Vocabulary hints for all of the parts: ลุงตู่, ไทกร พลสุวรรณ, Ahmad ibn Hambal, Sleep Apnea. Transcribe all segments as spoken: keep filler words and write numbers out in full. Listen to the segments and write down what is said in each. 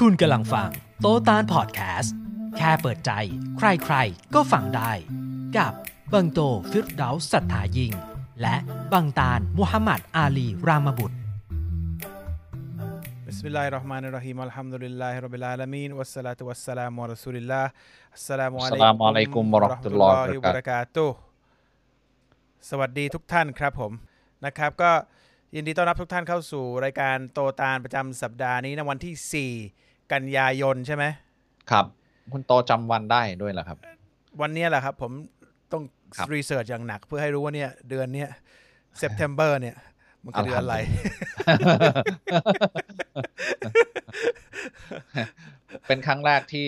คุณกำลังฟังโตตานพอดแคสต์แค่เปิดใจใครๆก็ฟังได้กับบังโตฟิรดาวสัทธายิงและบังตานมุฮัมมัดอาลีรามบุตรบิสมิลลาฮิรเราะห์มานิรเราะฮีมอัลฮัมดุลิลลาฮิร็อบบิลอาละมีนวัสสลาตุวัสสลามุอะลารอซูลิลลาฮ์อัสสลามุอะลัยกุมวะเราะห์มะตุลลอฮิวะบะเราะกาตุฮ์สวัสดีทุกท่านครับผมนะครับก็ยินดีต้อนรับทุกท่านเข้าสู่รายการโตตานประจำสัปดาห์นี้นะวันที่สี่กันยายนใช่ไหมครับคุณโตจำวันได้ด้วยเหรอครับวันนี้แหละครับผมต้องรีเสิร์ชอย่างหนักเพื่อให้รู้ว่าเนี่ยเดือนนี้เซปเทมเบอร์เนี่ยมันคือเดือนอะไร เป็นครั้งแรกที่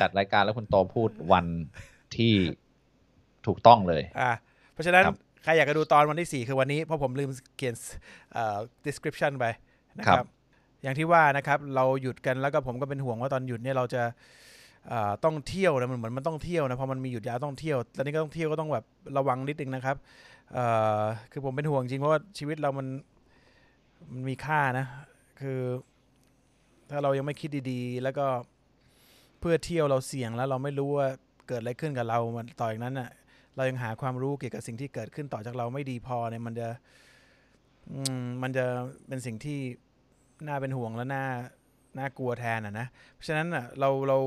จัดรายการแล้วคุณโตพูดวันที่ถูกต้องเลยอ่าเพราะฉะนั้นใครอยากจะดูตอนวันที่สี่คือวันนี้เพราะผมลืมเขียน description ไปนะครับอย่างที่ว่านะครับเราหยุดกันแล้วก็ผมก็เป็นห่วงว่าตอนหยุดเนี่ยเราจะต้องเที่ยวนะมันเหมือนมันต้องเที่ยวนะพอมันมีหยุดยาวต้องเที่ยวตอนนี้ก็ต้องเที่ยวก็ต้องแบบระวังนิดนึงนะครับคือผมเป็นห่วงจริงเพราะว่าชีวิตเรามันมันมีค่านะคือถ้าเรายังไม่คิดดีๆแล้วก็เพื่อเที่ยวเราเสี่ยงแล้วเราไม่รู้ว่าเกิดอะไรขึ้นกับเรามันต่ออย่างนั้นน่ะเรายังหาความรู้เกี่ยวกับสิ่งที่เกิดขึ้นต่อจากเราไม่ดีพอเนี่ยมันจะมันจะเป็นสิ่งที่น่าเป็นห่วงและน่าน่ากลัวแทนอ่ะนะเพราะฉะนั้นอ่ะเราเรา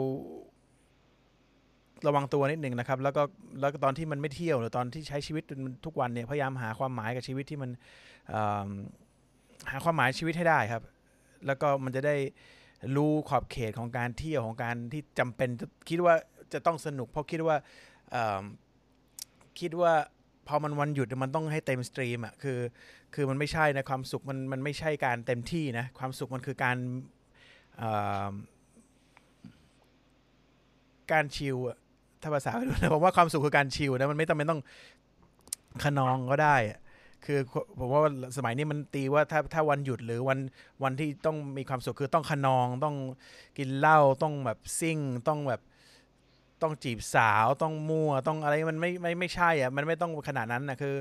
ระวังตัวนิดหนึ่งนะครับแล้วก็แล้วก็ตอนที่มันไม่เที่ยวหรือตอนที่ใช้ชีวิตทุกวันเนี่ยพยายามหาความหมายกับชีวิตที่มันหาความหมายชีวิตให้ได้ครับแล้วก็มันจะได้รู้ขอบเขตของการเที่ยวของการที่จำเป็นคิดว่าจะต้องสนุกเพราะคิดว่าคิดว่าพอมันวันหยุดมันต้องให้เต็มสตรีมอ่ะคือคือมันไม่ใช่นะความสุขมันมันไม่ใช่การเต็มที่นะความสุขมันคือการการชิลอ่ะถ้าภาษาไม่รู้นะผมว่าความสุขคือการชิลนะมันไม่จำเป็นต้องขนองก็ได้คือผมว่าสมัยนี้มันตีว่าถ้าถ้าวันหยุดหรือวันวันที่ต้องมีความสุขคือต้องขนองต้องกินเหล้าต้องแบบซิ่งต้องแบบต้องจีบสาวต้องมั่วต้องอะไรมันไม่ไม่ไม่ใช่อ่ะมันไม่ต้องขนาดนั้นนะคือ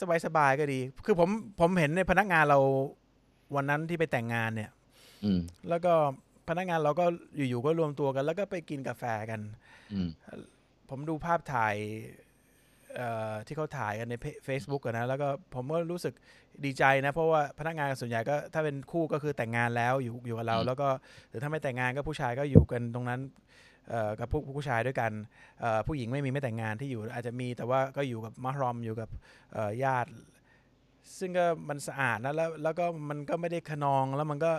สบายสบายก็ดีคือผมผมเห็นในพนักงานเราวันนั้นที่ไปแต่งงานเนี่ยแล้วก็พนักงานเราก็อยู่ๆก็รวมตัวกันแล้วก็ไปกินกาแฟกันผมดูภาพถ่ายที่เขาถ่ายกันใน Facebook กันนะแล้วก็ผมก็รู้สึกดีใจนะเพราะว่าพนักงานส่วนใหญ่ก็ถ้าเป็นคู่ก็คือแต่งงานแล้วอยู่อยู่กับเราแล้วก็หรือถ้าไม่แต่งงานก็ผู้ชายก็อยู่กันตรงนั้นกับผู้ผู้ชายด้วยกันผู้หญิงไม่มีไม่แต่งงานที่อยู่อาจจะมีแต่ว่าก็อยู่กับมะฮรอมอยู่กับญาติซึ่งก็มันสะอาดนะแล้วแล้วก็มันก็ไม่ได้ขนองแล้วมันก็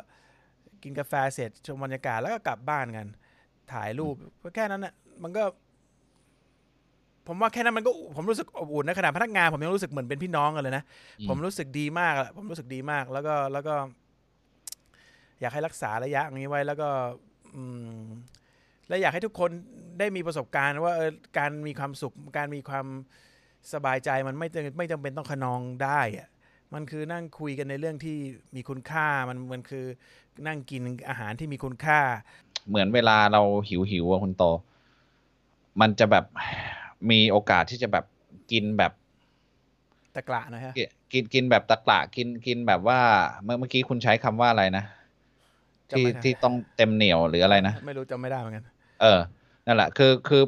กินกาแฟเสร็จชมบรรยากาศแล้วก็กลับบ้านกันถ่ายรูปแค่นั้นน่ะมันก็ผมว่าแค่นั้นมันก็ผมรู้สึกอบอุ่นนะขนาดพนักงานผมยังรู้สึกเหมือนเป็นพี่น้องกันเลยนะผมรู้สึกดีมากอ่ะผมรู้สึกดีมากแล้วก็แล้วก็อยากให้รักษาระยะอย่างนี้ไว้แล้วก็อืมและอยากให้ทุกคนได้มีประสบการณ์ว่าเออการมีความสุขการมีความสบายใจมันไม่ไม่จำเป็นต้องขนองได้อ่ะมันคือนั่งคุยกันในเรื่องที่มีคุณค่ามันมันคือนั่งกินอาหารที่มีคุณค่าเหมือนเวลาเราหิวหิวอะคุณโตมันจะแบบมีโอกาสที่จะแบบกินแบบตะกละนะฮะกินกินแบบตะกละกินกินแบบว่าเมื่อเมื่อกี้คุณใช้คำว่าอะไรนะที่ที่ต้องเต็มเหนียวหรืออะไรนะไม่รู้จำไม่ได้เหมือนกันเออนั่นแหละคือคือ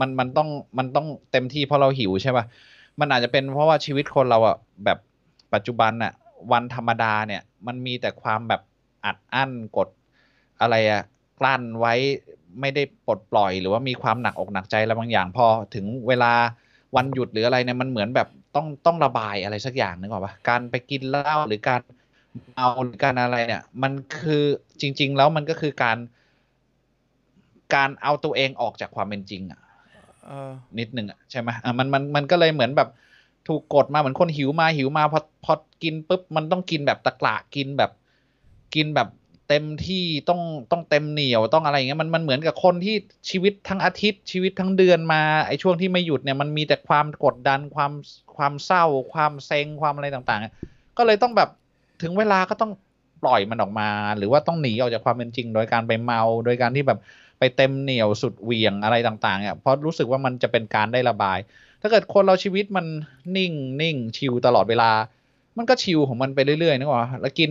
มันมันต้องมันต้องเต็มที่เพราะเราหิวใช่ป่ะมันอาจจะเป็นเพราะว่าชีวิตคนเราอ่ะแบบปัจจุบันอ่ะวันธรรมดาเนี่ยมันมีแต่ความแบบอัดอั้นกดอะไรอ่ะกลั้นไว้ไม่ได้ปลดปล่อยหรือว่ามีความหนักอกหนักใจอะไรบางอย่างพอถึงเวลาวันหยุดหรืออะไรเนี่ยมันเหมือนแบบต้องต้องระบายอะไรสักอย่างนึกออกป่ะการไปกินเหล้าหรือการเมาหรือการอะไรเนี่ยมันคือจริงๆแล้วมันก็คือการการเอาตัวเองออกจากความเป็นจริงอ่ะนิดนึงอ่ะใช่ไหมอ่ะมันมันมันก็เลยเหมือนแบบถูกกดมาเหมือนคนหิวมาหิวมาพอพอกินปุ๊บมันต้องกินแบบตะกละกินแบบกินแบบเต็มที่ต้องต้องเต็มเหนียวต้องอะไรอย่างเงี้ยมันมันเหมือนกับคนที่ชีวิตทั้งอาทิตย์ชีวิตทั้งเดือนมาไอ้ช่วงที่ไม่หยุดเนี่ยมันมีแต่ความกดดันความความเศร้าความเซ็งความอะไรต่างๆก็เลยต้องแบบถึงเวลาก็ต้องปล่อยมันออกมาหรือว่าต้องหนีออกจากความเป็นจริงโดยการไปเมาโดยการที่แบบไปเต็มเหนี่ยวสุดเหวี่ยงอะไรต่างๆเนี่ยเพราะรู้สึกว่ามันจะเป็นการได้ระบายถ้าเกิดคนเราชีวิตมันนิ่งนิ่งชิลตลอดเวลามันก็ชิลของมันไปเรื่อยๆนึกว่าแล้วกิน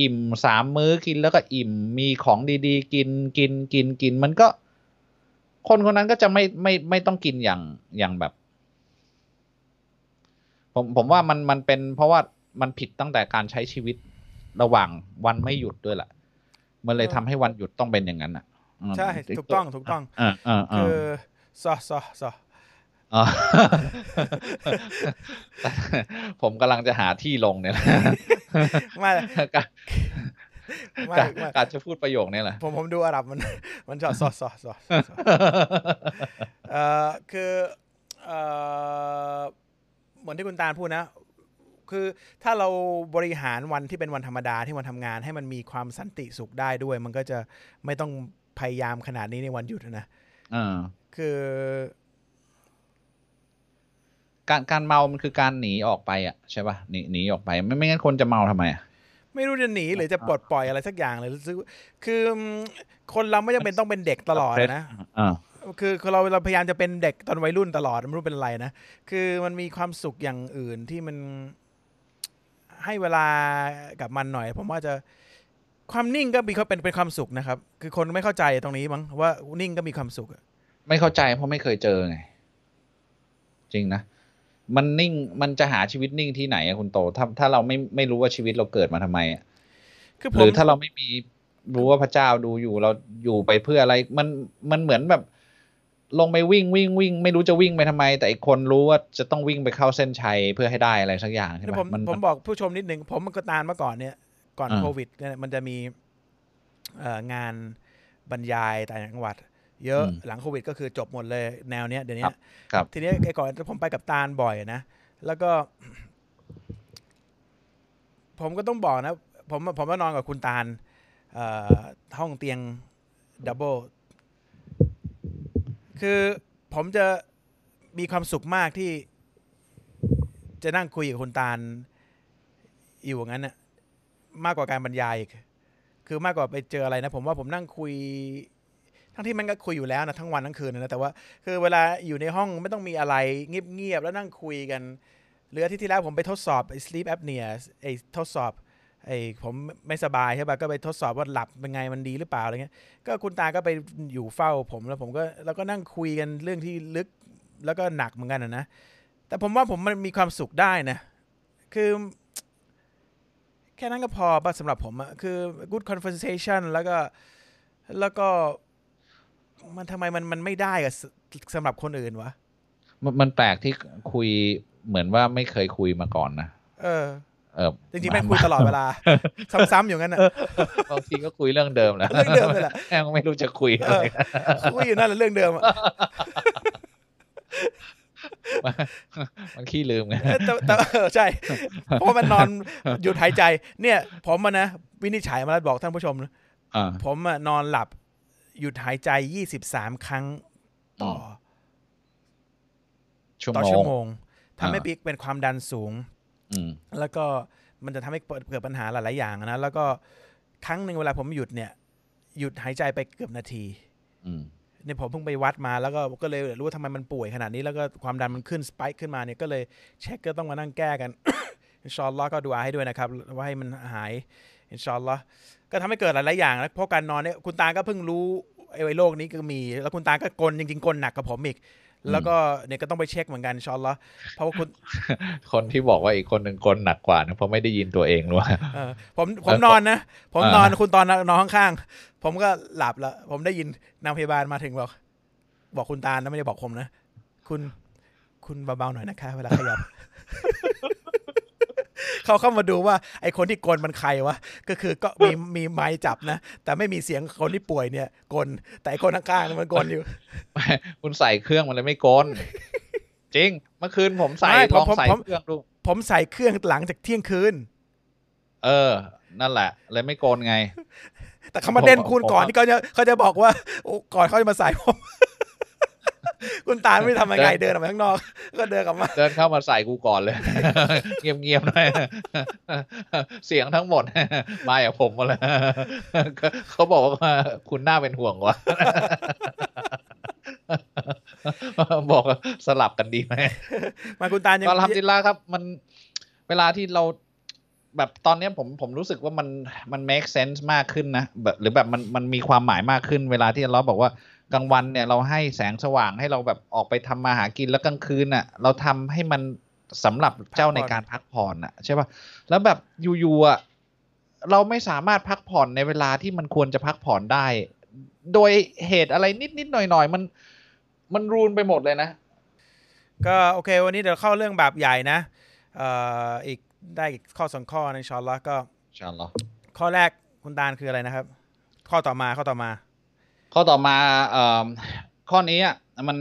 อิ่มสามมื้อกินแล้วก็อิ่มมีของดีๆกินกินกินกินมันก็คนคนนั้นก็จะไม่ไม่ไม่ต้องกินอย่างอย่างแบบผมผมว่ามันมันเป็นเพราะว่ามันผิดตั้งแต่การใช้ชีวิตระหว่างวันไม่หยุดด้วยแหละมันเลยทำให้วันหยุดต้องเป็นอย่างนั้นอ่ะใช่ถูกต้องถูกต้องคือซอซอซอผมกำลังจะหาที่ลงเนี่ยไม่ไม่การจะพูดประโยคนี้แหละผมผมดูอาหรับมันมันชอบซอซอซอคือเหมือนที่คุณตาลพูดนะคือถ้าเราบริหารวันที่เป็นวันธรรมดาที่วันทำงานให้มันมีความสันติสุขได้ด้วยมันก็จะไม่ต้องพยายามขนาดนี้ในวันหยุดนะคือการการเมามันคือการหนีออกไปอ่ะใช่ป่ะหนีหนีออกไปไม่ไม่งั้นคนจะเมาทำไมอ่ะไม่รู้จะหนีหรือจะปลดปล่อยอะไรสักอย่างเลยคือคนเราไม่จำเป็นต้องเป็นเด็กตลอดนะคือเราเราพยายามจะเป็นเด็กตอนวัยรุ่นตลอดไม่รู้เป็นไรนะคือมันมีความสุขอย่างอื่นที่มันให้เวลากับมันหน่อยผมว่าจะความนิ่งก็มีเขาเป็นเป็นความสุขนะครับคือคนไม่เข้าใจตรงนี้มั้งว่านิ่งก็มีความสุขไม่เข้าใจเพราะไม่เคยเจอไงจริงนะมันนิ่งมันจะหาชีวิตนิ่งที่ไหนอะคุณโตถ้าถ้าเราไม่ไม่รู้ว่าชีวิตเราเกิดมาทำไมอะหรือถ้าเราไม่มีรู้ว่าพระเจ้าดูอยู่เราอยู่ไปเพื่ออะไรมันมันเหมือนแบบลงไปวิ่งวิ่งวิ่งไม่รู้จะวิ่งไปทำไมแต่อีกคนรู้ว่าจะต้องวิ่งไปเข้าเส้นชัยเพื่อให้ได้อะไรสักอย่างใช่ไหมผมผมบอกผู้ชมนิดนึงผมมันก็ตามมาก่อนเนี่ยก่อนโควิดเนี่ยมันจะมีงานบรรยายต่างจังหวัดเยอะหลังโควิดก็คือจบหมดเลยแนวเนี้ยเดี๋ยวนี้ทีนี้ไอ้ก่อนผมไปกับตาลบ่อยนะแล้วก็ผมก็ต้องบอกนะผมผมก็นอนกับคุณตาลห้องเตียงดับเบิลคือผมจะมีความสุขมากที่จะนั่งคุยกับคุณตาลอยู่อย่างนั้นน่ะมากกว่าการบรรยายคือมากกว่าไปเจออะไรนะผมว่าผมนั่งคุยทั้งที่มันก็คุยอยู่แล้วนะทั้งวันทั้งคืนนะแต่ว่าคือเวลาอยู่ในห้องไม่ต้องมีอะไรเงียบๆแล้วนั่งคุยกันเรือที่ที่แล้วผมไปทดสอบ Sleep Apnea ไอ้ทดสอบไอ้ผมไม่สบายใช่ป่ะก็ไปทดสอบว่าหลับเป็นไงมันดีหรือเปล่าอะไรเงี้ยก็คุณตาก็ไปอยู่เฝ้าผมแล้วผมก็แล้วก็นั่งคุยกันเรื่องที่ลึกแล้วก็หนักเหมือนกันนะนะแต่ผมว่าผมมันมีความสุขได้นะคือแค่นั้นก็พอป่ะสำหรับผมอะคือ good conversation แล้วก็แล้วก็มันทำไมมันมันไม่ได้กับสำหรับคนอื่นวะมันมันแปลกที่คุยเหมือนว่าไม่เคยคุยมาก่อนนะเออเออจริงๆไม่คุยตลอดเวลาซ้ำๆอย่างนั้นอ่ะบางทีก็คุยเรื่องเดิมแหละเรื่องเดิมเลยแหละแองไม่รู้จะคุยอะไรคุยอยู่นั่นแหละเรื่องเดิมมันขี้ลืมไงแต่ใช่เพราะมันนอนหยุดหายใจเนี่ยผมอ่ะนะวินิจฉัยมาแล้วบอกท่านผู้ชมนะผมอ่ะนอนหลับหยุดหายใจยี่สิบสามครั้งต่อชั่วโมงทำให้บิ๊กเป็นความดันสูงแล้วก็มันจะทำให้เกิดปัญหาหลายๆอย่างนะแล้วก็ครั้งหนึ่งเวลาผมหยุดเนี่ยหยุดหายใจไปเกือบนาทีเนี่ยผมเพิ่งไปวัดมาแล้วก็ก็เลยรู้ว่าทำไมมันป่วยขนาดนี้แล้วก็ความดันมันขึ้นสไปค์ขึ้นมาเนี่ยก็เลยเช็คก็ต้องมานั่งแก้กัน อินชาอัลลอฮ์ก็ดูอาให้ด้วยนะครับว่าให้มันหายอินชาอัลลอฮ์ก็ทำให้เกิดหลายๆอย่างนะเพราะการนอนเนี่ยคุณตาก็เพิ่งรู้ไอ้โรคนี้ก็มีแล้วคุณตาก็กลจริงๆกลหนักกับผมอีกแล้วก็เนี่ยก็ต้องไปเช็คเหมือนกันชอนละเพราะว่าคุณคนที่บอกว่าอีกคนหนึ่งกลหนักกว่านะเพราะไม่ได้ยินตัวเองหรือว่าผมผมนอนนะผมนอนคุณตอนนอนข้างๆผมก็หลับละผมได้ยินนางพยาบาลมาถึงบอกบอกคุณตาลนะไม่ได้บอกผมนะคุณคุณเบาๆหน่อยนะคะเวลาขยับเขาเข้ามาดูว่าไอคนที่กลมันใครวะก็คือก็มีมีไม้จับนะแต่ไม่มีเสียงคนที่ป่วยเนี่ยกลแต่คนข้างๆมันกลอยู่คุณใส่เครื่องมันเลยไม่กลจริงเมื่อคืนผมใส่ลองใส่เครื่องดูผมใส่เครื่องหลังจากเที่ยงคืนเออนั่นแหละเลยไม่กลไงแต่เขามาเด่นคุณก่อนที่เขาจะเขาจะบอกว่าก่อนเขาจะมาใส่ผมคุณตาไม่ทำยังไงเดินออกมาข้างนอกก็เดินกลับมาเดินเข้ามาใส่กูก่อนเลยเงียบๆหน่อยเสียงทั้งหมดมาจากผมมาแล้วเขาบอกว่าคุณน่าเป็นห่วงวะบอกสลับกันดีไหมมาคุณตายังอัลฮัมดุลิลลาห์ครับมันเวลาที่เรา แบบตอนนี้ผมผมรู้สึกว่ามันมัน make sense มากขึ้นนะแบบหรือแบบมันมันมีความหมายมากขึ้นเวลาที่เราบอกว่ากลางวันเนี่ยเราให้แสงสว่างให้เราแบบออกไปทำมาหากินแล้วกลางคืนอ่ะเราทำให้มันสำหรับเจ้าในการพักผ่อนอ่ะใช่ป่ะแล้วแบบอยู่ๆอ่ะเราไม่สามารถพักผ่อนในเวลาที่มันควรจะพักผ่อนได้โดยเหตุอะไรนิดๆหน่อยๆมันมันรูนไปหมดเลยนะก็โอเควันนี้เดี๋ยวเข้าเรื่องแบบใหญ่นะเอ่ออีกได้อีกข้อสองข้อนะอินชาอัลเลาะห์ก็อินชาอัลเลาะห์ข้อแรกคุณดานคืออะไรนะครับข้อต่อมาข้อต่อมาข้อต่อมาเอ่อข้อนี้อ่ะมัน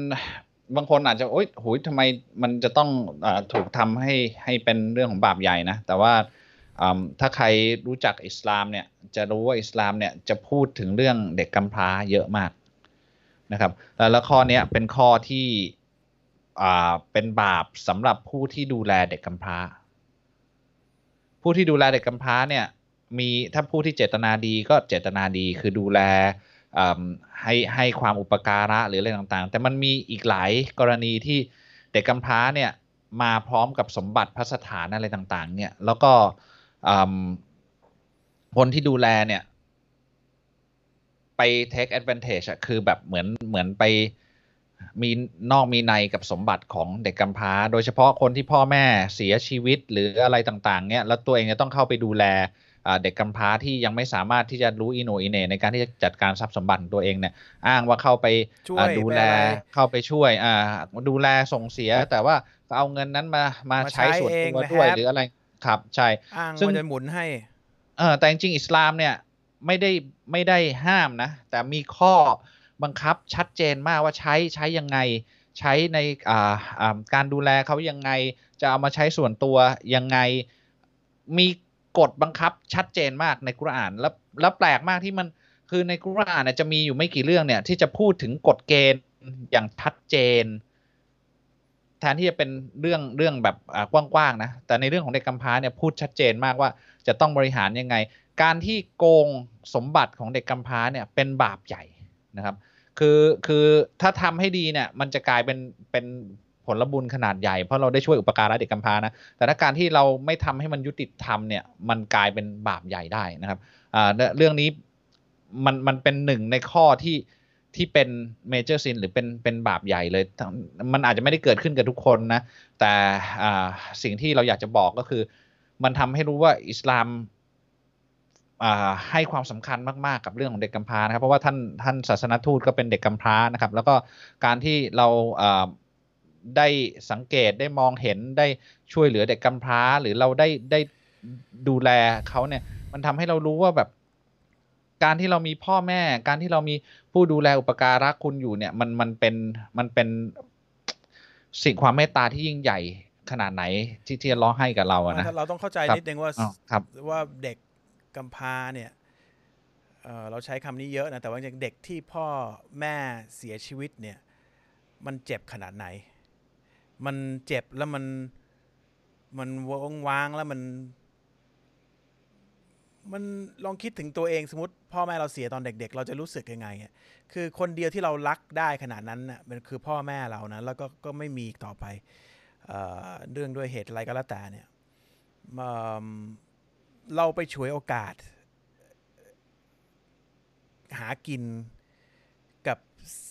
บางคนอาจจะโอ๊ยโหยทำไมมันจะต้องเอ่อถูกทำให้ให้เป็นเรื่องของบาปใหญ่นะแต่ว่าถ้าใครรู้จักอิสลามเนี่ยจะรู้ว่าอิสลามเนี่ยจะพูดถึงเรื่องเด็กกำพร้าเยอะมากนะครับแล้วข้อนี้เป็นข้อที่เป็นบาปสำหรับผู้ที่ดูแลเด็กกำพร้าผู้ที่ดูแลเด็กกำพร้าเนี่ยมีถ้าผู้ที่เจตนาดีก็เจตนาดีคือดูแลให้ให้ความอุปการะหรืออะไรต่างๆแต่มันมีอีกหลายกรณีที่เด็กกำพร้าเนี่ยมาพร้อมกับสมบัติพัสถานอะไรต่างๆเนี่ยแล้วก็คนที่ดูแลเนี่ยไป take advantage อะคือแบบเหมือนเหมือนไปมีนอกมีในกับสมบัติของเด็กกำพร้าโดยเฉพาะคนที่พ่อแม่เสียชีวิตหรืออะไรต่างๆเนี่ยแล้วตัวเองจะต้องเข้าไปดูแลเด็กกำพร้าที่ยังไม่สามารถที่จะรู้อีโหน่อีเหน่ในการที่จะจัดการทรัพย์สมบัติตัวเองเนี่ยอ้างว่าเข้าไปดูแลเข้าไปช่วยดูแลส่งเสียแต่ว่าเอาเงินนั้นมามาใช้ส่วนตัวด้วยหรืออะไรครับใช่ซึ่งจะหมุนให้แต่จริงๆอิสลามเนี่ยไม่ได้ไม่ได้ห้ามนะแต่มีข้อบังคับชัดเจนมากว่าใช้ใช้ยังไงใช้ในการดูแลเขายังไงจะเอามาใช้ส่วนตัวยังไงมีกฎบังคับชัดเจนมากในกุรอานแล้วแล้วแปลกมากที่มันคือในกุรอานเนี่ยจะมีอยู่ไม่กี่เรื่องเนี่ยที่จะพูดถึงกฎเกณฑ์อย่างชัดเจนแทนที่จะเป็นเรื่องเรื่องแบบกว้างๆนะแต่ในเรื่องของเด็กกำพร้าเนี่ยพูดชัดเจนมากว่าจะต้องบริหารยังไงการที่โกงสมบัติของเด็กกำพร้าเนี่ยเป็นบาปใหญ่นะครับคือคือถ้าทำให้ดีเนี่ยมันจะกลายเป็นเป็นผลบุญขนาดใหญ่เพราะเราได้ช่วยอุปการะเด็กกำพร้านะแต่ถ้าการที่เราไม่ทำให้มันยุติธรรมเนี่ยมันกลายเป็นบาปใหญ่ได้นะครับเรื่องนี้มันมันเป็นหนึ่งในข้อที่ที่เป็นเมเจอร์ซินหรือเป็นเป็นบาปใหญ่เลยมันอาจจะไม่ได้เกิดขึ้นกับทุกคนนะแต่สิ่งที่เราอยากจะบอกก็คือมันทำให้รู้ว่าอิสลามให้ความสำคัญมากๆกับเรื่องของเด็กกำพร้านะครับเพราะว่าท่านท่านศาสนทูตก็เป็นเด็กกำพร้านะครับแล้วก็การที่เราได้สังเกตได้มองเห็นได้ช่วยเหลือเด็กกำพร้าหรือเราได้ได้ดูแลเขาเนี่ยมันทำให้เรารู้ว่าแบบการที่เรามีพ่อแม่การที่เรามีผู้ดูแลอุปการะคุณอยู่เนี่ยมันมันเป็นมันเป็นสิ่งความเมตตาที่ยิ่งใหญ่ขนาดไหนที่ที่ร้องให้กับเราอะนะเราต้องเข้าใจนิดนึงว่าว่าเด็กกำพร้าเนี่ย เอ่อ เราใช้คำนี้เยอะนะแต่ว่าอย่างเด็กที่พ่อแม่เสียชีวิตเนี่ยมันเจ็บขนาดไหนมันเจ็บแล้วมันมันว่างว้างแล้วมันมันลองคิดถึงตัวเองสมมติพ่อแม่เราเสียตอนเด็กๆเราจะรู้สึกยังไงคือคนเดียวที่เรารักได้ขนาดนั้นน่ะมันคือพ่อแม่เรานะแล้วก็ก็ไม่มีต่อไปเรื่องด้วยเหตุอะไรก็แล้วแต่เนี่ยเราไปฉวยโอกาสหากินกับ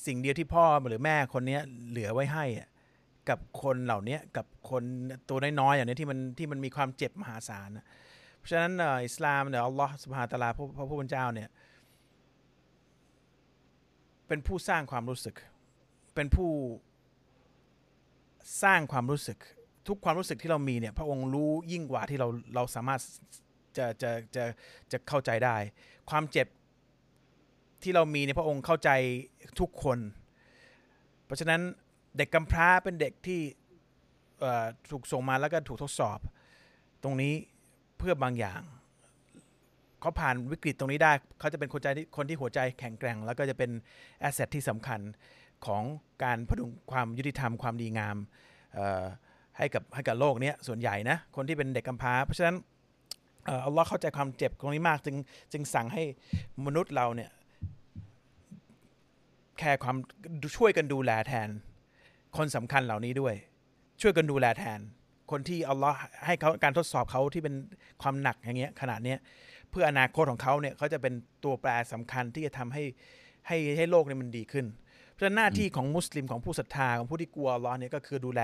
สิ่งเดียวที่พ่อหรือแม่คนนี้เหลือไว้ให้กับคนเหล่านี้กับคนตัวน้อยๆอย่างนี้ที่มันที่มันมีความเจ็บมหาศาลนะเพราะฉะนั้นอิสลามเนี่ยอัลลอฮฺซุบฮานะตะอาลาพระผู้เป็นเจ้าเนี่ยเป็นผู้สร้างความรู้สึกเป็นผู้สร้างความรู้สึกทุกความรู้สึกที่เรามีเนี่ยพระองค์รู้ยิ่งกว่าที่เราเราสามารถจะจะจะจะเข้าใจได้ความเจ็บที่เรามีเนี่ยพระองค์เข้าใจทุกคนเพราะฉะนั้นเด็กกำพร้าเป็นเด็กที่ถูกส่งมาแล้วก็ถูกทดสอบตรงนี้เพื่อบางอย่างเขาผ่านวิกฤตตรงนี้ได้เขาจะเป็นคนใจคนที่หัวใจแข็งแกร่งแล้วก็จะเป็นแอสเซทที่สำคัญของการพดุงความยุติธรรมความดีงามให้กับให้กับโลกนี้ส่วนใหญ่นะคนที่เป็นเด็กกำพร้าเพราะฉะนั้นอัลลอฮ์เข้าใจความเจ็บตรงนี้มากจึงจึงสั่งให้มนุษย์เราเนี่ยแค่ความช่วยกันดูแลแทนคนสำคัญเหล่านี้ด้วยช่วยกันดูแลแทน คนที่อัลเลาะห์ให้เขาการทดสอบเขาที่เป็นความหนักอย่างเงี้ยขนาดเนี้ยเพื่ออนาคตของเขาเนี่ยเขาจะเป็นตัวแปรสำคัญที่จะทำให้ให้ให้โลกเนี่ยมันดีขึ้นเพราะหน้าที่ของมุสลิมของผู้ศรัทธาของผู้ที่กลัวอัลเลาะห์เนี่ยก็คือดูแล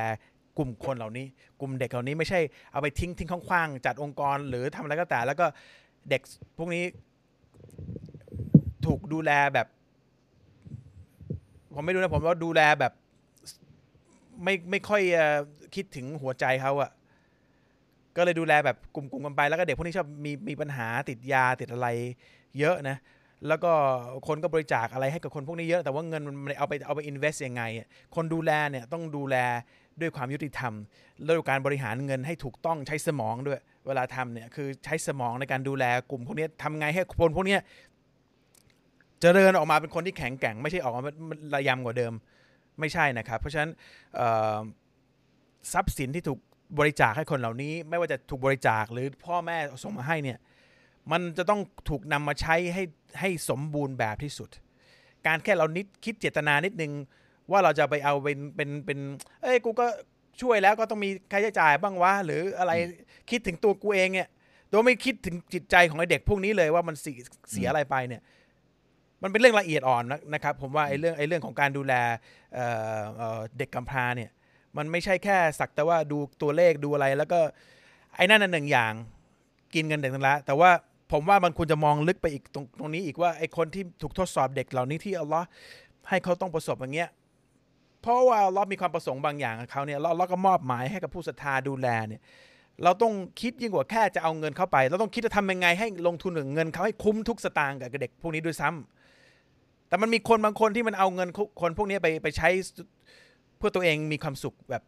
กลุ่มคนเหล่านี้กลุ่มเด็กเหล่านี้ไม่ใช่เอาไปทิ้งทิ้งขว้างๆจัดองค์กรหรือทำอะไรก็แต่แล้วก็เด็กพวกนี้ถูกดูแลแบบผมไม่รู้นะผมว่าดูแลแบบไม่ไม่ค่อยคิดถึงหัวใจเขาอะก็เลยดูแลแบบกลุ่มๆกันไปแล้วก็เด็กพวกนี้ชอบมีมีปัญหาติดยาติดอะไรเยอะนะแล้วก็คนก็บริจาคอะไรให้กับคนพวกนี้เยอะแต่ว่าเงินมันเอาไปเอาไปอินเวสต์ยังไงคนดูแลเนี่ยต้องดูแลด้วยความยุติธรรมแล้วด้วยการบริหารเงินให้ถูกต้องใช้สมองด้วยเวลาทำเนี่ยคือใช้สมองในการดูแลกลุ่มพวกนี้ทำไงให้คนพวกนี้เจริญออกมาเป็นคนที่แข็งแกร่งไม่ใช่ออกมาระยำกว่าเดิมไม่ใช่นะครับเพราะฉะนั้นทรัพย์สินที่ถูกบริจาคให้คนเหล่านี้ไม่ว่าจะถูกบริจาคหรือพ่อแม่ส่งมาให้เนี่ยมันจะต้องถูกนำมาใช้ให้ให้สมบูรณ์แบบที่สุดการแค่เรานิดคิดเจตนานิดนึงว่าเราจะไปเอาเป็นเป็นเป็นเอ้ยกูก็ช่วยแล้วก็ต้องมีค่าใช้จ่ายบ้างวะหรืออะไรคิดถึงตัวกูเองเนี่ยโดยไม่คิดถึงจิตใจของไอ้เด็กพวกนี้เลยว่ามันเสียอะไรไปเนี่ยมันเป็นเรื่องละเอียดอ่อนนะครับผมว่าไอ้เรื่องไอ้เรื่องของการดูแลเอ่อเอ่อเด็กกำพร้าเนี่ยมันไม่ใช่แค่สักแต่ว่าดูตัวเลขดูอะไรแล้วก็ไอ้นั่นน่ะหนึ่งอย่างกินเงินเด็กนั่นละแต่ว่าผมว่ามันควรจะมองลึกไปอีกตรงตรงนี้อีกว่าไอ้คนที่ถูกทดสอบเด็กเหล่านี้ที่อัลเลาะห์ให้เขาต้องประสบอย่างเงี้ยเพราะว่าอัลเลาะห์มีความประสงค์บางอย่างกับเขาเนี่ยอัลเลาะห์ก็มอบหมายให้กับผู้ศรัทธาดูแลเนี่ยเราต้องคิดยิ่งกว่าแค่จะเอาเงินเข้าไปเราต้องคิดจะทำยังไงให้ลงทุนถึงเงินเขาให้คุ้มทุกสตางค์กับเด็กพวกนี้ด้วยซ้ำแต่มันมีคนบางคนที่มันเอาเงินคนพวกนี้ไปไปใช้เพื่อตัวเองมีความสุขแบบ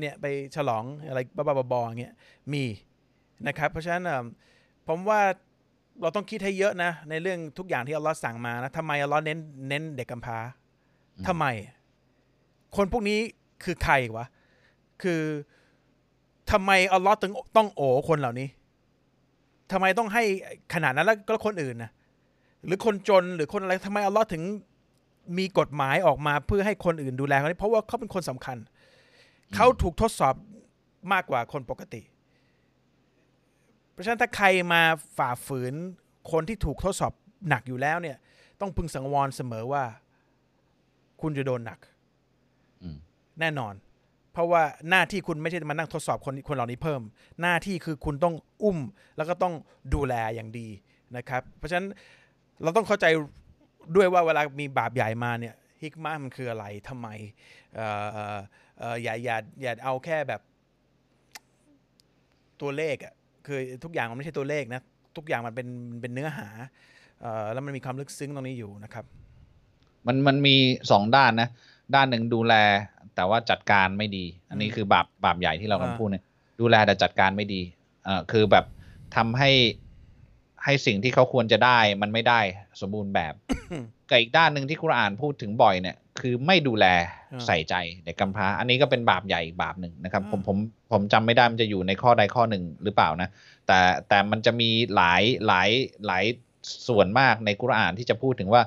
เนี่ยไปฉลองอะไรบ้าๆบอๆอย่างเงี้ยมีนะครับเพราะฉะนั้นผมว่าเราต้องคิดให้เยอะนะในเรื่องทุกอย่างที่อัลเลาะห์สั่งมานะทำไมอัลเลาะห์เน้นเน้นเด็กกำพร้าทำไมคนพวกนี้คือใครวะคือทำไมอัลเลาะห์ถึงต้องโอคนเหล่านี้ทำไมต้องให้ขนาดนั้นแล้วก็คนอื่นนะหรือคนจนหรือคนอะไรทำไมอัลเลาะห์ถึงมีกฎหมายออกมาเพื่อให้คนอื่นดูแลเขาเพราะว่าเขาเป็นคนสำคัญเขาถูกทดสอบมากกว่าคนปกติเพราะฉะนั้นถ้าใครมาฝ่าฝืนคนที่ถูกทดสอบหนักอยู่แล้วเนี่ยต้องพึงสังวรเสมอว่าคุณจะโดนหนักแน่นอนเพราะว่าหน้าที่คุณไม่ใช่มานั่งทดสอบคนคนเหล่านี้เพิ่มหน้าที่คือคุณต้องอุ้มแล้วก็ต้องดูแลอย่างดีนะครับเพราะฉะนั้นเราต้องเข้าใจด้วยว่าเวลามีบาปใหญ่มาเนี่ยฮิกมะมันคืออะไรทำไมเอ่อเอ่ออย่าอย่าอย่าเอาแค่แบบตัวเลขอ่ะคือทุกอย่างมันไม่ใช่ตัวเลขนะทุกอย่างมันเป็นเป็นเนื้อหาเอ่อแล้วมันมีความลึกซึ้งตรงนี้อยู่นะครับมันมันมีสองด้านนะด้านหนึ่งดูแลแต่ว่าจัดการไม่ดีอันนี้คือบาปบาปใหญ่ที่เรากำลังพูดเนี่ยดูแลแต่จัดการไม่ดีเอ่อคือแบบทำให้ให้สิ่งที่เขาควรจะได้มันไม่ได้สมบูรณ์แบบ กับอีกด้านหนึ่งที่คุรอานพูดถึงบ่อยเนี่ยคือไม่ดูแลใส่ใจเด็กกำพร้าอันนี้ก็เป็นบาปใหญ่อีกบาปหนึ่งนะครับผมผมผมจำไม่ได้มันจะอยู่ในข้อใดข้อหนึ่งหรือเปล่านะแต่แต่มันจะมีหลายหลายหลายส่วนมากในคุรอานที่จะพูดถึงว่า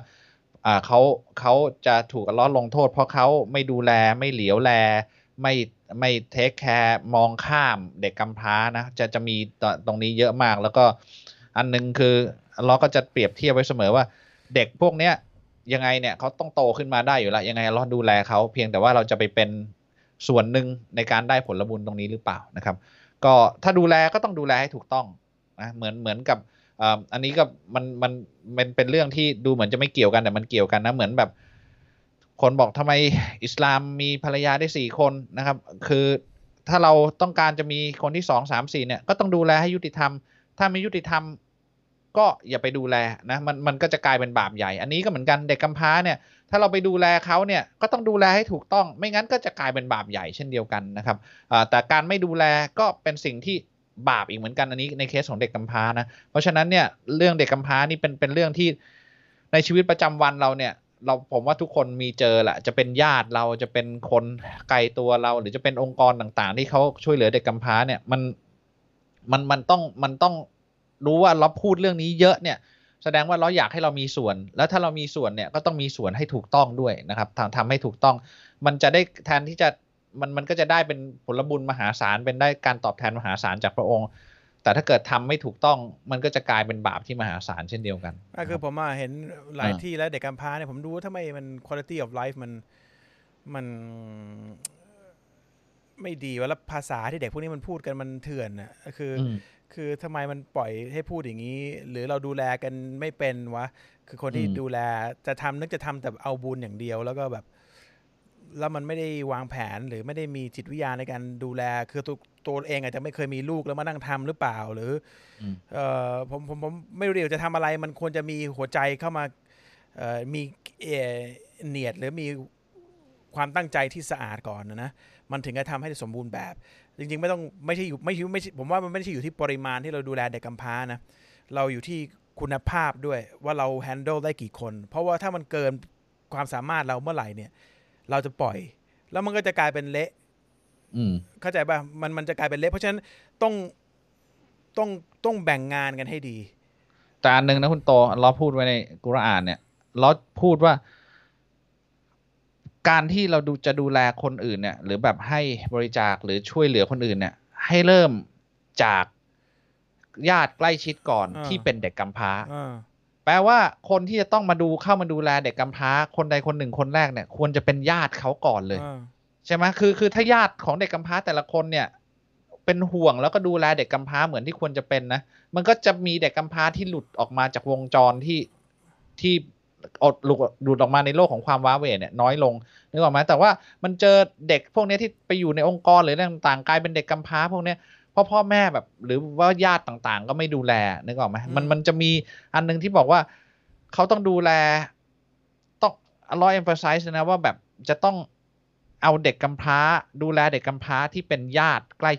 อ่าเขาเขาจะถูกอัลเลาะห์ลงโทษเพราะเขาไม่ดูแลไม่เหลียวแลไม่ไม่เทคแคร์มองข้ามเด็กกำพร้านะจะจะมีตรงนี้เยอะมากแล้วก็อันนึงคืออัลเลาะห์ก็จะเปรียบเทียบไว้เสมอว่าเด็กพวกเนี้ยยังไงเนี่ยเขาต้องโตขึ้นมาได้อยู่แล้วยังไงอัลเลาะห์ดูแลเขาเพียงแต่ว่าเราจะไปเป็นส่วนหนึ่งในการได้ผลบุญตรงนี้หรือเปล่านะครับก็ถ้าดูแลก็ต้องดูแลให้ถูกต้องนะเหมือนเหมือนกับอันนี้ก็มันมันมันเป็นเรื่องที่ดูเหมือนจะไม่เกี่ยวกันแต่มันเกี่ยวกันนะเหมือนแบบคนบอกทำไมอิสลามมีภรรยาได้สี่คนนะครับคือถ้าเราต้องการจะมีคนที่สองสามสี่เนี่ยก็ต้องดูแลให้ยุติธรรมถ้าไม่ยุติธรรมก็อย่าไปดูแลนะมันมันก็จะกลายเป็นบาปใหญ่อันนี้ก็เหมือนกันเด็กกำพร้าเนี่ยถ้าเราไปดูแลเขาเนี่ยก็ต้องดูแลให้ถูกต้องไม่งั้นก็จะกลายเป็นบาปใหญ่เช่นเดียวกันนะครับแต่การไม่ดูแลก็เป็นสิ่งที่บาปอีกเหมือนกันอันนี้ในเคสของเด็กกำพร้านะเพราะฉะนั้นเนี่ยเรื่องเด็กกำพร้านี่เป็นเป็นเรื่องที่ในชีวิตประจำวันเราเนี่ยเราผมว่าทุกคนมีเจอแหละจะเป็นญาติเราจะเป็นคนไกลตัวเราหรือจะเป็นองค์กรต่างๆที่เขาช่วยเหลือเด็กกำพร้าเนี่ยมันมันมันต้องมันต้องรู้ว่าเราพูดเรื่องนี้เยอะเนี่ยแสดงว่าเราอยากให้เรามีส่วนแล้วถ้าเรามีส่วนเนี่ยก็ต้องมีส่วนให้ถูกต้องด้วยนะครับทำให้ถูกต้องมันจะได้แทนที่จะ มันมันก็จะได้เป็นผลบุญมหาศาลเป็นได้การตอบแทนมหาศาลจากพระองค์แต่ถ้าเกิดทำไม่ถูกต้องมันก็จะกลายเป็นบาปที่มหาศาลเช่นเดียวกันก็คือผมเห็นหลายที่แล้วเด็กกำพร้าเนี่ยผมดูทำไมมัน quality of life มันมันไม่ดีว่าแล้วภาษาที่เด็กพวกนี้มันพูดกันมันเถื่อนอ่ะคือคือทำไมมันปล่อยให้พูดอย่างนี้หรือเราดูแลกันไม่เป็นวะคือคนที่ดูแลจะทำนึกจะทำแต่เอาบุญอย่างเดียวแล้วก็แบบแล้วมันไม่ได้วางแผนหรือไม่ได้มีจิตวิทยาในการดูแลคือตัวตัวเองอาจจะไม่เคยมีลูกแล้วมานั่งทำหรือเปล่าหรือเอ่อผมผมผมไม่รู้เดี๋ยวจะทำอะไรมันควรจะมีหัวใจเข้ามาเอ่อมีเนียดหรือมีความตั้งใจที่สะอาดก่อนนะนะมันถึงจะทำให้สมบูรณ์แบบจริงๆไม่ต้องไม่ใช่อยู่ไม่ใช่ไม่ผมว่ามันไม่ใช่อยู่ที่ปริมาณที่เราดูแลเด็กกำพร้านะเราอยู่ที่คุณภาพด้วยว่าเราแฮนด์ลได้กี่คนเพราะว่าถ้ามันเกินความสามารถเราเมื่อไหร่เนี่ยเราจะปล่อยแล้วมันก็จะกลายเป็นเละเข้าใจป่ะมันมันจะกลายเป็นเละเพราะฉะนั้นต้องต้องต้องแบ่งงานกันให้ดีแต่อันนึงนะคุณโตเราพูดไว้ในกุรอานเนี่ยเราพูดว่าการที่เราดูจะดูแลคนอื่นเนี่ยหรือแบบให้บริจาคหรือช่วยเหลือคนอื่นเนี่ยให้เริ่มจากญาติใกล้ชิดก่อนที่เป็นเด็กกำพร้าแปลว่าคนที่จะต้องมาดูเข้ามาดูแลเด็กกำพร้าคนใดคนหนึ่งคนแรกเนี่ยควรจะเป็นญาติเขาก่อนเลยใช่ไหมคือคือถ้าญาติของเด็กกำพร้าแต่ละคนเนี่ยเป็นห่วงแล้วก็ดูแลเด็กกำพร้าเหมือนที่ควรจะเป็นนะมันก็จะมีเด็กกำพร้าที่หลุดออกมาจากวงจรที่ที่อดหลุดหลุดออกมาในโลกของความว้าเหวเนี่ยน้อยลงนึกออกไหมแต่ว่ามันเจอเด็กพวกนี้ที่ไปอยู่ในองค์กรหรืออะไรต่างๆกลายเป็นเด็กกำพร้าพวกนี้พ่อพ่อแม่แบบหรือว่าญาติต่างๆก็ไม่ดูแลนึกออกไหมมันมันจะมีอันนึงที่บอกว่าเขาต้องดูแลต้องร้อยเอ็มเฟอร์ไซส์นะว่าแบบจะต้องเอาเด็กกำพร้าดูแลเด็กกำพร้าที่เป็นญาติใกล้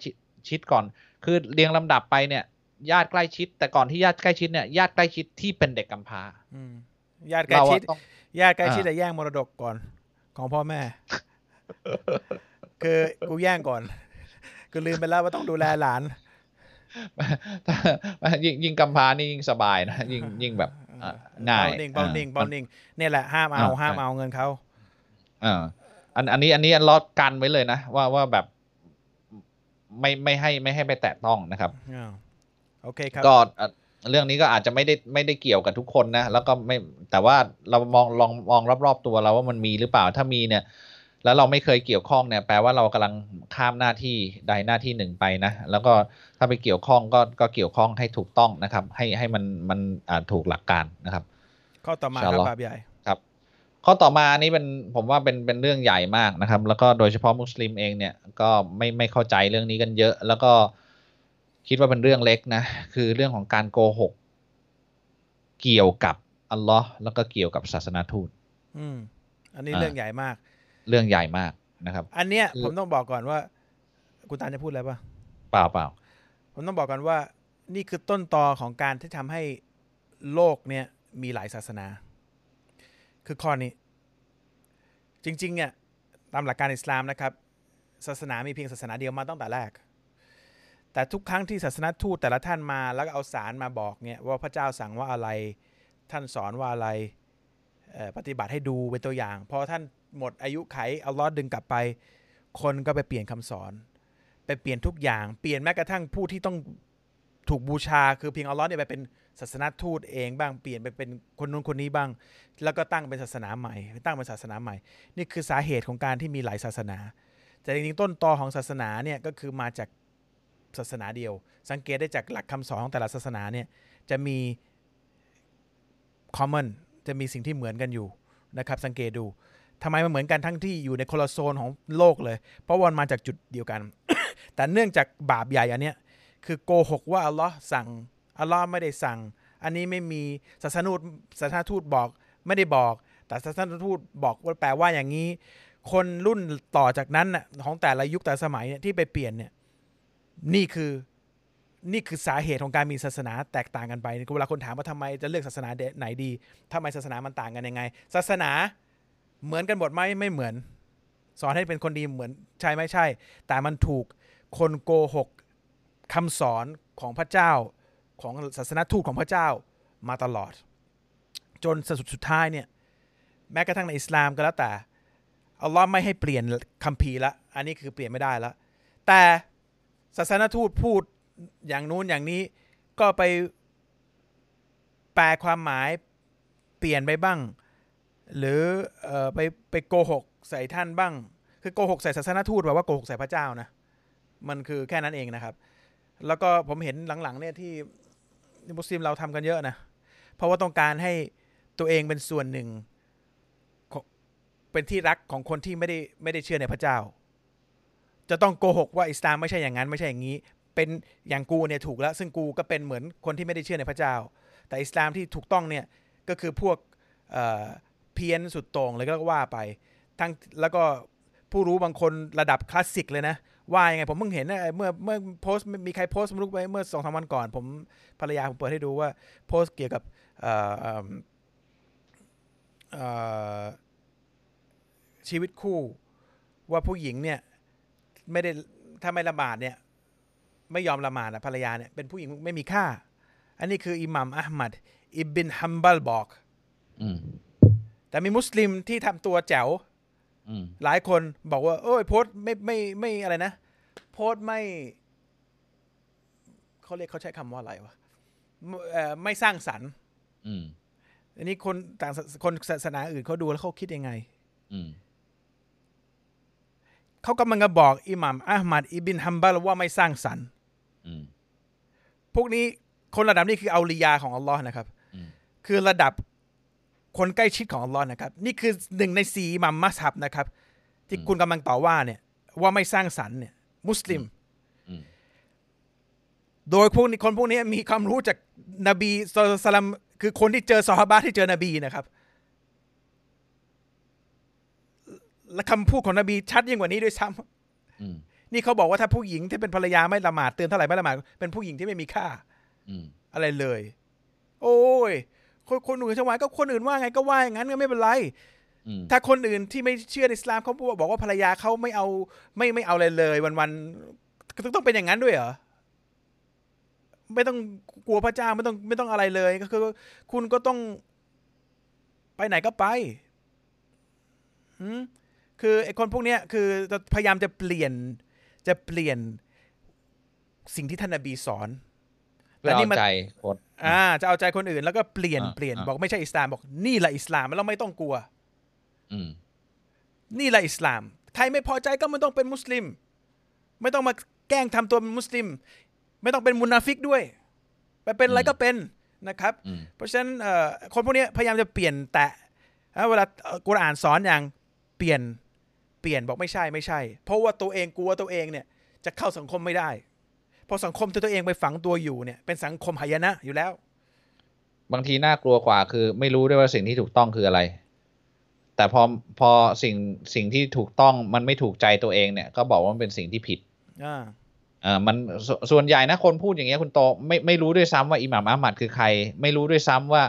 ชิดก่อนคือเรียงลำดับไปเนี่ยญาติใกล้ชิดแต่ก่อนที่ญาติใกล้ชิดเนี่ยญาติใกล้ชิดที่เป็นเด็กกำพร้าญาติใกล้ชิดญาติใกล้ชิดจะแย่งมรดกก่อนของพ่อแม่คือกูแย่งก่อนก็ลืมไปแล้วว่าต้องดูแลหลานยิ่งยิ่งกำพร้านี่ยิ่งสบายนะยิ่งยิ่งแบบง่ายเบาหนิงเบาหนิงเบาหนิงเนี่ยแหละห้ามเอาห้ามเอาเงินเขาอ่าอันอันนี้อันนี้ล็อตกันไว้เลยนะว่าว่าแบบไม่ไม่ให้ไม่ให้ไปแตะต้องนะครับโอเคครับก็เรื่องนี้ก็อาจจะไม่ได้ไม่ได้เกี่ยวกับทุกคนนะแล้วก็ไม่แต่ว่าเรามองลองมองรอบๆตัวเราว่ามันมีหรือเปล่าถ้ามีเนี่ยแล้วเราไม่เคยเกี่ยวข้องเนี่ยแปลว่าเรากำลังข้ามหน้าที่ใดหน้าที่หนึ่งไปนะแล้วก็ถ้าไปเกี่ยวข้องก็ก็เกี่ยวข้องให้ถูกต้องนะครับให้ให้มันมันถูกหลักการนะครับข้อต่อมาครับบาปใหญ่ครับข้อต่อมานี้เป็นผมว่าเป็นเป็นเรื่องใหญ่มากนะครับแล้วก็โดยเฉพาะมุสลิมเองเนี่ยก็ไม่ไม่เข้าใจเรื่องนี้กันเยอะแล้วก็คิดว่าเป็นเรื่องเล็กนะคือเรื่องของการโกหกเกี่ยวกับอัลลอฮ์แล้วก็เกี่ยวกับศาสนาทูตอืมอันนี้เรื่องใหญ่มากเรื่องใหญ่มากนะครับอันเนี้ยผมต้องบอกก่อนว่าคุณตาจะพูดอะไรป่ะเปล่าเปล่าผมต้องบอกก่อนว่านี่คือต้นตอของการที่ทำให้โลกเนี้ยมีหลายศาสนาคือข้อนี้จริงๆเนี่ยตามหลักการอิสลามนะครับศาสนามีเพียงศาสนาเดียวมาตั้งแต่แรกแต่ทุกครั้งที่ศาสนาทูตแต่ละท่านมาแล้วก็เอาสารมาบอกเนี่ยว่าพระเจ้าสั่งว่าอะไรท่านสอนว่าอะไรปฏิบัติให้ดูเป็นตัวอย่างพอท่านหมดอายุไขอัลเลาะห์ดึงกลับไปคนก็ไปเปลี่ยนคำสอนไปเปลี่ยนทุกอย่างเปลี่ยนแม้กระทั่งผู้ที่ต้องถูกบูชาคือเพียงอัลเลาะห์เนี่ยไปเป็นศาสนาทูตเองบ้างเปลี่ยนไปเป็นคนนู้นคนนี้บ้างแล้วก็ตั้งเป็นศาสนาใหม่ตั้งเป็นศาสนาใหม่นี่คือสาเหตุของการที่มีหลายศาสนาแต่จริงๆต้นตอของศาสนาเนี่ยก็คือมาจากศาสนาเดียวสังเกตได้จากหลักคำสอนของแต่ละศาสนาเนี่ยจะมี common จะมีสิ่งที่เหมือนกันอยู่นะครับสังเกตดูทำไมมันเหมือนกันทั้งที่อยู่ในคนละโซนของโลกเลยเพราะวันมาจากจุดเดียวกัน แต่เนื่องจากบาปใหญ่อันเนี้ยคือโกหกว่าอัลลอฮ์สั่งอัลลอฮ์ไม่ได้สั่งอันนี้ไม่มีศาสนูตศาสนาทูตบอกไม่ได้บอกแต่ศาสนาทูตบอกว่าแปลว่าอย่างนี้คนรุ่นต่อจากนั้นน่ะของแต่ละยุคแต่สมัยเนี่ยที่ไปเปลี่ยนเนี่ยนี่คือนี่คือสาเหตุของการมีศาสนาแตกต่างกันไปเวลาคนถามว่าทำไมจะเลือกศาสนาไหนดีทำไมศาสนามันต่างกันยังไงศาสนาเหมือนกันหมดไหมไม่เหมือนสอนให้เป็นคนดีเหมือนใช่ไม่ใช่แต่มันถูกคนโกหกคำสอนของพระเจ้าของศาสนาทูตของพระเจ้ามาตลอดจนสุดสุดท้ายเนี่ยแม้กระทั่งในอิสลามก็แล้วแต่ อัลลอฮ์ไม่ให้เปลี่ยนคัมภีร์ละอันนี้คือเปลี่ยนไม่ได้ละแต่ศาสนทูตพูดอย่างนู้นอย่างนี้ก็ไปแปลความหมายเปลี่ยนไปบ้างหรือเอ่อไปไปโกหกใส่ท่านบ้างคือโกหกใส่ศาสนทูตแบบว่าโกหกใส่พระเจ้านะมันคือแค่นั้นเองนะครับแล้วก็ผมเห็นหลังๆเนี่ยที่มุสลิมเราทำกันเยอะนะเพราะว่าต้องการให้ตัวเองเป็นส่วนหนึ่งเป็นที่รักของคนที่ไม่ได้ไม่ได้เชื่อในพระเจ้าจะต้องโกหกว่าอิสลามไม่ใช่อย่างนั้นไม่ใช่อย่างนี้เป็นอย่างกูเนี่ยถูกแล้วซึ่งกูก็เป็นเหมือนคนที่ไม่ได้เชื่อในพระเจ้าแต่อิสลามที่ถูกต้องเนี่ยก็คือพวก เ, เพี้ยนสุดโต่งเลยก็ว่าไปทั้งแล้วก็ผู้รู้บางคนระดับคลาสสิกเลยนะว่ายังไงผมเพิ่งเห็นนะเมื่อเมื่อโพสต์มีใครโพสต์รู้ไปเมื่อสองสามวันก่อนผมภรรยาผมเปิดให้ดูว่าโพสต์เกี่ยวกับชีวิตคู่ว่าผู้หญิงเนี่ยไม่ได้ถ้าไม่ละหมาดเนี่ยไม่ยอมละหมาดนะภรรยาเนี่ยเป็นผู้หญิงไม่มีค่าอันนี้คืออิหม่ามอะห์มัดอิบน์ฮัมบัลบอกแต่มีมุสลิมที่ทำตัวแจ๋วหลายคนบอกว่าโอ้ยโพสไม่ไม่ไม่อะไรนะโพสไม่เขาเรียกเขาใช้คำว่าอะไรวะไม่สร้างสรรค์อันนี้คนต่างคนศาสนาอื่นเขาดูแล้วเขาคิดยังไงเขากำลังจะบอกอิหม่ามอะห์มัดอิบน์ฮัมบัลว่าไม่สร้างสรรค์พวกนี้คนระดับนี้คือเอาลียาของอัลลอฮ์นะครับคือระดับคนใกล้ชิดของอัลลอฮ์นะครับนี่คือหนึ่งในสี่มัมมัสฮับนะครับที่คุณกำลังต่อว่าเนี่ยว่าไม่สร้างสรรค์เนี่ยมุสลิมโดยพวกนี้คนพวกนี้มีความรู้จากนบีศ็อลลัลลอฮุอะลัยฮิวะซัลลัมคือคนที่เจอซอฮาบะห์ที่เจอนบีนะครับและคำพูดของนบีชัดยิ่งกว่านี้ด้วยซ้ำนี่เขาบอกว่าถ้าผู้หญิงที่เป็นภรรยาไม่ละหมาดเตือนเท่าไหร่ไม่ละหมาดเป็นผู้หญิงที่ไม่มีค่าอะไรเลยโอ้ยคนอื่นชาวบ้านก็คนอื่นว่าไงก็ว่าอย่างนั้นก็ไม่เป็นไรถ้าคนอื่นที่ไม่เชื่อในอิสลามเขาบอกว่าภรรยาเขาไม่เอาไม่ไม่เอาอะไรเลยวันๆก็ต้องเป็นอย่างนั้นด้วยเหรอไม่ต้องกลัวพระเจ้าไม่ต้องไม่ต้องอะไรเลยก็คือคุณก็ต้องไปไหนก็ไปคือไอ้คนพวกเนี้ยคือพยายามจะเปลี่ยนจะเปลี่ยนสิ่งที่ท่านนบีสอนจะเอาใจคนอ่าจะเอาใจคนอื่นแล้วก็เปลี่ยนเปลี่ยนบอกไม่ใช่อิสลามบอกนี่แหละอิสลามแล้วไม่ต้องกลัวนี่แหละอิสลามใครไม่พอใจก็ไม่ต้องเป็นมุสลิมไม่ต้องมาแกล้งทำตัวเป็นมุสลิมไม่ต้องเป็นมุนาฟิกด้วยไปเป็นอะไรก็เป็นนะครับเพราะฉะนั้นคนพวกนี้พยายามจะเปลี่ยนแต่เวลากุรอานสอนอย่างเปลี่ยนเปลี่ยนบอกไม่ใช่ไม่ใช่เพราะว่าตัวเองกลัวตัวเองเนี่ยจะเข้าสังคมไม่ได้พอสังคมที่ตัวเองไปฝังตัวอยู่เนี่ยเป็นสังคมหายนะอยู่แล้วบางทีน่ากลัวกว่าคือไม่รู้ด้วยว่าสิ่งที่ถูกต้องคืออะไรแต่พอพอสิ่งสิ่งที่ถูกต้องมันไม่ถูกใจตัวเองเนี่ยก็บอกว่ามันเป็นสิ่งที่ผิดอ่าอ่ามันสส่วนใหญ่นะคนพูดอย่างเงี้ยคุณโตไม่ไม่รู้ด้วยซ้ำว่าอิหม่ามอะห์มัดคือใครไม่รู้ด้วยซ้ำว่า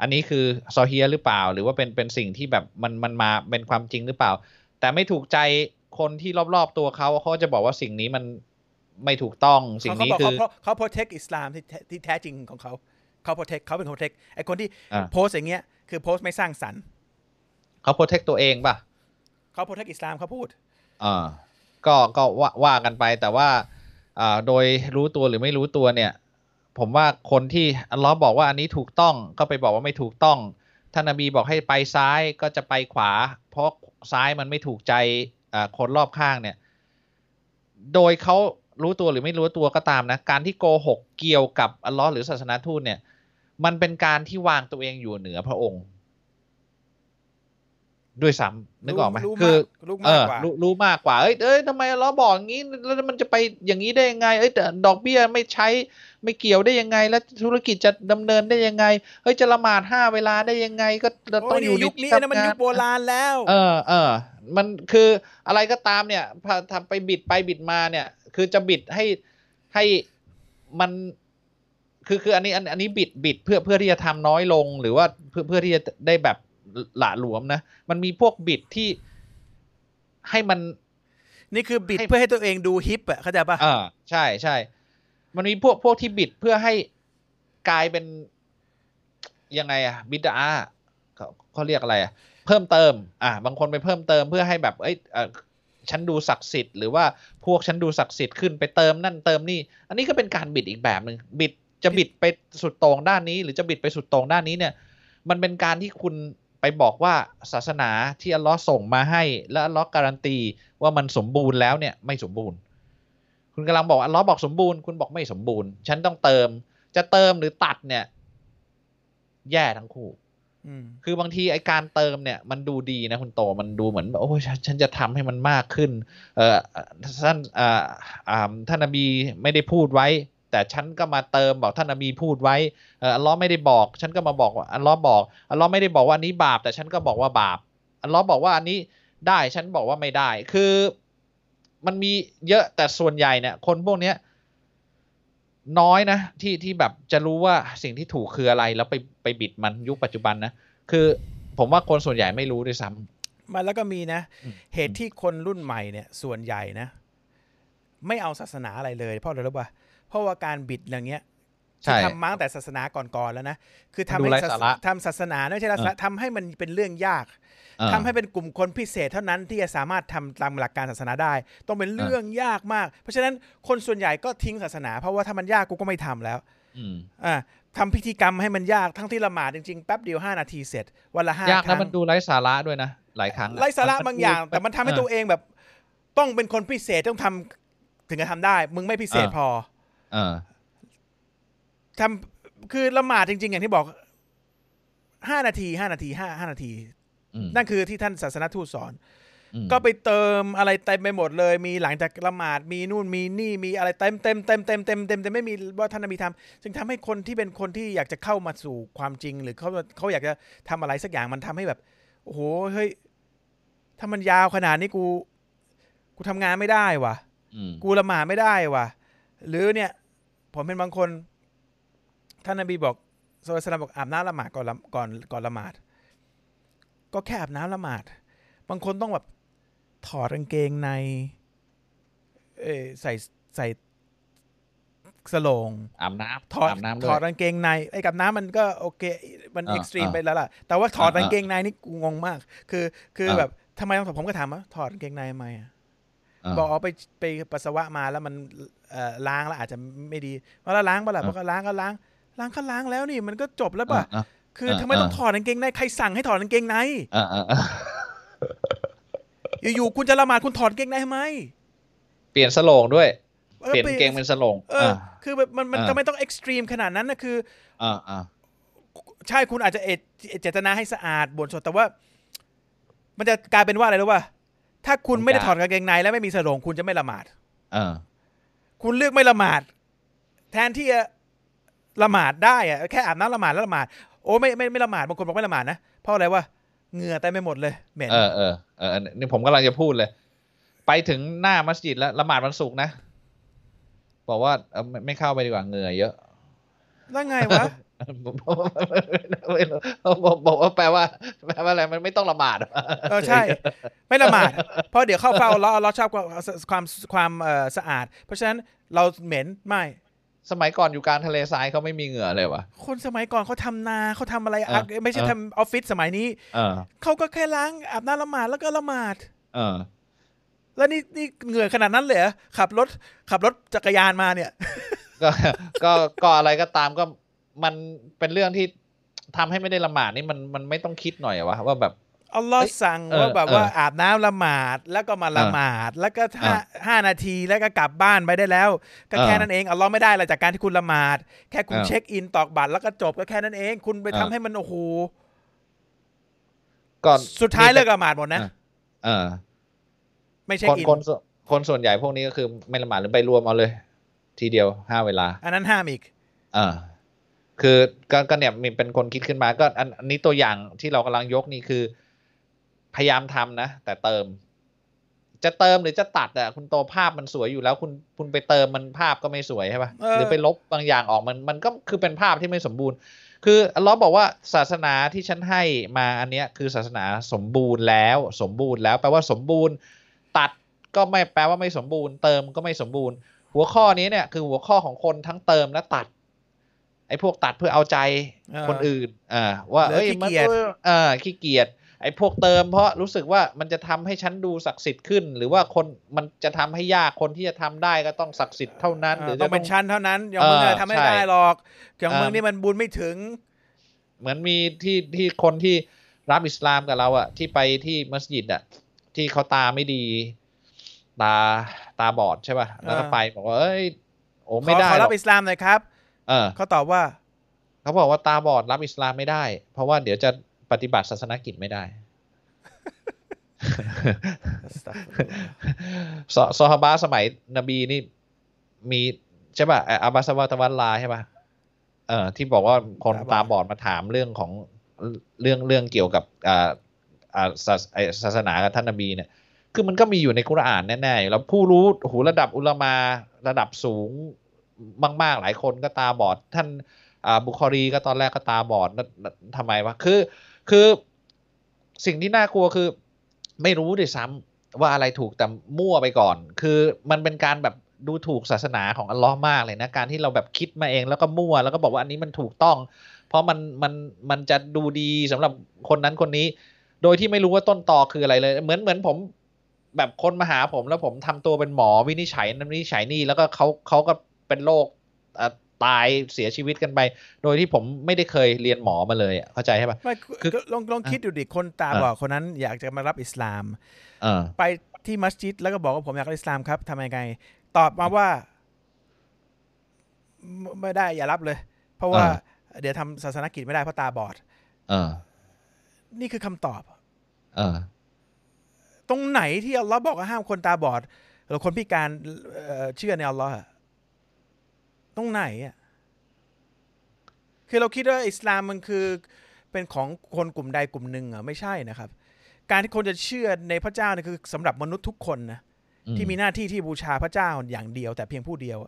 อันนี้คือซอฮีหรือเปล่าหรือว่าเป็นเป็นสิ่งที่แบบมันมันมาเป็นความจริงหรือเปล่าแต่ไม่ถูกใจคนที่รอบๆตัวเขาเขาจะบอกว่าสิ่งนี้มันไม่ถูกต้องสิ่งนี้คือเขาโปรเทคอิสลามที่แท้จริงของเขาเขาโปรเทคเขาเป็นคนโปรเทคไอคนที่โพสอย่างเงี้ยคือโพสไม่สร้างสรรค์เขาโปรเทคตัวเองป่ะเขาโปรเทคอิสลามเขาพูดอ่าก็ก็ว่าว่ากันไปแต่ว่าอ่าโดยรู้ตัวหรือไม่รู้ตัวเนี่ยผมว่าคนที่อัลเลาะห์บอกว่าอันนี้ถูกต้องก็ไปบอกว่าไม่ถูกต้องท่านนบีบอกให้ไปซ้ายก็จะไปขวาเพราะซ้ายมันไม่ถูกใจอ่าคนรอบข้างเนี่ยโดยเขารู้ตัวหรือไม่รู้ตัวก็ตามนะการที่โกหกเกี่ยวกับอัลลอฮ์หรือศาสนาทูตเนี่ยมันเป็นการที่วางตัวเองอยู่เหนือพระองค์ด้วยซ้ำนึกออกไหมคือเออรู้มากกว่าเอ้ยเอ้ยทำไมอัลลอฮ์บอกอย่างนี้แล้วมันจะไปอย่างนี้ได้ยังไงเอ้ยดอกเบี้ยไม่ใช้ไม่เกี่ยวได้ยังไงแล้วธุรกิจจะดำเนินได้ยังไงเฮ้ยจะละหมาดห้าเวลาได้ยังไงก็ต้องอยู่ยุคนี้นะมันยุคโบราณแล้วเออเออมันคืออะไรก็ตามเนี่ยทำไปบิดไปบิดมาเนี่ยคือจะบิดให้ให้มันคือคืออันนี้อันนี้บิดบิดเพื่อเพื่อที่จะทำน้อยลงหรือว่าเพื่อเพื่อที่จะได้แบบหละหลวมนะมันมีพวกบิดที่ให้มันนี่คือบิดเพื่อให้ตัวเองดูฮิปอะเข้าใจป่ะอ่าใช่ใช่มันมีพวกพวกที่บิดเพื่อให้กลายเป็นยังไงอะบิดอะ เขาเรียกอะไรเพิ่มเติมอ่าบางคนไปเพิ่มเติมเพื่อให้แบบเอ้ยฉันดูศักดิ์สิทธิ์หรือว่าพวกฉันดูศักดิ์สิทธิ์ขึ้นไปเติมนั่นเติมนี่อันนี้ก็เป็นการบิดอีกแบบนึงบิดจะบิดไปสุดตรงด้านนี้หรือจะบิดไปสุดตรงด้านนี้เนี่ยมันเป็นการที่คุณไปบอกว่าศาสนาที่อัลเลาะห์ส่งมาให้และอัลเลาะห์การันตีว่ามันสมบูรณ์แล้วเนี่ยไม่สมบูรณ์คุณกำลังบอกอัลเลาะห์บอกสมบูรณ์คุณบอกไม่สมบูรณ์ฉันต้องเติมจะเติมหรือตัดเนี่ยแย่ทั้งคู่คือบางทีไอการเติมเนี่ยมันดูดีนะคุณโตมันดูเหมือนโอ้ยฉันจะทำให้มันมากขึ้นเอ่อท่านเอ่อท่านนบีไม่ได้พูดไว้แต่ฉันก็มาเติมบอกท่านนบีพูดไว้เอ่ออัลเลาะห์ไม่ได้บอกฉันก็มาบอกว่าอัลเลาะห์บอกอัลเลาะห์ไม่ได้บอกว่าอันนี้บาปแต่ฉันก็บอกว่าบาปอัลเลาะห์บอกว่าอันนี้ได้ฉันบอกว่าไม่ได้คือมันมีเยอะแต่ส่วนใหญ่เนี่ยคนพวกเนี้ยน้อยนะที่ที่แบบจะรู้ว่าสิ่งที่ถูกคืออะไรแล้วไปไปบิดมันยุคปัจจุบันนะคือผมว่าคนส่วนใหญ่ไม่รู้ด้วยซ้ำมาแล้วก็มีนะเหตุที่คนรุ่นใหม่เนี่ยส่วนใหญ่นะไม่เอาศาสนาอะไรเลยเพราะอะไรรู้ป่ะเพราะว่าการบิดอย่างเงี้ยที่ทำมาตั้งแต่ศาสนาก่อนๆแล้วนะคือทำให้ทำศาสนาไม่ใช่ศาสนาทำให้มันเป็นเรื่องยากทำให้เป็นกลุ่มคนพิเศษเท่านั้นที่จะสามารถทำตามหลักการศาสนาได้ต้องเป็นเรื่องยากมากเพราะฉะนั้นคนส่วนใหญ่ก็ทิ้งศาสนาเพราะว่าถ้ามันยากกูก็ไม่ทำแล้วอ่าทำพิธีกรรมให้มันยากทั้งที่ละหมาดจริงๆแป๊บเดียวห้านาทีเสร็จวันละห้าครั้งยากแล้วมันดูไร้สาระด้วยนะหลายครั้งไร้สาระบางอย่างแต่มันทำให้ตัวเองแบบต้องเป็นคนพิเศษต้องทำถึงจะทำได้มึงไม่พิเศษพอทำคือละหมาดจริงๆอย่างที่บอกห้านาทีห้านาทีห้าห้านาทีนั่นคือที่ท่านศาสนทูตสอนก็ไปเติมอะไรเต็มไปหมดเลยมีหลังจากละหมาดมีนู่นมีนี่มีอะไรเต็มเต็มเต็มเต็มเต็มเต็มแต่ไม่มีว่าท่านนบีทำจึงทำให้คนที่เป็นคนที่อยากจะเข้ามาสู่ความจริงหรือเขาเขาอยากจะทำอะไรสักอย่างมันทำให้แบบโอ้โหเฮ้ยถ้ามันยาวขนาดนี้กูกูทำงานไม่ได้วะกูละหมาดไม่ได้วะหรือเนี่ยผมเป็นบางคนท่านนบีบอกศาสนาบอกอาบน้ำละหมาดก่อนก่อนก่อนละหมาดก็แค่อาบน้ำละหมาดบางคนต้องแบบถอดกางเกงในเอ่อใส่ใส่สโลงอาบน้ำถอดถอดกางเกงในไอ้กับน้ำมันก็โอเคมันเอ็กซ์ตรีมไปแล้วล่ะแต่ว่าถอดกางเกงในนี่กูงงมากคือคือแบบทำไมต้องผมก็ถามว่าถอดกางเกงในทำไมบอกเอาไปไปปัสสาวะมาแล้วมันล้างแล้วอาจจะไม่ดีว่าแล้วล้างป่ะล่ะเพราะก็ล้างก็ล้างล้างก็ล้างแล้วนี่มันก็จบแล้วป่ะคือทำไมต้องถอดกางเกงในใครสั่งให้ถอดกางเกงในอยู่ๆคุณจะละหมาดคุณถอดกางเกงในทำไมเปลี่ยนสโลงด้วยเปลี่ยนเกงเป็นสโลงเออคือแบบมันมันทำไมต้องเอ็กซ์ตรีมขนาดนั้นนะคือใช่คุณอาจจะเจตนาให้สะอาดบนสดแต่ว่ามันจะกลายเป็นว่าอะไรรู้ป่ะถ้าคุณไม่ได้ถอดกางเกงในแล้วไม่มีสโลงคุณจะไม่ละหมาดคุณเลือกไม่ละหมาดแทนที่จะละหมาดได้อะแค่อาบน้ำละหมาดแล้วละหมาดโอ้ไม่ไม่ไม่ละหมาดบางคนบอกไม่ละหมาดนะเพราะอะไรวะเหงื่อเต็มไปหมดเลยเหม็นเออเออเออนี่ผมกำลังจะพูดเลยไปถึงหน้ามัสยิดแล้วละหมาดวันศุกร์นะบอกว่าไม่ไม่เข้าไปดีกว่าเหงื่อเยอะแล้วไงวะบอกว่าแปลว่าแปลว่าอะไรมันไม่ต้องละหมาดเออใช่ไม่ละหมาดเพราะเดี๋ยวเข้าเฝ้าเราเราชอบความความสะอาดเพราะฉะนั้นเราเหม็นไม่สมัยก่อนอยู่กลางทะเลทรายเขาไม่มีเหงื่อเลยวะคนสมัยก่อนเขาทำนาเขาทำอะไรไม่ใช่ทำออฟฟิศสมัยนี้เขาก็แค่ล้างอาบน้ำละหมาดแล้วก็ละหมาดแล้วนี่นี่เหงื่อขนาดนั้นเลยขับรถขับรถจักรยานมาเนี่ยก็ก็อะไรก็ตามก็มันเป็นเรื่องที่ทำให้ไม่ได้ละหมาดนี่มันมันไม่ต้องคิดหน่อยวะว่าแบบอัลลอฮ์สั่งว่าแบบว่าอาบน้ำละหมาดแล้วก็มาละหมาดแล้วก็ห้านาทีแล้วก็กลับบ้านไปได้แล้วก็แค่นั้นเองอัลลอฮ์ไม่ได้อะไรจากการที่คุณละหมาดแค่คุณเช็คอินตอกบัตรแล้วก็จบก็แค่นั้นเองคุณไปทำให้มันโอ้โหก่อนสุดท้ายเลิกละหมาดหมดนะเออไม่เช็คอินคนคนส่วนใหญ่พวกนี้ก็คือไม่ละหมาดหรือไปรวมเอาเลยทีเดียวห้าเวลาอันนั้นห้ามอีกเออคือก็เนี่ยมีเป็นคนคิดขึ้นมาก็อันนี้ตัวอย่างที่เรากำลังยกนี่คือพยายามทำนะแต่เติมจะเติมหรือจะตัดอ่ะคุณโตภาพมันสวยอยู่แล้วคุณคุณไปเติมมันภาพก็ไม่สวยใช่ป่ะหรือไปลบบางอย่างออกมันมันก็คือเป็นภาพที่ไม่สมบูรณ์คืออัลเลาะห์บอกว่าศาสนาที่ฉันให้มาอันเนี้ยคือศาสนาสมบูรณ์แล้วสมบูรณ์แล้วแปลว่าสมบูรณ์ตัดก็ไม่แปลว่าไม่สมบูรณ์เติมก็ไม่สมบูรณ์หัวข้อนี้เนี่ยคือหัวข้อของคนทั้งเติมและตัดไอ อ้พวกตัดเพื่อเอาใจคนอื่นอ่าว่าเอ้ยมันเออขี้เกียจไอ้พวกเติมเพราะรู้สึกว่ามันจะทำให้ฉันดูศักดิ์สิทธิ์ขึ้นหรือว่าคนมันจะทำให้ยากคนที่จะทำได้ก็ต้องศักดิ์สิทธิ์เท่านั้นหรือต้องเป็นชั้นเท่านั้นอย่างมึงทำไม่ได้หรอกอย่างมึงนี่มันบุญไม่ถึงเหมือนมีที่ที่คนที่รับอิสลามกับเราอะที่ไปที่มัสยิดอะที่เขาตาไม่ดีตาตาบอดใช่ป่ะแล้วก็ไปบอกว่าเอ้ยโอ้ไม่ได้ขอรับอิสลามหน่อยครับเออเขาตอบว่าเขาบอกว่าตาบอดรับอิสลามไม่ได้เพราะว่าเดี๋ยวจะปฏิบัติศาสนกิจไม่ได้ซอฮาบะสมัยนบีนี่มีใช่ป่ะอับบาสวะตะวันลาใช่ป่ะเอ่อที่บอกว่าคนตาบอดมาถามเรื่องของเรื่องเรื่องเกี่ยวกับอ่าอ่าศาสนากับท่านนบีเนี่ยคือมันก็มีอยู่ในกุรอานแน่ๆแล้วผู้รู้หูระดับอุลามะระดับสูงมากๆหลายคนก็ตาบอดท่านอ่าบุคอรีก็ตอนแรกก็ตาบอดทำไมวะคือคือสิ่งที่น่ากลัวคือไม่รู้ด้วยซ้ำว่าอะไรถูกแต่มั่วไปก่อนคือมันเป็นการแบบดูถูกศาสนาของอัลลอฮ์มากเลยนะการที่เราแบบคิดมาเองแล้วก็มั่วแล้วก็บอกว่าอันนี้มันถูกต้องเพราะมันมันมันจะดูดีสำหรับคนนั้นคนนี้โดยที่ไม่รู้ว่าต้นตอคืออะไรเลยเหมือนเหมือนผมแบบคนมาหาผมแล้วผมทำตัวเป็นหมอวินิจฉัยนั่นวินิจฉัยนี่แล้วก็เขาเขาก็เป็นโรคตายเสียชีวิตกันไปโดยที่ผมไม่ได้เคยเรียนหมอมาเลยเข้าใจใช่ป่ะคือลองลองคิดดูดิคนตาบอดคนนั้นอยากจะมารับอิสลามไปที่มัสยิดแล้วก็บอกว่าผมอยากรับอิสลามครับทำยังไงตอบมาว่าไม่ได้อย่ารับเลยเพราะว่าเดี๋ยวทำศาสนกิจไม่ได้เพราะตาบอดนี่คือคำตอบตรงไหนที่อัลลอฮ์บอกว่าห้ามคนตาบอดหรือคนพิการเชื่อในอัลลอฮ์ตรงไหนอ่ะคือเราคิดว่าอิสลามมันคือเป็นของคนกลุ่มใดกลุ่มหนึ่งอ่ะไม่ใช่นะครับการที่คนจะเชื่อในพระเจ้าเนี่ยคือสำหรับมนุษย์ทุกคนนะที่มีหน้าที่ที่บูชาพระเจ้าอย่างเดียวแต่เพียงผู้เดียว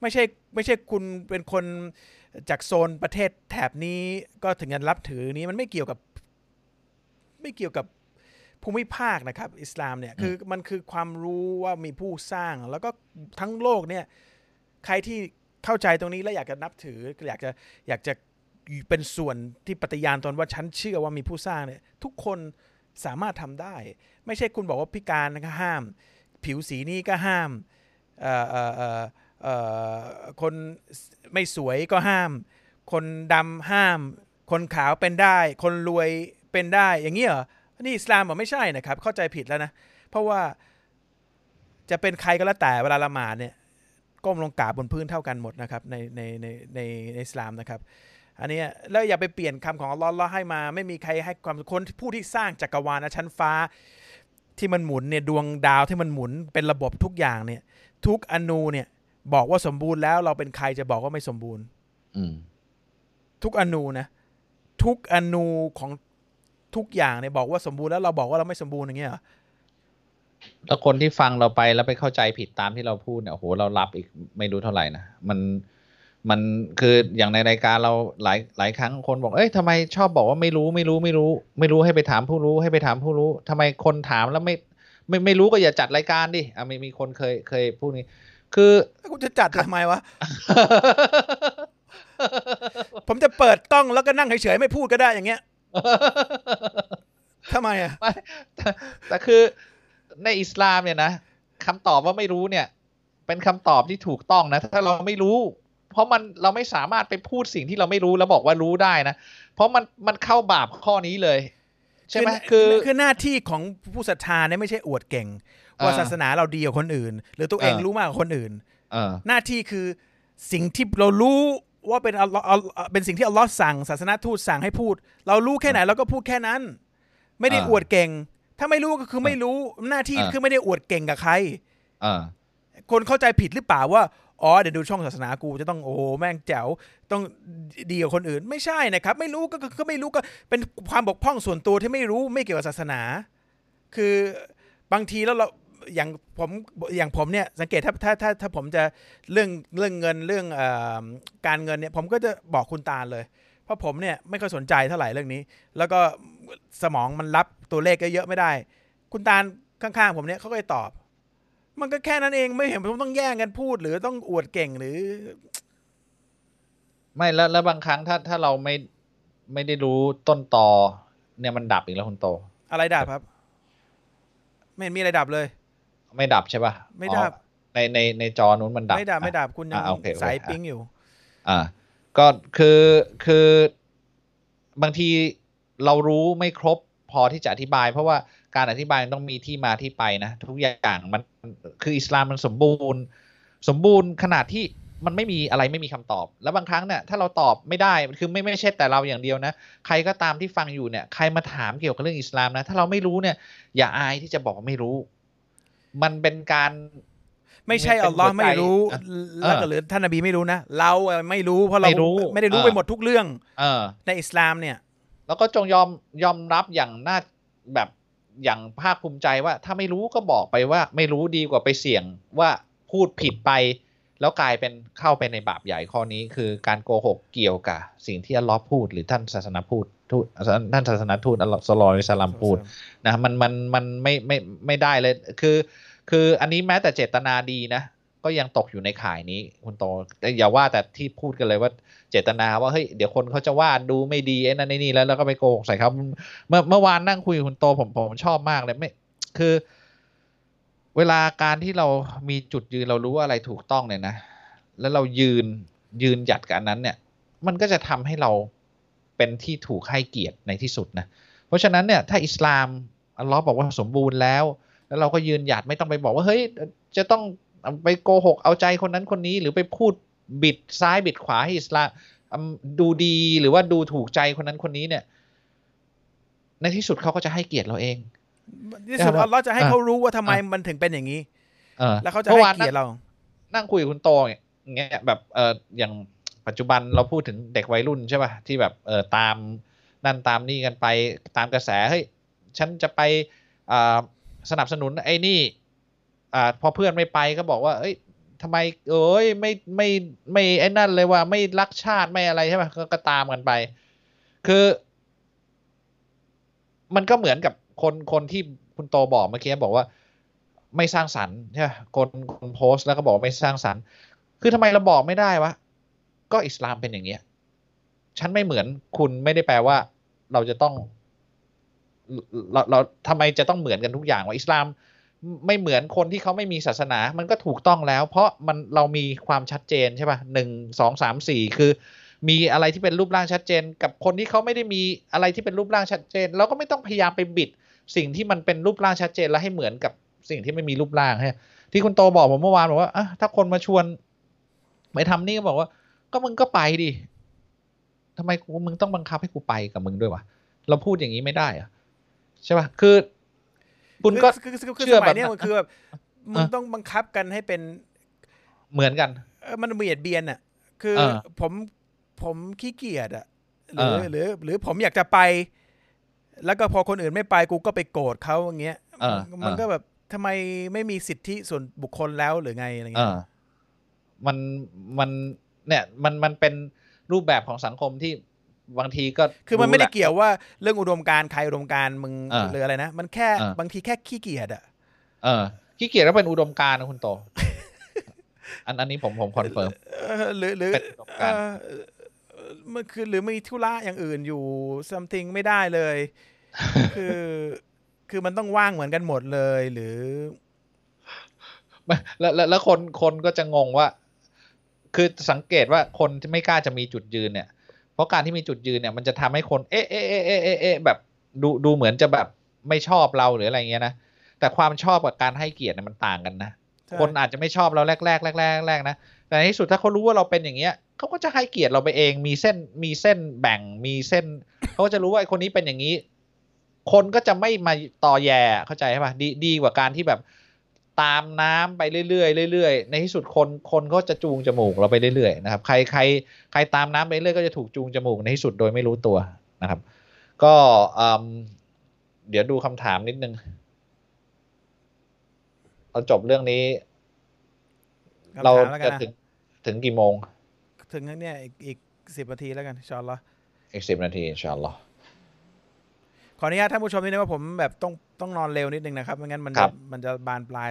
ไม่ใช่ไม่ใช่คุณเป็นคนจากโซนประเทศแถบนี้ก็ถึงจะรับถือนี้มันไม่เกี่ยวกับไม่เกี่ยวกับภูมิภาคนะครับอิสลามเนี่ยคือมันคือความรู้ว่ามีผู้สร้างแล้วก็ทั้งโลกเนี่ยใครที่เข้าใจตรงนี้แล้วอยากจะนับถืออยากจะอยากจะเป็นส่วนที่ปฏิญาณตนว่าฉันเชื่อว่ามีผู้สร้างเนี่ยทุกคนสามารถทำได้ไม่ใช่คุณบอกว่าพิการก็ห้ามผิวสีนี้ก็ห้ามเอ่อเอ่อเอ่อเอ่อคนไม่สวยก็ห้ามคนดำห้ามคนขาวเป็นได้คนรวยเป็นได้อย่างนี้เหรอนี่อิสลามบอกไม่ใช่นะครับเข้าใจผิดแล้วนะเพราะว่าจะเป็นใครก็แล้วแต่เวลาละหมาดเนี่ยก้มลงกราบบนพื้นเท่ากันหมดนะครับในในในในในอิสลามนะครับอันนี้แล้วอย่าไปเปลี่ยนคำของอัลลอฮ์ให้มาไม่มีใครให้ความคนผู้ที่สร้างจักรวาลชั้นฟ้าที่มันหมุนเนี่ยดวงดาวที่มันหมุนเป็นระบบทุกอย่างเนี่ยทุกอนูเนี่ยบอกว่าสมบูรณ์แล้วเราเป็นใครจะบอกว่าไม่สมบูรณ์ทุกอนูนะทุกอนูของทุกอย่างเนี่ยบอกว่าสมบูรณ์แล้วเราบอกว่าเราไม่สมบูรณ์อย่างเงี้ยแล้วคนที่ฟังเราไปแล้วไปเข้าใจผิดตามที่เราพูดเนี่ยโอ้โหเรารับอีกไม่รู้เท่าไหร่นะมันมันคืออย่างในรายการเราหลายหลายครั้งคนบอกเอ้ยทำไมชอบบอกว่าไม่รู้ไม่รู้ไม่รู้ไม่รู้ให้ไปถามผู้รู้ให้ไปถามผู้รู้ทำไมคนถามแล้วไม่ไม่ไม่รู้ก็อย่าจัดรายการดิอ่ะมีมีคนเคยเคยพูดนี้คือกูจะจัดทำไมวะ ผมจะเปิดกล้องแล้วก็นั่งเฉยๆไม่พูดก็ได้อย่างเงี้ย ทำไมอ่ะแต่แต่คือในอิสลามเนี่ยนะคำตอบว่าไม่รู้เนี่ยเป็นคำตอบที่ถูกต้องนะถ้าเราไม่รู้เพราะมันเราไม่สามารถไปพูดสิ่งที่เราไม่รู้แล้วบอกว่ารู้ได้นะเพราะมันมันเข้าบาปข้อนี้เลยใช่ไหมคือคือหน้าที่ของผู้ศรัทธาเนี่ยไม่ใช่อวดเก่งว่าศาสนาเราดีกว่าคนอื่นหรือตัวเองรู้มากกว่าคนอื่นหน้าที่คือสิ่งที่เรารู้ว่าเป็นอัลลอฮ์เป็นสิ่งที่อัลลอฮ์สั่งศาสนาทูตสั่งให้พูดเรารู้แค่ไหนเราก็พูดแค่นั้นไม่ได้อวดเก่งถ้าไม่รู้ก็คือไม่รู้หน้าที่คือไม่ได้อวดเก่งกับใครคนเข้าใจผิดหรือเปล่าว่าอ๋อเดี๋ยวดูช่องศาสนากูจะต้องโอ้โหแม่งแจ๋วต้องดีกว่าคนอื่นไม่ใช่นะครับไม่รู้ก็ก็ไม่รู้ก็เป็นความบกพร่องส่วนตัวที่ไม่รู้ไม่เกี่ยวกับศาสนาคือบางทีแล้วเราอย่างผมอย่างผมเนี่ยสังเกตถ้าถ้าถ้าถ้าผมจะเรื่องเรื่องเงินเรื่องเอ่อการเงินเนี่ยผมก็จะบอกคุณตาเลยเพราะผมเนี่ยไม่ค่อยสนใจเท่าไหร่เรื่องนี้แล้วก็สมองมันรับตัวเลขเยอะๆไม่ได้คุณตาข้างๆผมเนี่ยเขาก็ตอบมันก็แค่นั้นเองไม่เห็นผมต้องแย่งกันพูดหรือต้องอวดเก่งหรือ ไม่แล้วแล้วบางครั้งถ้าถ้าเราไม่ไม่ได้รู้ต้นตอเนี่ยมันดับอีกแล้วคุณโตอะไรดับครับไม่เห็นมีอะไรดับเลยไม่ดับใช่ป่ะไม่ดับในในในจอนู้นมันดับไม่ดับไม่ดับคุณยังสายปิ้งอยู่อ่าก็คือคือบางทีเรารู้ไม่ครบพอที่จะอธิบายเพราะว่าการอธิบายต้องมีที่มาที่ไปนะทุกอย่างมันคืออิสลามมันสมบูรณ์สมบูรณ์ขนาดที่มันไม่มีอะไรไม่มีคำตอบแล้วบางครั้งเนี่ยถ้าเราตอบไม่ได้คือไม่ไม่ใช่แต่เราอย่างเดียวนะใครก็ตามที่ฟังอยู่เนี่ยใครมาถามเกี่ยวกับเรื่องอิสลามนะถ้าเราไม่รู้เนี่ยอย่าอายที่จะบอกไม่รู้มันเป็นการไม่ใช่อัลลอฮ์ไม่รู้แล้วก็หรือท่านนบีไม่รู้นะเราไม่รู้เพราะเราไม่ได้รู้ไปหมดทุกเรื่องในอิสลามเนี่ยแล้วก็จงยอมยอมรับอย่างน่าแบบอย่างภาคภูมิใจว่าถ้าไม่รู้ก็บอกไปว่าไม่รู้ดีกว่าไปเสี่ยงว่าพูดผิดไปแล้วกลายเป็นเข้าไปในบาปใหญ่ข้อนี้คือการโกหกเกี่ยวกับสิ่งที่อัลลอฮ์พูดหรือท่านศาสนาพูดท่านศาสนาทูตอัลลอฮ์ศ็อลลัลลอฮุอะลัยฮิวะซัลลัมพูดนะมันมันมันไม่ไม่ไม่ได้เลยคือคืออันนี้แม้แต่เจตนาดีนะก็ยังตกอยู่ในข่ายนี้คุณโตอย่าว่าแต่ที่พูดกันเลยว่าเจตนาว่าเฮ้ยเดี๋ยวคนเขาจะว่าดูไม่ดีไอ้นั่นไอ้นี่แล้วแล้วก็ไปโกหกใส่เขาเมื่อเมื่อวานนั่งคุยคุณโตผมผมชอบมากเลยไม่คือเวลาการที่เรามีจุดยืนเรารู้ว่าอะไรถูกต้องเนี่ยนะแล้วเรายืนยืนหยัดกับอันนั้นเนี่ยมันก็จะทำให้เราเป็นที่ถูกให้เกียรติในที่สุดนะเพราะฉะนั้นเนี่ยถ้าอิสลามอัลลอฮ์บอกว่าสมบูรณ์แล้วแล้วเราก็ยืนหยัดไม่ต้องไปบอกว่าเฮ้ยจะต้องไปโกหกเอาใจคนนั้นคนนี้หรือไปพูดบิดซ้ายบิดขวาให้อิสลามดูดีหรือว่าดูถูกใจคนนั้นคนนี้เนี่ยในที่สุดเขาก็จะให้เกียรติเราเองที่สุดเราจะให้เขารู้ว่าทำไมมันถึงเป็นอย่างนี้แล้วเขาจะให้เกียรติเรานั่งคุยกับคุณโตอย่างเงี้ยแบบเอออย่างปัจจุบันเราพูดถึงเด็กวัยรุ่นใช่ป่ะที่แบบเออตามนั่นตามนี่กันไปตามกระแสเฮ้ยฉันจะไปอ่าสนับสนุนไอ้นี่อ่าพอเพื่อนไม่ไปก็บอกว่าเอ้ยทำไมเอ้ยไม่ไม่ไม่ไอ้นั่นเลยว่าไม่รักชาติไม่อะไรใช่ป่ะก็ตามกันไปคือมันก็เหมือนกับคนคนที่คุณโตบอกเมื่อกี้บอกว่าไม่สร้างสรรค์ใช่ไหมคนคนโพสต์แล้วก็บอกไม่สร้างสรรค์คือทำไมเราบอกไม่ได้วะก็อิสลามเป็นอย่างเงี้ยฉันไม่เหมือนคุณไม่ได้แปลว่าเราจะต้องเราเราทำไมจะต้องเหมือนกันทุกอย่างว่าอิสลามไม่เหมือนคนที่เขาไม่มีศาสนามันก็ถูกต้องแล้วเพราะมันเรามีความชัดเจนใช่ป่ะหนึ่งสองสามสี่คือมีอะไรที่เป็นรูปร่างชัดเจนกับคนที่เขาไม่ได้มีอะไรที่เป็นรูปร่างชัดเจนเราก็ไม่ต้องพยายามไปบิดสิ่งที่มันเป็นรูปร่างชัดเจนแล้วให้เหมือนกับสิ่งที่ไม่มีรูปร่างฮะที่คุณโตบอกผมเมื่อวานบอกว่าอ่ะถ้าคนมาชวนไปทำนี่ก็บอกว่าก็มึงก็ไปดิทำไมกูมึงต้องบังคับให้กูไปกับมึงด้วยวะเราพูดอย่างนี้ไม่ได้อะใช่ป่ะคือคุณก็เชื่อแบบนี้มันคือแบบมึงต้องบังคับกันให้เป็นเหมือนกันมันเบียดเบียนอ่ะคือผมผมขี้เกียจอ่ะหรือหรือหรือผมอยากจะไปแล้วก็พอคนอื่นไม่ไปกูก็ไปโกรธเขาอย่างเงี้ยมันก็แบบทำไมไม่มีสิทธิส่วนบุคคลแล้วหรือไงอะไรเงี้ยมันมันเนี่ยมันมันเป็นรูปแบบของสังคมที่บางทีก็คือมันไม่ได้เกี่ยวว่าเรื่องอุดมการณ์ใครอุดมการณ์มึงหรืออะไรนะมันแค่บางทีแค่ขี้เกียจอ่ะเออขี้เกียจก็เป็นอุดมการณ์นะคุณโตอันอันนี้ผมผมคอนเฟิร์มหรือหรือมันคือหรือมีธุระอย่างอื่นอยู่ ซัมติง ไม่ได้เลยคือคือมันต้องว่างเหมือนกันหมดเลยหรือแล้วแล้วคนคนก็จะงงว่าคือสังเกตว่าคนที่ไม่กล้าจะมีจุดยืนเนี่ยเพราะการที่มีจุดยืนเนี่ยมันจะทำให้คนเอ๊ะเอ๊ะเอ๊ะเอ๊ะเอ๊ะแบบดูดูเหมือนจะแบบไม่ชอบเราหรืออะไรเงี้ยนะแต่ความชอบกับการให้เกียรติเนี่ยมันต่างกันนะคนอาจจะไม่ชอบเราแรกแรกแรกแรกนะแต่ในที่สุดถ้าเขารู้ว่าเราเป็นอย่างเงี้ยเขาก็จะให้เกียรติเราไปเองมีเส้นมีเส้นแบ่งมีเส้น เขาจะรู้ว่าไอ้คนนี้เป็นอย่างนี้คนก็จะไม่มาตอแยเข้าใจใช่ป่ะดีดีกว่าการที่แบบตามน้ำไปเรื่อยๆเรื่อยๆในที่สุดคนคนก็จะจูงจมูกเราไปเรื่อยๆนะครับใครใครใครตามน้ำไปเรื่อยก็จะถูกจูงจมูกในที่สุดโดยไม่รู้ตัวนะครับก็เดี๋ยวดูคำถามนิดนึงเราจบเรื่องนี้เราจะถึงถึงกี่โมงถึงเนี่ยอีกสิบนาทีแล้วกันอินชาอัลลอฮ์อีกสิบนาทีอินชาอัลลอฮ์ขออนุญาตท่านผู้ชมนิดนึงว่าผมแบบต้องต้องนอนเร็วนิดนึงนะครับไม่งั้นมันมันจะบานปลาย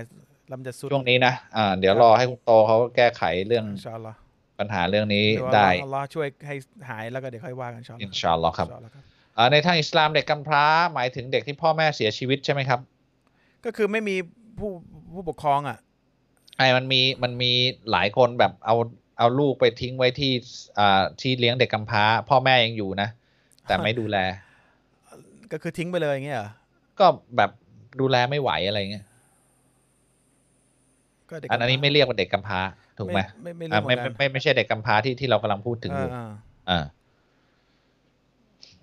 ลำจะสุดช่วงนี้นะอ่าเดี๋ยวรอให้คุณโตเขาแก้ไขเรื่องอินชาอัลลอฮ์ไป ปัญหาเรื่องนี้ได้อัลเลาะห์ช่วยให้หายแล้วก็เดี๋ยวค่อยว่ากันอินชาอัลเลาะห์ครับในทางอิสลามเด็กกำพร้าหมายถึงเด็กที่พ่อแม่เสียชีวิตใช่ไหมครับก็คือไม่มีผู้ผู้ปกครองอ่ะไอ้มันมีมันมีหลายคนแบบเอาเอาลูกไปทิ้งไว้ที่อ่าที่เลี้ยงเด็กกำพร้าพ่อแม่ยังอยู่นะแต่ไม่ดูแลก็คือทิ้งไปเลยอย่างเงี้ยเหรอก็แบบดูแลไม่ไหวอะไรเงี้ยอันนี้ไม่เรียกว่าเด็กกำพร้าถูกไหมไม่ไม่ไม่ไม่ไม่ใช่เด็กกำพร้าที่ที่เรากำลังพูดถึงอยู่อ่า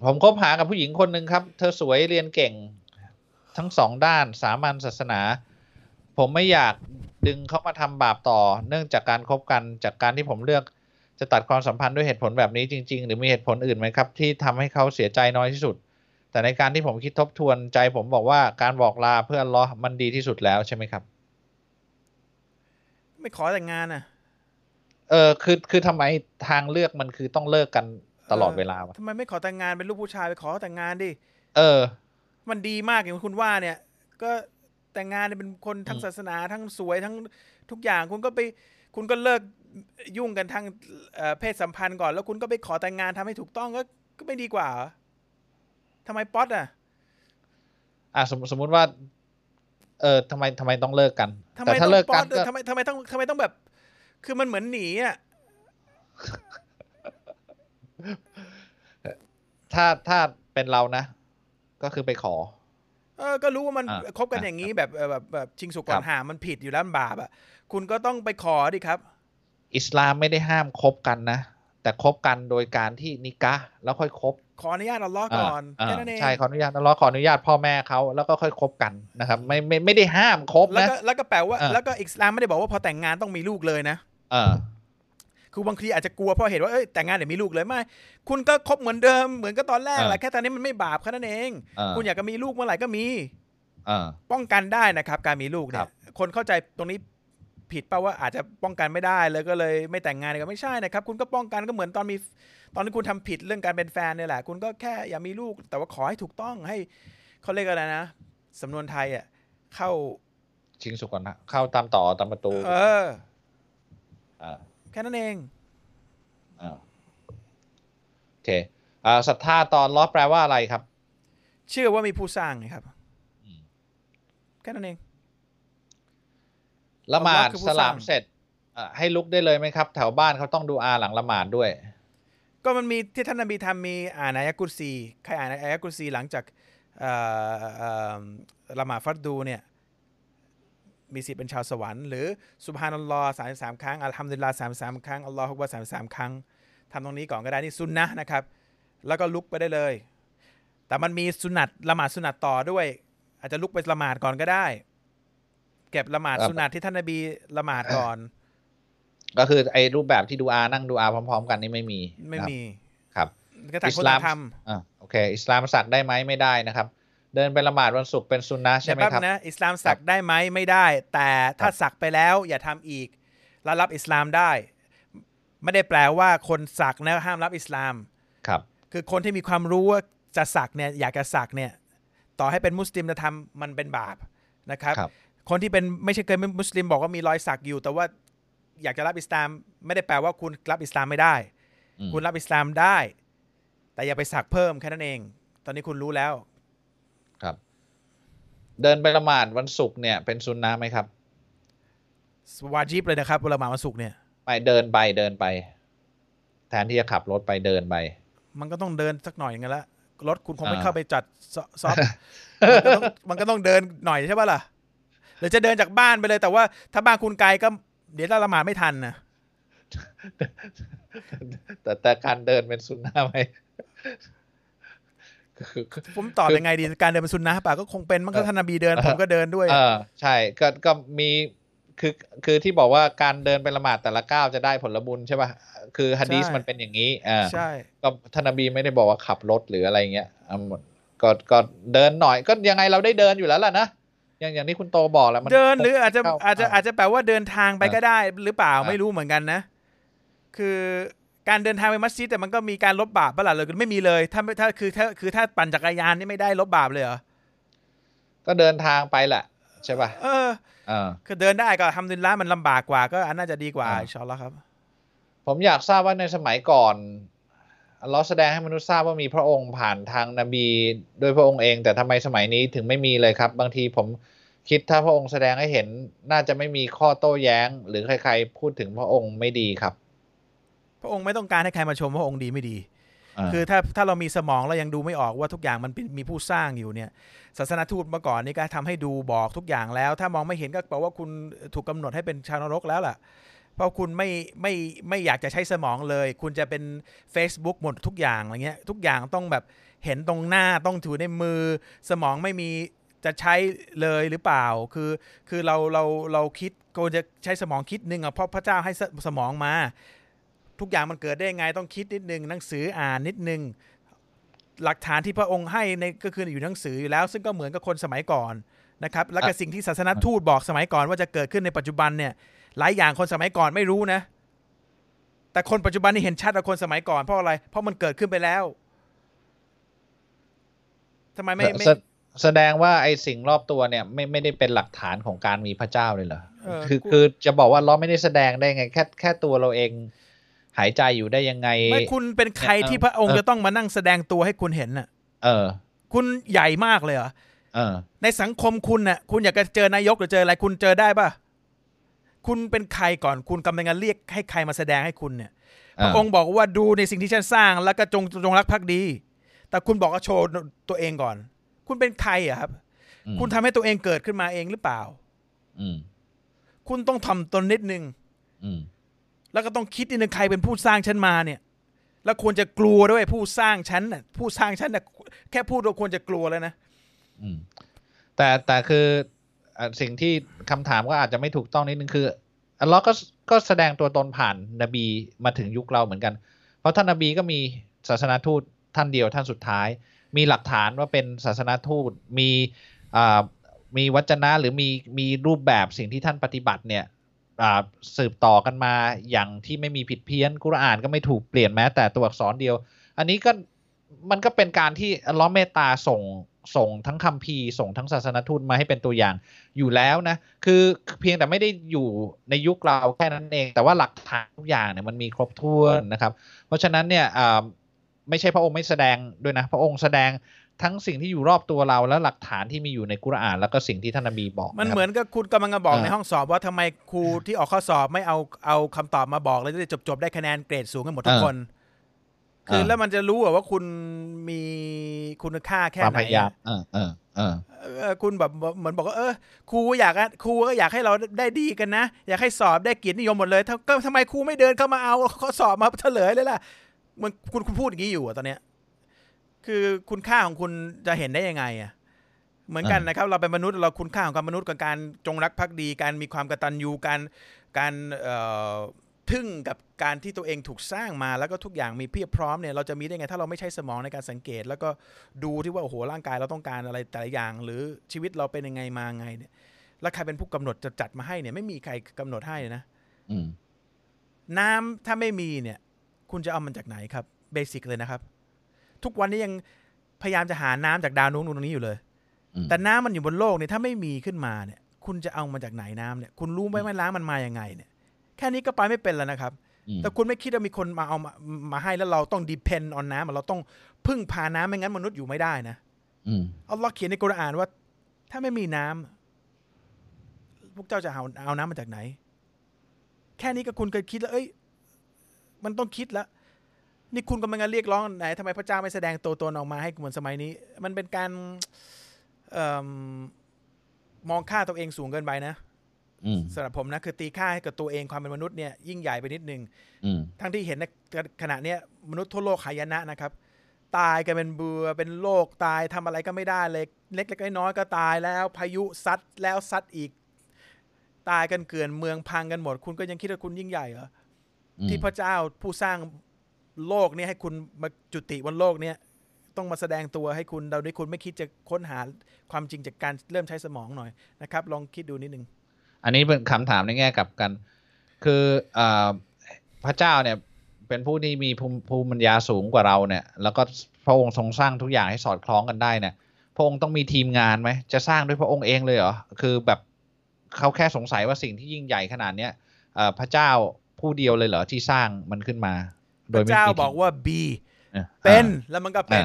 ผมคบหากับผู้หญิงคนหนึ่งครับเธอสวยเรียนเก่งทั้งสองด้านสามัญศาสนาผมไม่อยากดึงเขามาทำบาปต่อเนื่องจากการคบกันจากการที่ผมเลือกจะตัดความสัมพันธ์ด้วยเหตุผลแบบนี้จริงๆหรือมีเหตุผลอื่นไหมครับที่ทำให้เขาเสียใจน้อยที่สุดแต่ในการที่ผมคิดทบทวนใจผมบอกว่าการบอกลาเพื่ออัลเลาะห์มันดีที่สุดแล้วใช่ไหมครับไม่ขอแต่งงานอ่ะเออคือคือทำไมทางเลือกมันคือต้องเลิกกันตลอดเวลาวะทำไมไม่ขอแต่งงานเป็นลูกผู้ชายไปขอแต่งงานดิเออมันดีมากอย่างคุณว่าเนี่ยก็แต่งงานเป็นคนทั้งศาสนาทั้งสวยทั้งทุกอย่างคุณก็ไปคุณก็เลิกยุ่งกันทางเพศสัมพันธ์ก่อนแล้วคุณก็ไปขอแต่งงานทำให้ถูกต้องก็ก็ไม่ดีกว่าทำไมป๊อตอ่ะอ่ะสมสมมุติว่าเออทำไมทำไมต้องเลิกกันแต่ถ้าเลิกกันทำไมทำไมต้องทำไมต้องแบบคือมันเหมือนหนีอ่ะถ้าถ้าเป็นเรานะก็คือไปขอเออก็รู้ว่ามันคบกันอย่างนี้แบบแบบแบบชิงสุกก่อนหามันผิดอยู่แล้วบาปอ่ะคุณก็ต้องไปขอดิครับอิสลามไม่ได้ห้ามคบกันนะแต่คบกันโดยการที่นิกะห์แล้วค่อยคบขออนุญาตอัลเลาะห์ก่อนแค่นั้นเองใช่ขออนุญาตอัลเลาะห์ขออนุญาตพ่อแม่เขาแล้วก็ค่อยคบกันนะครับไม่ไม่ไม่ได้ห้ามคบนะแล้วก็แล้วก็แปลว่าแล้วก็อิสลามไม่ได้บอกว่าพอแต่งงานต้องมีลูกเลยนะเออคือบางทีอาจจะกลัวเพราะเห็นว่าเอ้ยแต่งงานเดี๋ยวมีลูกเลยไม่คุณก็คบเหมือนเดิมเหมือนกับตอนแรกแหละแค่ตอนนี้มันไม่บาปแค่นั้นเองคุณอยากจะมีลูกเมื่อไหร่ก็มีป้องกันได้นะครับการมีลูกเนี่ยคนเข้าใจตรงนี้ผิดป่ะว่าอาจจะป้องกันไม่ได้เลยก็เลยไม่แต่งงานกันไม่ใช่นะครับคุณก็ป้องกันก็เหมือนตอนมีตอนที่คุณทำผิดเรื่องการเป็นแฟนเนี่ยแหละคุณก็แค่อย่ามีลูกแต่ว่าขอให้ถูกต้องให้เขาเรียกอะไรนะสำนวนไทยอ่ะเข้าชิงสุกก่อนนะเข้าตามต่อตามประตูเออแค่นั้นเองโอเคศรัทธาตอนล้อแปลว่าอะไรครับเชื่อว่ามีผู้สร้างนะครับแค่นั้นเองละหมาดสลามเสร็จให้ลุกได้เลยไหมครับแถวบ้านเขาต้องดูอาหลังละหมาดด้วยก็มันมีที่ท่านนบีทำมีอ่านอายะกุรซีใครอ่านอายะกุรซีหลังจากละหมาดฟัรดูเนี่ยมีสิทธิ์เป็นชาวสวรรค์หรือซุบฮานัลลอฮ์สามสิบสามครั้งอัลฮัมดุลิลลาห์สามสิบสามครั้งอัลลอฮฺอักบาร์สามสิบสามครั้งทำตรงนี้ก่อนก็ได้นี่ซุนนะห์นะครับแล้วก็ลุกไปได้เลยแต่มันมีสุนัตละหมาดสุนัตต่อด้วยอาจจะลุกไปละหมาดก่อนก็ได้เก็บละหมาดสุนัตที่ท่านนบีละหมาดก่อนก็คือไอ้รูปแบบที่ดูอานั่งดูอาพร้อมๆกันนี่ไม่มีไม่มีครับอิสลามอ่าโอเคอิสลามสักได้ไหมไม่ได้นะครับเดินไปละหมาดวันศุกร์เป็นซุนนะห์ใช่ไหมครับนะอิสลามสักได้ไหมไม่ได้แต่ถ้าสักไปแล้วอย่าทำอีกแล้วรับอิสลามได้ไม่ได้แปลว่าคนสักนะห้ามรับอิสลามครับคือคนที่มีความรู้ว่าจะสักเนี่ยอยากจะสักเนี่ยต่อให้เป็นมุสลิมจะทำมันเป็นบาปนะครับคนที่เป็นไม่ใช่เคยเป็นมุสลิมบอกว่ามีรอยสักอยู่แต่ว่าอยากจะรับอิสลามไม่ได้แปลว่าคุณรับอิสลามไม่ได้คุณรับอิสลามได้แต่อย่าไปสักเพิ่มแค่นั้นเองตอนนี้คุณรู้แล้วครับเดินไปละหมาดวันศุกร์เนี่ยเป็นซุนนะห์ไหมครับวาญิบเลยนะครับละหมาดวันศุกร์เนี่ยไปเดินไปเดินไปแทนที่จะขับรถไปเดินไปมันก็ต้องเดินสักหน่อยอย่างนั้นละรถคุณคงไม่เข้าไปจัดซอฟ มันก็ต้องเดินหน่อยใช่ป่ะล่ะหรือจะเดินจากบ้านไปเลยแต่ว่าถ้าบ้านคุณไกลก็เดี๋ยวละหมาดไม่ทันนะ แต่แต่การเดินเป็นซุนนะห์ไหมผมตอบยังไงดีการเดินเป็นซุนนะห์ป่ะก็คงเป็นมันก็ท่านนบีเดินผมก็เดินด้วยเออใช่ก็ก็มีคือคือที่บอกว่าการเดินไปละหมาดแต่ละก้าวจะได้ผลบุญใช่ป่ะคือหะดีษมันเป็นอย่างนี้อ่าใช่ก็ท่านนบีไม่ได้บอกว่าขับรถหรืออะไรเงี้ยก็ก็เดินหน่อยก็ยังไงเราได้เดินอยู่แล้วล่ะนะอย่างอย่างนี้คุณโตบอกแล้วมันเดินหรืออาจจะอาจจะอาจจะแปลว่าเดินทางไปก็ได้หรือเปล่าไม่รู้เหมือนกันนะคือการเดินทางไปมัสยิดแต่มันก็มีการลบบาปบ้างหรือไม่มีเลยถ้าถ้าคือถ้าคือถ้าปั่นจักรยานนี่ไม่ได้ลบบาปเลยเหรอก็เดินทางไปแหละใช่ป่ะเออเออคือเดินได้ก็ทำดินล้ามันลำบากกว่าก็อันน่าจะดีกว่าอินชาอัลเลาะห์ครับผ ผมอยากทราบว่าในสมัยก่อนอัลเลาะห์แสดงให้มนุษย์ทราบว่ามีพระองค์ผ่านทางนบีโดยพระองค์เองแต่ทำไมสมัยนี้ถึงไม่มีเลยครับบางทีผมคิดถ้าพระองค์แสดงให้เห็นน่าจะไม่มีข้อโต้แย้งหรือใครๆพูดถึงพระองค์ไม่ดีครับพระองค์ไม่ต้องการให้ใครมาชมพระองค์ดีไม่ดีคือถ้าถ้าเรามีสมองเรายังดูไม่ออกว่าทุกอย่างมันมีผู้สร้างอยู่เนี่ยศาสนทูตเมื่อก่อนนี่ก็ทำให้ดูบอกทุกอย่างแล้วถ้ามองไม่เห็นก็แปลว่าคุณถูกกำหนดให้เป็นชาวนรกแล้วล่ะเพราะคุณไม่ไม่ไม่อยากจะใช้สมองเลยคุณจะเป็น Facebook หมดทุกอย่างอะไรเงี้ยทุกอย่างต้องแบบเห็นตรงหน้าต้องถือในมือสมองไม่มีจะใช้เลยหรือเปล่าคือคือเราเราเราคิดก็จะใช้สมองคิดนึงอ่ะเพราะพระเจ้าให้สมองมาทุกอย่างมันเกิดได้ยังไงต้องคิดนิดนึงหนังสืออ่านนิดนึงหลักฐานที่พระองค์ให้ในก็คืออยู่หนังสืออยู่แล้วซึ่งก็เหมือนกับคนสมัยก่อนนะครับและก็สิ่งที่ศาสนทูตบอกสมัยก่อนว่าจะเกิดขึ้นในปัจจุบันเนี่ยหลายอย่างคนสมัยก่อนไม่รู้นะแต่คนปัจจุบันนี่เห็นชัดกว่าคนสมัยก่อนเพราะอะไรเพราะมันเกิดขึ้นไปแล้วทำไมไม่แสดงว่าไอ้สิ่งรอบตัวเนี่ยไม่ไม่ได้เป็นหลักฐานของการมีพระเจ้าเลยเหรอคือคือจะบอกว่าเราไม่ได้แสดงได้ไงแค่แค่ตัวเราเองหายใจอยู่ได้ยังไงไม่คุณเป็นใครที่พระองค์จะต้องมานั่งแสดงตัวให้คุณเห็นน่ะเออคุณใหญ่มากเลยเหรอเออในสังคมคุณน่ะคุณอยากจะเจอนายกหรือเจออะไรคุณเจอได้ป่ะคุณเป็นใครก่อนคุณกำลังจะเรียกให้ใครมาแสดงให้คุณเนี่ยพระองค์บอกว่าดูในสิ่งที่ฉันสร้างแล้วก็จงจงรักภักดีแต่คุณบอกว่าโชว์ตัวเองก่อนคุณเป็นใครอะครับคุณทำให้ตัวเองเกิดขึ้นมาเองหรือเปล่าคุณต้องทำตนนิดนึงแล้วก็ต้องคิดนิดนึงใครเป็นผู้สร้างฉันมาเนี่ยแล้วควรจะกลัวด้วยผู้สร้างฉันน่ะผู้สร้างฉันน่ะแค่พูดเราควรจะกลัวแล้วนะแต่แต่คือสิ่งที่คำถามก็อาจจะไม่ถูกต้องนิดนึงคืออัลเลาะห์ก็ก็แสดงตัวตนผ่านนบีมาถึงยุคเราเหมือนกันเพราะท่านนบีก็มีศาสนทูตท่านเดียวท่านสุดท้ายมีหลักฐานว่าเป็นศาสนทูตมีอ่ามีวจนะหรือมีมีรูปแบบสิ่งที่ท่านปฏิบัติเนี่ยสืบต่อกันมาอย่างที่ไม่มีผิดเพี้ยนกุรอานก็ไม่ถูกเปลี่ยนแม้แต่ตัวอักษรเดียวอันนี้ก็มันก็เป็นการที่อัลเลาะห์เมตตาส่งส่งทั้งคัมภีร์ส่งทั้งศาสนทูตมาให้เป็นตัวอย่างอยู่แล้วนะคือเพียงแต่ไม่ได้อยู่ในยุคเราแค่นั้นเองแต่ว่าหลักฐานทุกอย่างเนี่ยมันมีครบถ้วนนะครับเพราะฉะนั้นเนี่ยไม่ใช่พระองค์ไม่แสดงด้วยนะพระองค์แสดงทั้งสิ่งที่อยู่รอบตัวเราและหลักฐานที่มีอยู่ในกุรอานแล้วก็สิ่งที่ท่านนบีบอกมันเหมือนกับคุณกำลังจะบอกในห้องสอบว่าทำไมครูที่ออกข้อสอบไม่เอาเอาคำตอบมาบอกเลยจะจบๆได้คะแนนเกรดสูงกันหมดทุกคนคือแล้วมันจะรู้ว่าคุณมีคุณค่าแค่ไหนเออเออเออคุณแบบเหมือนบอกว่าเออครูอยากครูก็อยากให้เราได้ดีกันนะอยากให้สอบได้เกียรตินิยมหมดเลยก็ทำไมครูไม่เดินเข้ามาเอาข้อสอบมาเฉลยเลยล่ะมันคุณคุณพูดอย่างนี้อยู่อ่ะตอนเนี้ยคือคุณค่าของคุณจะเห็นได้ยังไงอ่ะเหมือนกันนะครับเราเป็นมนุษย์เราคุณค่าของการมนุษย์กับการจงรักภักดีการมีความกตัญญูการการทึ่งกับการที่ตัวเองถูกสร้างมาแล้วก็ทุกอย่างมีเพียบพร้อมเนี่ยเราจะมีได้ไงถ้าเราไม่ใช้สมองในการสังเกตแล้วก็ดูที่ว่าโอ้โหร่างกายเราต้องการอะไรแต่ละอย่างหรือชีวิตเราเป็นยังไงมาไงเนี่ยแล้วใครเป็นผู้กำหนดจะจัดมาให้เนี่ยไม่มีใครกำหนดให้นะน้ำถ้าไม่มีเนี่ยคุณจะเอามันจากไหนครับเบสิกเลยนะครับทุกวันนี้ยังพยายามจะหาน้ำจากดาวนู้นตรงนี้อยู่เลยแต่น้ำมันอยู่บนโลกเนี่ยถ้าไม่มีขึ้นมาเนี่ยคุณจะเอามันจากไหนน้ำเนี่ยคุณรู้ไหมว่าล้างมันมาอย่างไงเนี่ยแค่นี้ก็ไปไม่เป็นแล้วนะครับแต่คุณไม่คิดว่ามีคนมาเอามามาให้แล้วเราต้อง depend on น้ำเราต้องพึ่งพาน้ำไม่งั้นมนุษย์อยู่ไม่ได้นะอัลเลาะห์เขียนในกุรอานว่าถ้าไม่มีน้ำพวกเจ้าจะเอาเอาน้ำมาจากไหนแค่นี้ก็คุณเคยคิดแล้วเอ้ยมันต้องคิดแล้วนี่คุณกำลังเรียกร้องไหนทำไมพระเจ้าไม่แสดงตัวตนออกมาให้เหมือนสมัยนี้มันเป็นการมองค่าตัวเองสูงเกินไปนะสำหรับผมนะคือตีค่าให้กับตัวเองความเป็นมนุษย์เนี่ยยิ่งใหญ่ไปนิดนึงทั้งที่เห็นในขณะนี้มนุษย์ทั่วโลกหายนะนะครับตายกันเป็นเบื่อเป็นโรคตายทำอะไรก็ไม่ได้เลยเล็กเล็กน้อยก็ตายแล้วพายุซัดแล้วซัดอีกตายกันเกลื่อนเมืองพังกันหมดคุณก็ยังคิดว่าคุณยิ่งใหญ่เหรอที่พระเจ้าผู้สร้างโลกนี้ให้คุณมาจุติบนโลกนี้ต้องมาแสดงตัวให้คุณเราด้วยคุณไม่คิดจะค้นหาความจริงจากการเริ่มใช้สมองหน่อยนะครับลองคิดดูนิดนึงอันนี้เป็นคำถามในแง่กลับกันคือพระเจ้าเนี่ยเป็นผู้ที่มีภูมิปัญญาสูงกว่าเราเนี่ยแล้วก็พระองค์ทรงสร้างทุกอย่างให้สอดคล้องกันได้เนี่ยพระองค์ต้องมีทีมงานไหมจะสร้างด้วยพระองค์เองเลยเหรอคือแบบเขาแค่สงสัยว่าสิ่งที่ยิ่งใหญ่ขนาดเนี้ยพระเจ้า ผู้เดียวเลยเหรอที่สร้างมันขึ้นมาโดยไม่มีพระเจ้าบอกว่า B เป็นแล้วมันก็เป็น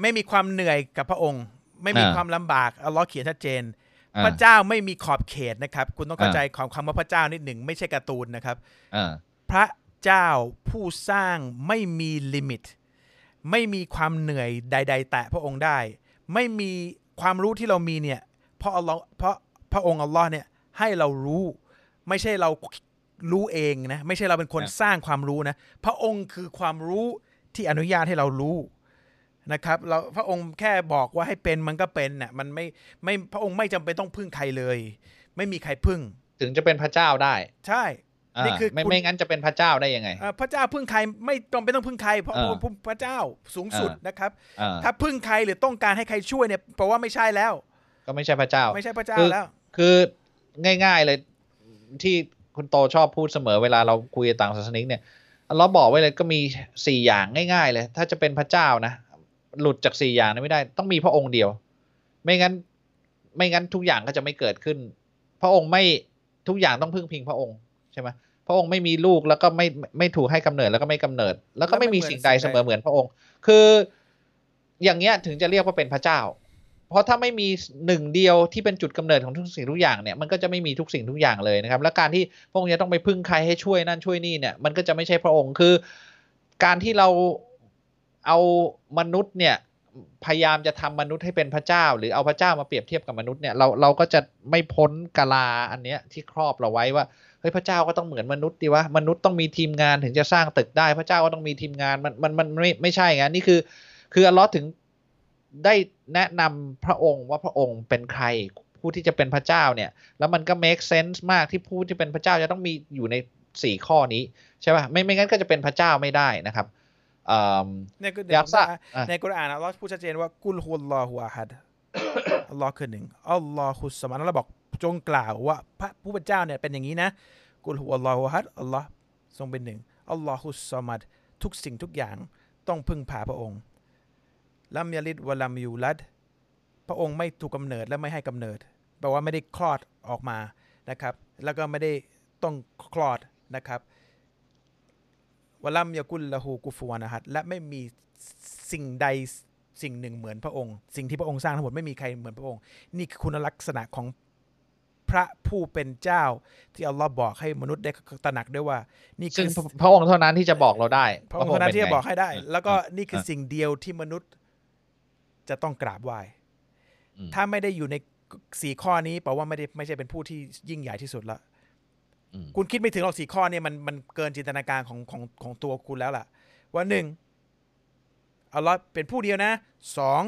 ไม่มีความเหนื่อยกับพระองค์ไม่มีความลำบากอัลเลาะห์เขียนชัดเจนพระเจ้าไม่มีขอบเขตนะครับคุณต้องเข้าใจของคำว่าพระเจ้านิดหนึ่งไม่ใช่การ์ตูนนะครับพระเจ้าผู้สร้างไม่มีลิมิตไม่มีความเหนื่อยใดๆแตะพระองค์ได้ไม่มีความรู้ที่เรามีเนี่ยเพราะอัลเลาะห์เพราะพระองค์อัลเลาะห์เนี่ยให้เรารู้ไม่ใช่เรารู้เองนะไม่ใช่เราเป็นคนสร้างความรู้นะพระองค์คือความรู้ที่อนุญาตให้เรารู้นะครับเราพระองค์แค่บอกว่าให้เป็นมันก็เป็นน่ะมันไม่ไม่พระองค์ไม่จำเป็นต้องพึ่งใครเลยไม่มีใครพึ่งถึงจะเป็นพระเจ้าได้ใช่นี่คือไม่ไม่งั้นจะเป็นพระเจ้าได้ยังไงพระเจ้าพึ่งใครไม่จำเป็นต้องพึ่งใครเพราะพระเจ้าสูงสุดนะครับถ้าพึ่งใครหรือต้องการให้ใครช่วยเนี่ยแปลว่าไม่ใช่แล้วก็ไม่ใช่พระเจ้าไม่ใช่พระเจ้าแล้วคือง่ายๆเลยที่คุณโตชอบพูดเสมอเวลาเราคุยต่างศาสนิกเนี่ยเราบอกไว้เลยก็มีสี่อย่างง่ายๆเลยถ้าจะเป็นพระเจ้านะหลุดจากสี่อย่างนี้ไม่ได้ต้องมีพระองค์เดียวไม่งั้นไม่งั้นทุกอย่างก็จะไม่เกิดขึ้นพระองค์ไม่ทุกอย่างต้องพึ่งพิงพระองค์ใช่ไหมพระองค์ไม่มีลูกแล้วก็ไม่ไม่ถูกให้กำเนิดแล้วก็ไม่กำเนิดแล้วก็ไม่มีสิ่งใดเสมอเหมือนพระองค์คืออย่างเงี้ยถึงจะเรียกว่าเป็นพระเจ้าเพราะถ้าไม่มีหนึ่งเดียวที่เป็นจุดกำเนิดของทุกสิ่งทุกอย่างเนี่ยมันก็จะไม่มีทุกสิ่งทุกอย่างเลยนะครับและการที่พระองค์จะต้องไปพึ่งใครให้ช่วยนั่นช่วยนี่เนี่ยมันก็จะไม่ใช่พระองค์คือการที่เราเอามนุษย์เนี่ยพยายามจะทำมนุษย์ให้เป็นพระเจ้าหรือเอาพระเจ้ามาเปรียบเทียบกับมนุษย์เนี่ยเราเราก็จะไม่พ้นกาลาอันเนี้ยที่ครอบเราไว้ว่าเฮ้ยพระเจ้าก็ต้องเหมือนมนุษย์ดิวะมนุษย์ต้องมีทีมงานถึงจะสร้างตึกได้พระเจ้าก็ต้องมีทีมงานมันมันมันไม่ไม่ใช่ไงนี่คือคืออัลเลาะห์ถึงได้แนะนำพระองค์ว่าพระองค์เป็นใครผู้ที่จะเป็นพระเจ้าเนี่ยแล้วมันก็ make sense มากที่ผู้ที่เป็นพระเจ้าจะต้องมีอยู่ในสี่ข้อนี้ใช่ป่ะไม่ไม่งั้นก็จะเป็นพระเจ้าไม่ได้นะครับในกุรอานในกุรอานอัลลอฮ์พูดชัดเจนว่ากุลฮุลลอฮุอะฮัดอัลลอฮ์คือหนึ่งอัลลอฮุสซะมัดแล้วบอกจงกล่าวว่าพระผู้เป็นเจ้าเนี่ยเป็นอย่างนี้นะกุลฮุลลอฮุอะฮัดอัลลอฮ์ทรงเป็นหนึ่งอัลลอฮุสซะมัดทุกสิ่งทุกอย่างต้องพึ่งพาพระองค์ลัมยะลิดวะลัมยูลัดพระองค์ไม่ถูกกาเนิดและไม่ให้กำเนิดแปลว่าไม่ได้คลอดออกมานะครับแล้วก็ไม่ได้ต้องคลอดนะครับวะลัมยะกุลละฮูกุฟวานะฮัดและไม่มีสิ่งใดสิ่งหนึ่งเหมือนพระองค์สิ่งที่พระองค์สร้างทั้งหมดไม่มีใครเหมือนพระองค์นี่คือคุณลักษณะของพระผู้เป็นเจ้าที่อัลลอฮ์บอกให้มนุษย์ได้ตระหนักด้วยว่านี่คือพระองค์เท่านั้นที่จะบอกเราได้พระองค์เท่านั้นที่จะบอกให้ได้แล้วก็นี่คือสิ่งเดียวที่มนุษย์จะต้องกราบไหว้ถ้าไม่ได้อยู่ในสี่ข้อนี้แปลว่าไม่ได้ไม่ใช่เป็นผู้ที่ยิ่งใหญ่ที่สุดละคุณคิดไม่ถึงหรอกสี่ข้อเนี่ยมันมันเกินจินตนาการของของของตัวคุณแล้วล่ะว่าหนึ่งอัลลอฮ์เป็นผู้เดียวนะสอง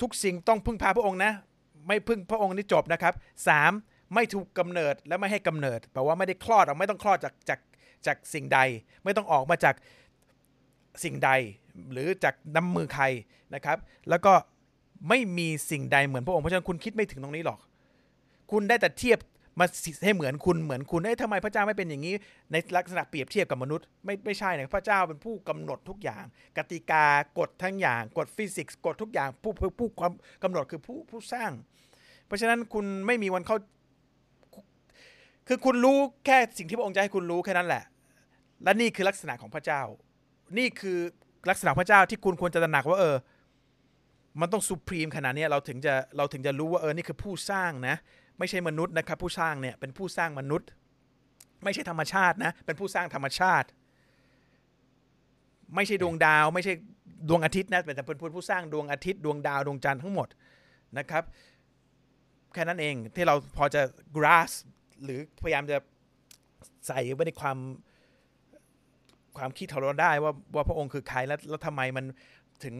ทุกสิ่งต้องพึ่งพาพระองค์นะไม่พึ่งพระองค์นี่จบนะครับสามไม่ถูกกาเนิดและไม่ให้กำเนิดแปลว่าไม่ได้คลอดออกไม่ต้องคลอดจากจากจากสิ่งใดไม่ต้องออกมาจากสิ่งใดหรือจากน้ำมือใครนะครับแล้วก็ไม่มีสิ่งใดเหมือนพระองค์เพราะฉะนั้นคุณคิดไม่ถึงตรงนี้หรอกคุณได้แต่เทียบมาให้เหมือนคุณเหมือนคุณเอ้ยทำไมพระเจ้าไม่เป็นอย่างนี้ในลักษณะเปรียบเทียบกับมนุษย์ไม่ไม่ใช่นะพระเจ้าเป็นผู้กำหนดทุกอย่างกติกากฎทั้งอย่างกฎฟิสิกส์กฎทุกอย่างผู้ผู้ความกำหนดคือผู้ผู้สร้างเพราะฉะนั้นคุณไม่มีวันเข้าคือคุณรู้แค่สิ่งที่พระองค์จะให้คุณรู้แค่นั้นแหละและนี่คือลักษณะของพระเจ้านี่คือลักษณะพระเจ้าที่คุณควรจะตระหนักว่าเออมันต้องซูพรีมขนาดนี้เราถึงจะเราถึงจะรู้ว่าเออนี่คือผู้สร้างนะไม่ใช่มนุษย์นะครับผู้สร้างเนี่ยเป็นผู้สร้างมนุษย์ไม่ใช่ธรรมชาตินะเป็นผู้สร้างธรรมชาติไม่ใช่ดวงดาวไม่ใช่ดวงอาทิตย์นะแต่เป็นผู้สร้างดวงอาทิตย์ดวงดาวดวงจันทร์ทั้งหมดนะครับแค่นั้นเองที่เราพอจะ grasp หรือพยายามจะใส่ไว้ในความความคิดของเราได้ว่าว่าพระองค์คือใครแล้วแล้วทำไมมันถึง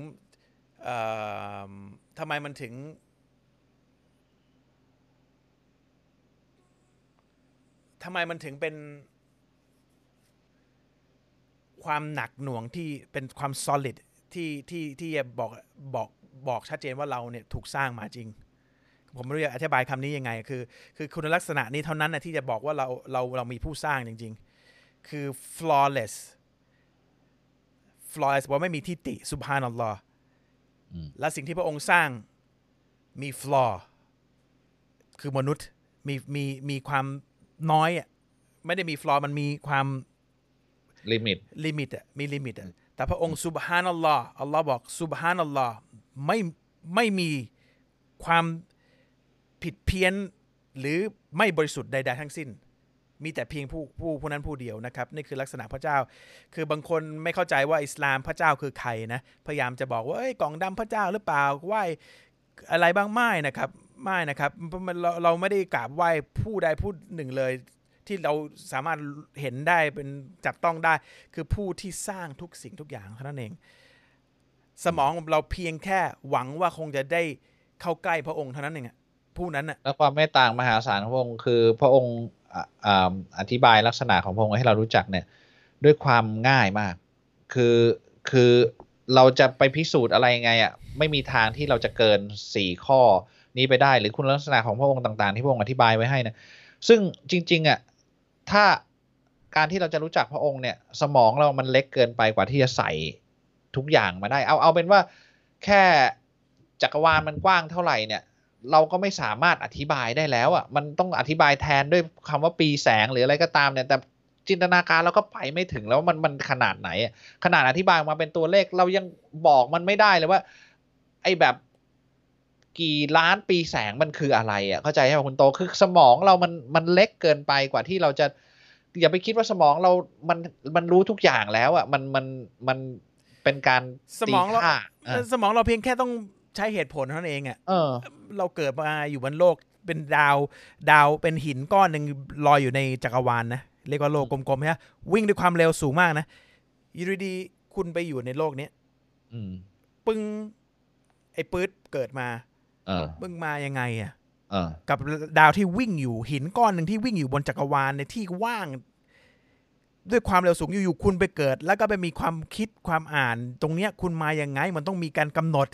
ทำไมมันถึงทำไมมันถึงเป็นความหนักหน่วงที่เป็นความ solid ที่ที่ที่บอกบอกบอกชัดเจนว่าเราเนี่ยถูกสร้างมาจริงผมไม่รู้จะอธิบายคำนี้ยังไงคือคือคุณลักษณะนี้เท่านั้นนะที่จะบอกว่าเราเราเรามีผู้สร้างจริงๆคือ flawless flawless ว่าไม่มีทิฏฐิซุบฮานัลลอฮ์และสิ่งที่พระองค์สร้างมี flaw คือมนุษย์มีมีมีความน้อยอ่ะไม่ได้มีฟลอมันมีความ ลิมิตลิมิตอ่ะมีลิมิตอ่ะแต่พระองค์ซุบฮานัลลอฮ์อัลลอฮ์บอกซุบฮานัลลอฮ์ไม่ไม่มีความผิดเพี้ยนหรือไม่บริสุทธิ์ใดๆทั้งสิ้นมีแต่เพียงผู้ผู้ผู้นั้นผู้เดียวนะครับนี่คือลักษณะพระเจ้าคือบางคนไม่เข้าใจว่าอิสลามพระเจ้าคือใครนะพยายามจะบอกว่าเอ้ยกล่องดำพระเจ้าหรือเปล่าไหว้อะไรบ้างไม่นะครับไม่นะครับเราเราไม่ได้กราบไหว้ผู้ใดผู้หนึ่งเลยที่เราสามารถเห็นได้เป็นจับต้องได้คือผู้ที่สร้างทุกสิ่งทุกอย่างเท่านั้นเองสมองเราเพียงแค่หวังว่าคงจะได้เข้าใกล้พระองค์เท่านั้นเองผู้นั้นน่ะและความเมตตามหาศาลของพระองค์คือพระองค์อธิบายลักษณะของพระองค์ให้เรารู้จักเนี่ยด้วยความง่ายมากคือคือเราจะไปพิสูจน์อะไรยังไงอ่ะไม่มีทางที่เราจะเกินสี่ข้อนี้ไปได้หรือคุณลักษณะของพระองค์ต่างๆที่พระองค์อธิบายไว้ให้นะซึ่งจริงๆอ่ะถ้าการที่เราจะรู้จักพระองค์เนี่ยสมองเรามันเล็กเกินไปกว่าที่จะใส่ทุกอย่างมาได้เอาเอาเป็นว่าแค่จักรวาลมันกว้างเท่าไหร่เนี่ยเราก็ไม่สามารถอธิบายได้แล้วอ่ะมันต้องอธิบายแทนด้วยคำว่าปีแสงหรืออะไรก็ตามเนี่ยแต่จินตนาการเราก็ไปไม่ถึงแล้วมันมันขนาดไหนขนาดอธิบายมาเป็นตัวเลขเรายังบอกมันไม่ได้เลยว่าไอ้แบบกี่ล้านปีแสงมันคืออะไรอ่ะเข้าใจไหมคุณโตคือสมองเรามันมันเล็กเกินไปกว่าที่เราจะอย่าไปคิดว่าสมองเรามันมันรู้ทุกอย่างแล้วอ่ะมันมันมันเป็นการตีค่าสมองเราเพียงแค่ต้องใช้เหตุผลเท่านั้นเองอ่ะเราเกิดมาอยู่บนโลกเป็นดาวดาวเป็นหินก้อนหนึ่งลอยอยู่ในจักรวาลนะเรียกว่าโลกกลมๆฮะวิ่งด้วยความเร็วสูงมากนะอยู่ดีๆคุณไปอยู่ในโลกเนี้ยปึ้งไอ้ปื๊ดเกิดมาปึ้งมายังไงอ่ะกับดาวที่วิ่งอยู่หินก้อนหนึ่งที่วิ่งอยู่บนจักรวาลในที่ว่างด้วยความเร็วสูงอยู่ๆคุณไปเกิดแล้วก็ไปมีความคิดความอ่านตรงเนี้ยคุณมายังไงมันต้องมีการกำหนด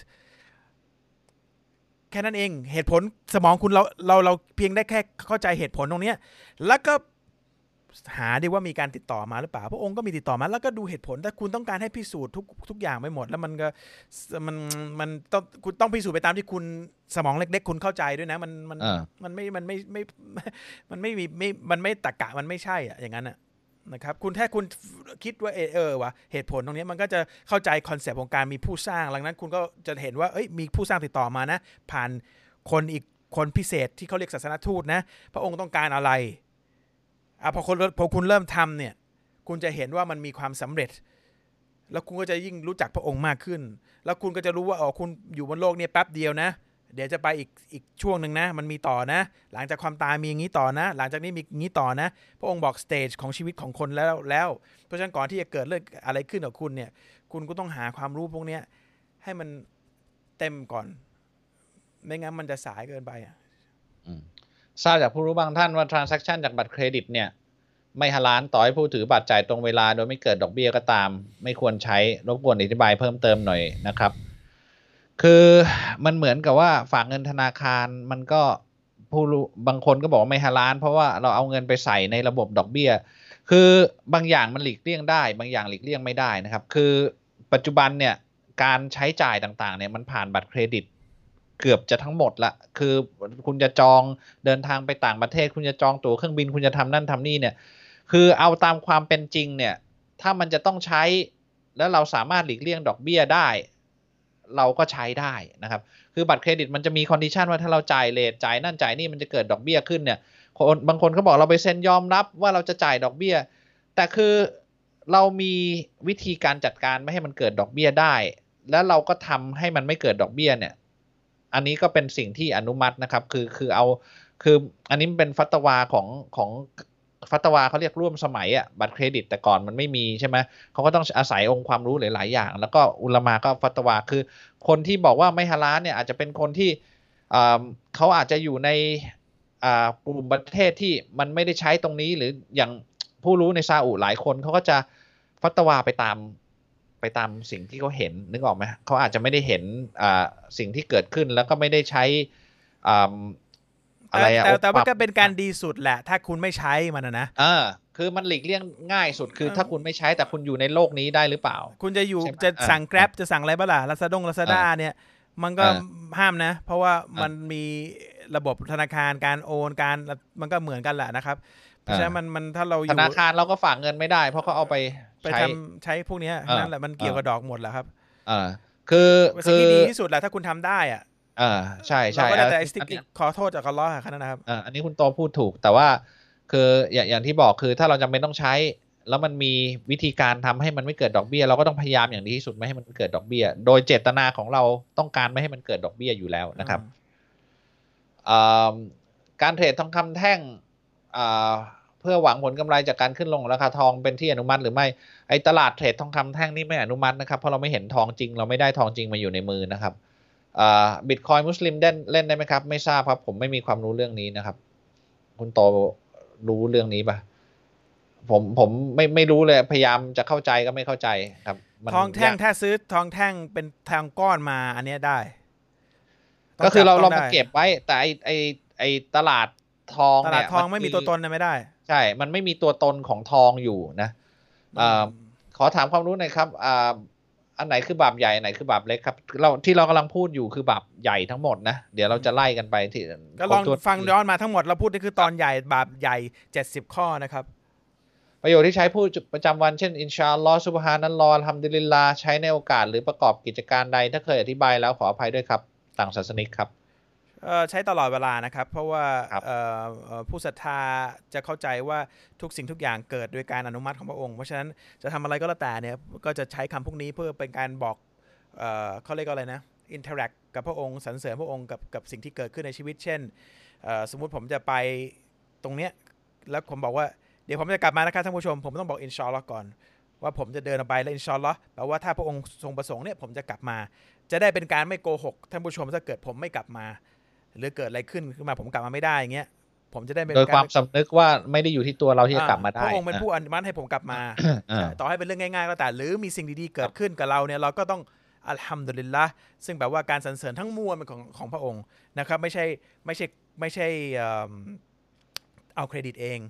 แค่นั้นเองเหตุผลสมองคุณเราเราเราเพียงได้แค่เข้าใจเหตุผลตรงเนี้ยแล้วก็หาได้ว่ามีการติดต่อมาหรือเปล่าพระองค์ก็มีติดต่อมาแล้วก็ดูเหตุผลแต่คุณต้องการให้พิสูจน์ทุกทุกอย่างไม่หมดแล้วมันก็มันมันต้องคุณต้องพิสูจน์ไปตามที่คุณสมองเล็กๆคุณเข้าใจด้วยนะมันมันมันไม่มันไม่ไม่มันไม่มีไม่มันไม่ตรรกะมันไม่ใช่อ่ะอย่างนั้นอ่ะนะครับคุณถ้าคุณคิดว่าเออเออวะเหตุผลตรงนี้มันก็จะเข้าใจคอนเซปต์ของการมีผู้สร้างหลังนั้นคุณก็จะเห็นว่าเอ้ยมีผู้สร้างติดต่อมานะผ่านคนอีกคนพิเศษที่เขาเรียกศาสนทูตนะพระองค์ต้องการอะไรอ่ะพอคนพอคุณเริ่มทำเนี่ยคุณจะเห็นว่ามันมีความสำเร็จแล้วคุณก็จะยิ่งรู้จักพระองค์มากขึ้นแล้วคุณก็จะรู้ว่าอ๋อคุณอยู่บนโลกนี้แป๊บเดียวนะเดี๋ยวจะไปอีกอีกช่วงหนึ่งนะมันมีต่อนะหลังจากความตายมีอย่างนี้ต่อนะหลังจากนี้มีอย่างนี้ต่อนะพระองค์บอกสเตจของชีวิตของคนแล้วแล้วเพราะฉะนั้นก่อนที่จะเกิดเรื่องอะไรขึ้นกับคุณเนี่ยคุณก็ต้องหาความรู้พวกนี้ให้มันเต็มก่อนไม่งั้นมันจะสายเกินไปอ่ะทราบจากผู้รู้บางท่านว่า transaction จากบัตรเครดิตเนี่ยไม่ฮาลาลต่อให้ผู้ถือบัตรจ่ายตรงเวลาโดยไม่เกิดดอกเบี้ยก็ตามไม่ควรใช้รบกวนอธิบายเพิ่มเติมหน่อยนะครับคือมันเหมือนกับว่าฝากเงินธนาคารมันก็ผู้รู้บางคนก็บอกว่าไม่ฮาลาลเพราะว่าเราเอาเงินไปใส่ในระบบดอกเบี้ยคือบางอย่างมันหลีกเลี่ยงได้บางอย่างหลีกเลี่ยงไม่ได้นะครับคือปัจจุบันเนี่ยการใช้จ่ายต่างๆเนี่ยมันผ่านบัตรเครดิตเกือบจะทั้งหมดละคือคุณจะจองเดินทางไปต่างประเทศคุณจะจองตั๋วเครื่องบินคุณจะทำนั่นทำนี่เนี่ยคือเอาตามความเป็นจริงเนี่ยถ้ามันจะต้องใช้แล้วเราสามารถหลีกเลี่ยงดอกเบี้ยได้เราก็ใช้ได้นะครับคือบัตรเครดิตมันจะมีคอนดิชันว่าถ้าเราจ่ายเลทจ่ายนั่นจ่ายนี่มันจะเกิดดอกเบี้ยขึ้นเนี่ยคนบางคนเขาบอกเราไปเซ็นยอมรับว่าเราจะจ่ายดอกเบี้ยแต่คือเรามีวิธีการจัดการไม่ให้มันเกิดดอกเบี้ยได้แล้วเราก็ทำให้มันไม่เกิดดอกเบี้ยเนี่ยอันนี้ก็เป็นสิ่งที่อนุมัตินะครับคือคือเอาคืออันนี้เป็นฟัตวาของของฟัตวาเขาเรียกร่วมสมัยอ่ะบัตรเครดิตแต่ก่อนมันไม่มีใช่ไหมเขาก็ต้องอาศัยองค์ความรู้หลายๆอย่างแล้วก็อุลามะก็ฟัตวาคือคนที่บอกว่าไม่ฮาลาลเนี่ยอาจจะเป็นคนที่เขาอาจจะอยู่ในกลุ่มประเทศที่มันไม่ได้ใช้ตรงนี้หรืออย่างผู้รู้ในซาอุหลายคนเขาก็จะฟัตวาไปตามไปตามสิ่งที่เขาเห็นนึกออกไหมเขาอาจจะไม่ได้เห็นสิ่งที่เกิดขึ้นแล้วก็ไม่ได้ใช้แต่แต่ว่าก็เป็นการดีสุดแหละถ้าคุณไม่ใช้มันนะเออคือมันหลีกเลี่ยงง่ายสุดคือถ้าคุณไม่ใช้แต่คุณอยู่ในโลกนี้ได้หรือเปล่าคุณจะอยู่จะสั่งแกร็บจะสั่งอะไรบ้างล่ะลาซาดงลาซาด้าเนี่ยมันก็ห้ามนะเพราะว่ามันมีระบบธนาคารการโอนการมันก็เหมือนกันแหละนะครับ ใช่มันมันถ้าเราอยู่ธนาคารเราก็ฝากเงินไม่ได้เพราะเขาเอาไปไปทำใช้พวกนี้นั่นแหละมันเกี่ยวกับดอกหมดแหละครับอ่าคือคือที่ดีที่สุดแหละถ้าคุณทำได้อ่ะอ่าใช่ใช่แล้วแต่ขอโทษจากอัลเลาะห์แค่นั้นนะครับอ่าอันนี้คุณโตพูดถูกแต่ว่าคืออย่างอย่างที่บอกคือถ้าเราจำเป็นต้องใช้แล้วมันมีวิธีการทำให้มันไม่เกิดดอกเบี้ยเราก็ต้องพยายามอย่างดีที่สุดไม่ให้มันเกิดดอกเบี้ยโดยเจตนาของเราต้องการไม่ให้มันเกิดดอกเบี้ยอยู่แล้วนะครับการเทรดทองคำแท่งเพื่อหวังผลกำไรจากการขึ้นลงราคาทองเป็นที่อนุมัติหรือไม่ไอ้ตลาดเทรดทองคำแท่งนี่ไม่อนุมัตินะครับเพราะเราไม่เห็นทองจริงเราไม่ได้ทองจริงมาอยู่ในมือนะครับบิตคอยน์มุสลิมเล่นเล่นได้ไหมครับไม่ทราบครับผมไม่มีความรู้เรื่องนี้นะครับคุณโตรู้เรื่องนี้ปะผมผมไม่ไม่รู้เลยพยายามจะเข้าใจก็ไม่เข้าใจครับทองแท่งถ้าซื้อทองแท่งเป็นทางก้อนมาอันนี้ได้ก็คือเราเรามาเก็บไว้แต่ไอไอไอตลาดทองตลาดทองไม่มีตัวตนนะไม่ได้ใช่มันไม่มีตัวตนของทองอยู่นะขอถามความรู้หน่อยครับอันไหนคือบาปใหญ่อันไหนคือบาปเล็กครับเราที่เรากำลังพูดอยู่คือบาปใหญ่ทั้งหมดนะเดี๋ยวเราจะไล่กันไปที่ก็ลองฟังย้อนมาทั้งหมดเราพูดนี่คือตอนใหญ่บาปใหญ่เจ็ดสิบข้อนะครับประโยชน์ที่ใช้พูดประจำวันเช่นอินชาอัลลอฮ์ซุบฮานัลลอฮ์อัลฮัมดุลิลลาห์ใช้ในโอกาสหรือประกอบกิจการใดถ้าเคยอธิบายแล้วขออภัยด้วยครับต่างศาสนิกครับใช้ตลอดเวลานะครับเพราะว่าผู้ศรัทธาจะเข้าใจว่าทุกสิ่งทุกอย่างเกิดโดยการอนุมัติของพระองค์เพราะฉะนั้นจะทำอะไรก็แล้วแต่เนี่ยก็จะใช้คำพวกนี้เพื่อเป็นการบอกเขาเรียกอะไรนะอินเทอร์แอคกับพระองค์สรรเสริญพระองค์กับกับสิ่งที่เกิดขึ้นในชีวิตเช่นสมมุติผมจะไปตรงเนี้ยแล้วผมบอกว่าเดี๋ยวผมจะกลับมานะครับท่านผู้ชมผมต้องบอกอินชาอัลลอฮ์ก่อนว่าผมจะเดินออกไปแล้วอินชาอัลลอฮ์แปลว่าถ้าพระองค์ทรงประสงค์เนี่ยผมจะกลับมาจะได้เป็นการไม่โกหกท่านผู้ชมถ้าเกิดผมไม่กลับมาหรือเกิดอะไรขึ้นขึ้นมาผมกลับมาไม่ได้อย่างเงี้ยผมจะได้เป็นโดยความสำนึกว่าไม่ได้อยู่ที่ตัวเราที่จะกลับมาได้พระองค์เป็นผู้อนุมัติให้ผมกลับมาต่อให้เป็นเรื่องง่ายๆก็แต่หรือมีสิ่งดีๆเกิดขึ้นกับเราเนี่ยเราก็ต้องอัลฮัมดุลิลละห์ซึ่งแปลว่าการสรรเสริญทั้งมวลเป็นของของพระองค์นะครับไม่ใช่ไม่ใช่ไม่ใช่เอาเครดิตเอง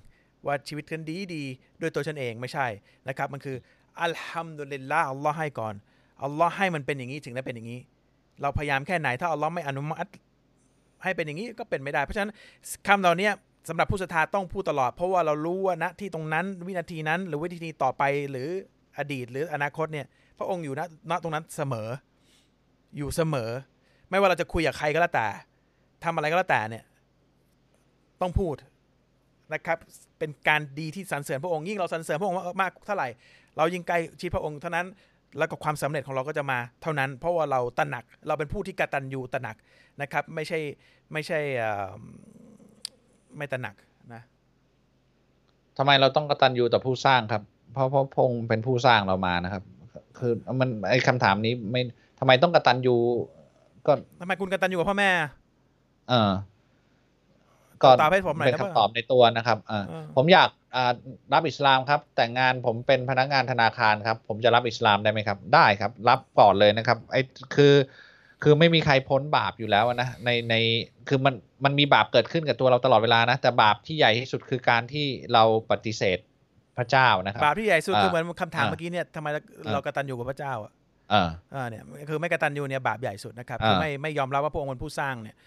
ว่าชีวิตฉันดีดีด้วยตัวฉันเองไม่ใช่นะครับมันคืออัลฮัมดุลิลละห์อัลลอฮ์ให้ก่อนอัลลอฮ์ให้มันเป็นอย่างนี้ถึงได้เป็นอย่างนี้เราพยายามแค่ไหนถ้าอัลลอฮ์ไม่อนุมัติให้เป็นอย่างนี้ก็เป็นไม่ได้เพราะฉะนั้นคำเหล่านี้สำหรับผู้ศรัทธาต้องพูดตลอดเพราะว่าเรารู้ว่าณที่ตรงนั้นวินาทีนั้นหรือวินาทีต่อไปหรืออดีตหรืออนาคตเนี่ยพระองค์อยู่ณณตรงนั้นเสมออยู่เสมอไม่ว่าเราจะคุยกับใครก็แล้วแต่ทำอะไรก็แล้วแต่เนี่ยต้องพูดนะครับเป็นการดีที่สรรเสริญพระองค์ยิ่งเราสรรเสริญพระองค์มากเท่าไหร่เรายิ่งใกล้ชิดพระองค์เท่านั้นแล้วก็ความสำเร็จของเราก็จะมาเท่านั้นเพราะว่าเราตระหนักเราเป็นผู้ที่กตัญญูตระหนักนะครับไม่ใช่ไม่ใช่ไม่ตระหนักนะทำไมเราต้องกตัญญูต่อผู้สร้างครับเพราะเพราะพงเป็นผู้สร้างเรามานะครับคือมันไอ้คำถามนี้ไม่ทำไมต้องกตัญญูก็ทำไมคุณกตัญญูกับพ่อแม่เออก็ตอบให้ผมหน่อยเป็นคำตอบในตัวนะครับเออผมอยากรับอิสลามครับแต่งานผมเป็นพนักงานธนาคารครับผมจะรับอิสลามได้ไหมครับได้ครับรับก่อนเลยนะครับไอ้คือคือไม่มีใครพ้นบาปอยู่แล้วนะในในคือมันมันมีบาปเกิดขึ้นกับตัวเราตลอดเวลานะแต่บาปที่ใหญ่ที่สุดคือการที่เราปฏิเสธพระเจ้านะครับบาปที่ใหญ่สุดคือเหมือนคำถามเมื่อกี้เนี่ยทำไมเรากตัญญูกับพระเจ้าอ่ะอ่าเนี่ยคือไม่กตัญญูเนี่ยบาปใหญ่สุดนะครับคือไม่ไม่ยอมรับว่าพระองค์เป็นผู้สร้างเนี่ย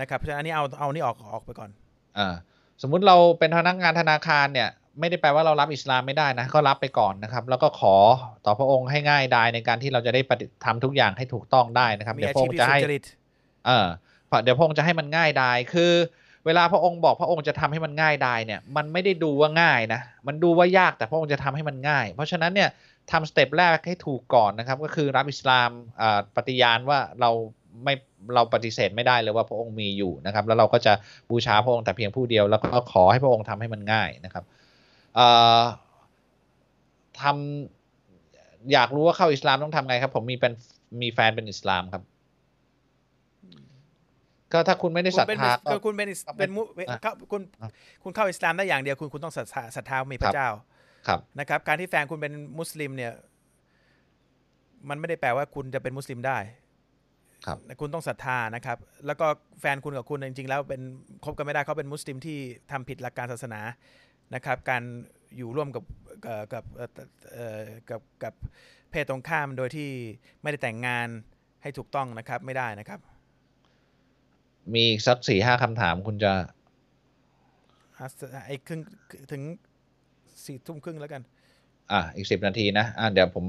นะครับเพราะฉะนั้นอันนี้เอาเอานี่ออกออกไปก่อนอ่าสมมุติเราเป็นพนักงานธนาคารเนี่ยไม่ได้แปลว่าเรารับอิสลามไม่ได้นะก็รับไปก่อนนะครับแล้วก็ขอต่อพระองค์ให้ง่ายดายในการที่เราจะได้ทำทุกอย่างให้ถูกต้องได้นะครับเดี๋ยวพระองค์จะให้เออเดี๋ยวพระองค์จะให้มันง่ายดายคือเวลาพระองค์บอกพระองค์จะทำให้มันง่ายดายเนี่ยมันไม่ได้ดูว่าง่ายนะมันดูว่ายากแต่พระองค์จะทำให้มันง่ายเพราะฉะนั้นเนี่ยทำสเต็ปแรกให้ถูกก่อนนะครับก็คือรับอิสลามปฏิญาณว่าเราไม่เราปฏิเสธไม่ได้เลยว่าพระองค์มีอยู่นะครับแล้วเราก็จะบูชาพระองค์แต่เพียงผู้เดียวแล้วก็ขอให้พระองค์ทำให้มันง่ายนะครับทำอยากรู้ว่าเข้าอิสลามต้องทำไงครับผมมีเป็นมีแฟนเป็นอิสลามครับก็ถ้าคุณไม่ได้ศรัทธาคุณเป็นเป็นมุคุณคุณเข้าอิสลามได้อย่างเดียวคุณคุณต้องศรัทธาศรัทธามีพระเจ้าครับนะครับการที่แฟนคุณเป็นมุสลิมเนี่ยมันไม่ได้แปลว่าคุณจะเป็นมุสลิมได้คุณต้องศรัทธานะครับแล้วก็แฟนคุณกับคุณจริงๆแล้วเป็นคบกันไม่ได้เขาเป็นมุสลิมที่ทำผิดหลักการศาสนานะครับการอยู่ร่วมกับกับกับกับเพศตรงข้ามโดยที่ไม่ได้แต่งงานให้ถูกต้องนะครับไม่ได้นะครับมีสักสี่ห้าคำถามคุณจะ ไอ้ครึ่งถึงสี่ทุ่มครึ่งแล้วกันอ่ะอีกสิบนาทีนะอ่ะเดี๋ยวผม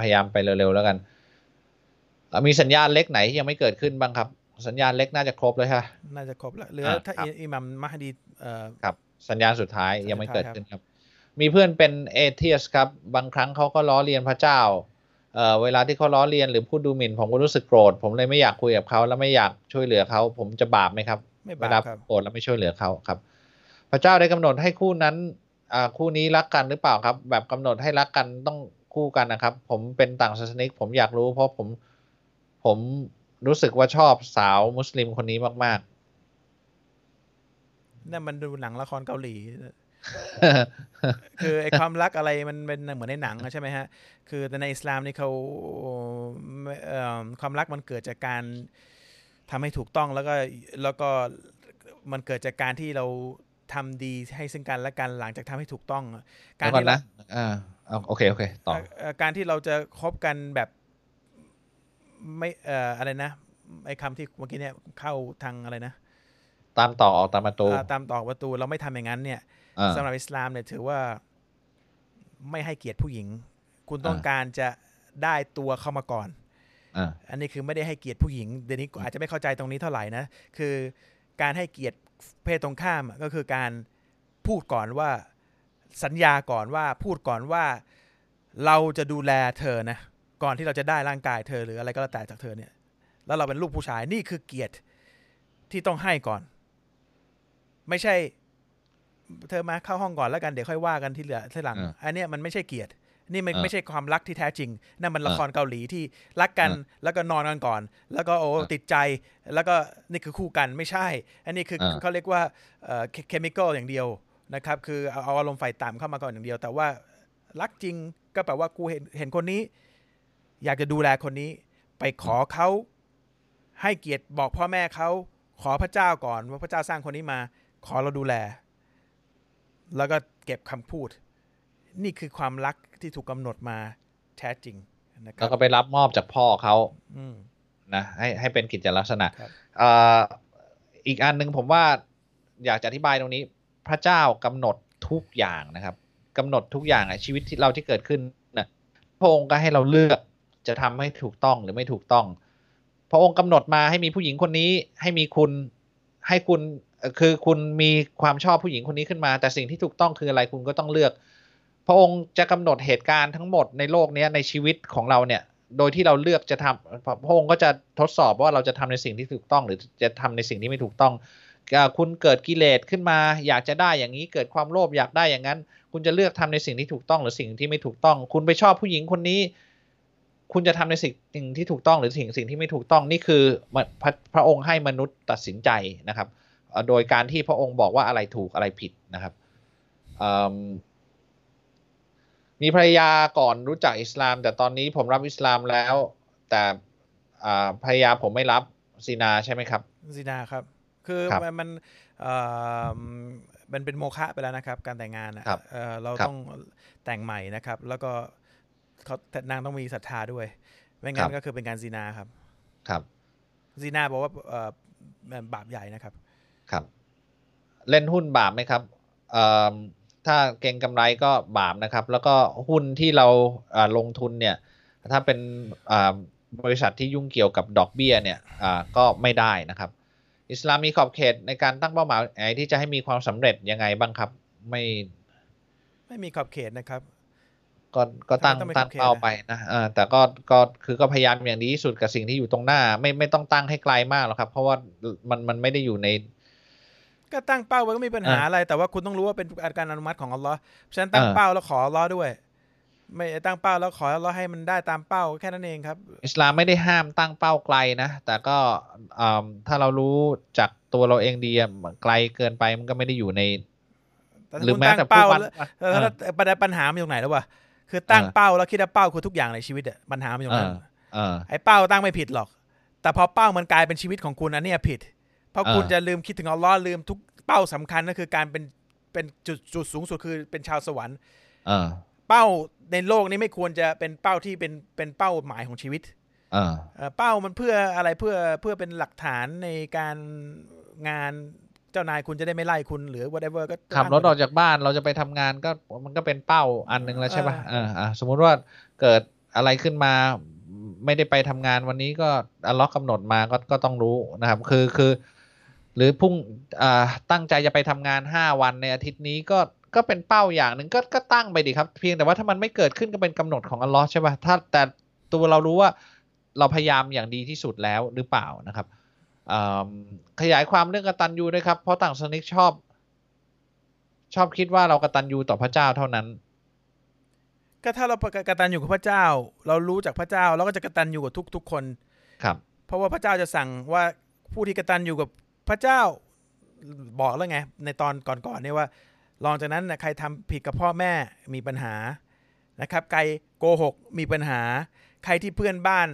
พยายามไปเร็วๆแล้วกันมีสัญญาณเล็กไหนที่ยังไม่เกิดขึ้นบ้างครับสัญญาณเล็กน่าจะครบเลยค่ะน่าจะครบแล้วเหลือถ้าอิหม่ามมะฮดีครับสัญญาณสุดท้ายยังไม่เกิดขึ้นครับมีเพื่อนเป็นเอเทียสครับบางครั้งเขาก็ล้อเลียนพระเจ้าเอ่อเวลาที่เขาล้อเลียนหรือพูดดูหมิ่นผมก็รู้สึกโกรธผมเลยไม่อยากคุยกับเขาและไม่อยากช่วยเหลือเขาผมจะบาปไหมครับไม่บาปครับโกรธแล้วไม่ช่วยเหลือเขาครับพระเจ้าได้กำหนดให้คู่นั้นอ่าคู่นี้รักกันหรือเปล่าครับแบบกำหนดให้รักกันต้องคู่กันนะครับผมเป็นต่างศาสนิกผมอยากรู้เพราะผมผมรู้สึกว่าชอบสาวมุสลิมคนนี้มากๆนั่นมันดูหนังละครเกาหลี คือไอความรักอะไรมันเป็นเหมือนในหนังใช่ไหมฮะคือแต่ในอิสลามนี่เขาความรักมันเกิดจากการทำให้ถูกต้องแล้วก็แล้วก็มันเกิดจากการที่เราทำดีให้ซึ่งกันและกันหลังจากทำให้ถูกต้องการที่นะอ่าโอเคโอเคต่อการที่เราจะคบกันแบบไม่เอ่ออะไรนะไอ้คำที่เมื่อกี้เนี่ยเข้าทางอะไรนะตามต่อออกตามประตูตามต่อประตูเราไม่ทำอย่างนั้นเนี่ยสำหรับอิสลามเนี่ยถือว่าไม่ให้เกียรติผู้หญิงคุณต้องการจะได้ตัวเข้ามาก่อนอันนี้คือไม่ได้ให้เกียรติผู้หญิงเดี๋ยวนี้อาจจะไม่เข้าใจตรงนี้เท่าไหร่นะคือการให้เกียรติเพศตรงข้ามก็คือการพูดก่อนว่าสัญญาก่อนว่าพูดก่อนว่าเราจะดูแลเธอนะก่อนที่เราจะได้ร่างกายเธอหรืออะไรก็แล้วแต่จากเธอเนี่ยแล้วเราเป็นลูกผู้ชายนี่คือเกียรติที่ต้องให้ก่อนไม่ใช่เธอมาเข้าห้องก่อนแล้วกันเดี๋ยวค่อยว่ากันที่เหลือที่หลังอันนี้มันไม่ใช่เกียรตินี่มันไม่ใช่ความรักที่แท้จริงนั่นมันละครเกาหลีที่รักกันแล้วก็นอนกันก่อนแล้วก็โอ้ติดใจแล้วก็นี่คือคู่กันไม่ใช่อันนี้คือเขาเรียกว่าเคมีคอลอย่างเดียวนะครับคือเอาอารมณ์ฝ่ายต่ำเข้ามาก่อนอย่างเดียวแต่ว่ารักจริงก็แปลว่ากูเห็นเห็นคนนี้อยากจะดูแลคนนี้ไปขอเขาให้เกียรติบอกพ่อแม่เขาขอพระเจ้าก่อนว่าพระเจ้าสร้างคนนี้มาขอเราดูแลแล้วก็เก็บคำพูดนี่คือความรักที่ถูกกำหนดมาแท้จริงนะครับแล้วก็ไปรับมอบจากพ่อเขานะให้ให้เป็นกิจลักษณะอีกอันหนึ่งผมว่าอยากจะอธิบายตรงนี้พระเจ้ากำหนดทุกอย่างนะครับกำหนดทุกอย่างในชีวิตที่เราที่เกิดขึ้นนะพระองค์ก็ให้เราเลือกจะทำให้ถูกต้องหรือไม่ถูกต้องพระองค์กำหนดมาให้มีผู้หญิงคนนี้ให้มีคุณให้คุณคือคุณมีความชอบผู้หญิงคนนี้ขึ้นมาแต่สิ่งที่ถูกต้องคืออะไรคุณก็ต้องเลือกพระองค์จะกำหนดเหตุการณ์ทั้งหมดในโลกนี้ในชีวิตของเราเนี่ยโดยที่เราเลือกจะทำพระองค์ก็จะทดสอบว่าเราจะทำในสิ่งที่ถูกต้องหรือจะทำในสิ่งที่ไม่ถูกต้องคุณเกิดกิเลสขึ้นมาอยากจะได้อย่างนี้เกิดความโลภอยากได้อย่างนั้นคุณจะเลือกทำในสิ่งที่ถูกต้องหรือสิ่งที่ไม่ถูกต้องคุณไปชอบผู้หญิงคนนี้คุณจะทำในสิ่งที่ถูกต้องหรือสิ่งสิ่งที่ไม่ถูกต้องนี่คือพระพระองค์ให้มนุษย์ตัดสินใจนะครับโดยการที่พระองค์บอกว่าอะไรถูกอะไรผิดนะครับมีภรรยาก่อนรู้จักอิสลามแต่ตอนนี้ผมรับอิสลามแล้วแต่ภรรยาผมไม่รับซินาใช่ไหมครับซินาครับคือมันมันมันเป็นโมฆะไปแล้วนะครับการแต่งงานเราต้องแต่งใหม่นะครับแล้วก็นางต้องมีศรัทธาด้วยไม่งั้นก็คือเป็นการซีนาครับครับซีนาบอกว่าบาปใหญ่นะครับครับเล่นหุ้นบาปไหมครับถ้าเก็งกำไรก็บาปนะครับแล้วก็หุ้นที่เราลงทุนเนี่ยถ้าเป็นบริษัทที่ยุ่งเกี่ยวกับดอกเบี้ยเนี่ยก็ไม่ได้นะครับอิสลามมีขอบเขตในการตั้งเป้าหมายไหนที่จะให้มีความสำเร็จยังไงบ้างครับไม่ไม่มีขอบเขตนะครับก็ก็ตั้งตั้งเป้าไปนะแต่ก็ก็คือก็พยายามอย่างดีที่สุดกับสิ่งที่อยู่ตรงหน้าไม่ไม่ต้องตั้งให้ไกลมากหรอกครับเพราะว่ามันมันไม่ได้อยู่ในก็ตั้งเป้าไว้ก็มีปัญหาอะไรแต่ว่าคุณต้องรู้ว่าเป็นการอนุมัติของอัลลอฮ์เพราะฉะนั้นตั้งเป้าแล้วขออัลลอฮ์ด้วยไม่ตั้งเป้าแล้วขออัลลอฮ์ให้มันได้ตามเป้าแค่นั้นเองครับอิสลามไม่ได้ห้ามตั้งเป้าไกลนะแต่ก็ถ้าเรารู้จากตัวเราเองดีไกลเกินไปมันก็ไม่ได้อยู่ในหรือแม้แต่เป้าแล้วปัญหามันอยู่ตรงไหนแล้ววะคือตั้งเป้าแล้วคิดว่าเป้าคือทุกอย่างในชีวิตอ่ะปัญหามันอยู่นั้นไอ้เป้าตั้งไม่ผิดหรอกแต่พอเป้ามันกลายเป็นชีวิตของคุณอันนี้ผิดเพราะคุณจะลืมคิดถึงอัลลอฮ์ลืมทุกเป้าสำคัญก็คือการเป็นเป็นจุดจุดสูงสุดคือเป็นชาวสวรรค์เป้าในโลกนี้ไม่ควรจะเป็นเป้าที่เป็นเป็นเป้าหมายของชีวิตเป้ามันเพื่ออะไรเพื่อเพื่อเป็นหลักฐานในการงาน เจ้านายคุณจะได้ไม่ไล่คุณหรือ whatever ก็ขับรถออกจากบ้านเราจะไปทำงานก็มันก็เป็นเป้าอันนึงแล้วใช่ป่ะเออสมมติว่าเกิดอะไรขึ้นมาไม่ได้ไปทำงานวันนี้ก็อัลล็อกกำหนดมาก็ก็ต้องรู้นะครับคือคือหรือพุ่งอ่าตั้งใจจะไปทำงานห้าวันในอาทิตย์นี้ก็ก็เป็นเป้าอย่างหนึ่งก็ก็ตั้งไปดิครับเพียงแต่ว่าถ้ามันไม่เกิดขึ้นก็เป็นกำหนดของอัลล็อกใช่ป่ะถ้าแต่ตัวเรารู้ว่าเราพยายามอย่างดีที่สุดแล้วหรือเปล่านะครับขยายความเรื่องกตัญญูด้วยครับเพราะต่างศาสนิกชอบชอบคิดว่าเรากตัญญูต่อพระเจ้าเท่านั้นก็ถ้าเรากตัญญูกับพระเจ้าเรารู้จากพระเจ้าเราก็จะกตัญญูกับทุกๆคนครับเพราะว่าพระเจ้าจะสั่งว่าผู้ที่กตัญญูกับพระเจ้าบอกแล้วไงในตอนก่อนๆเนี่ยว่าหลังจากนั้นนะใครทำผิดกับพ่อแม่มีปัญหานะครับใครโกหกมีปัญหาใครที่เพื่อนบ้าน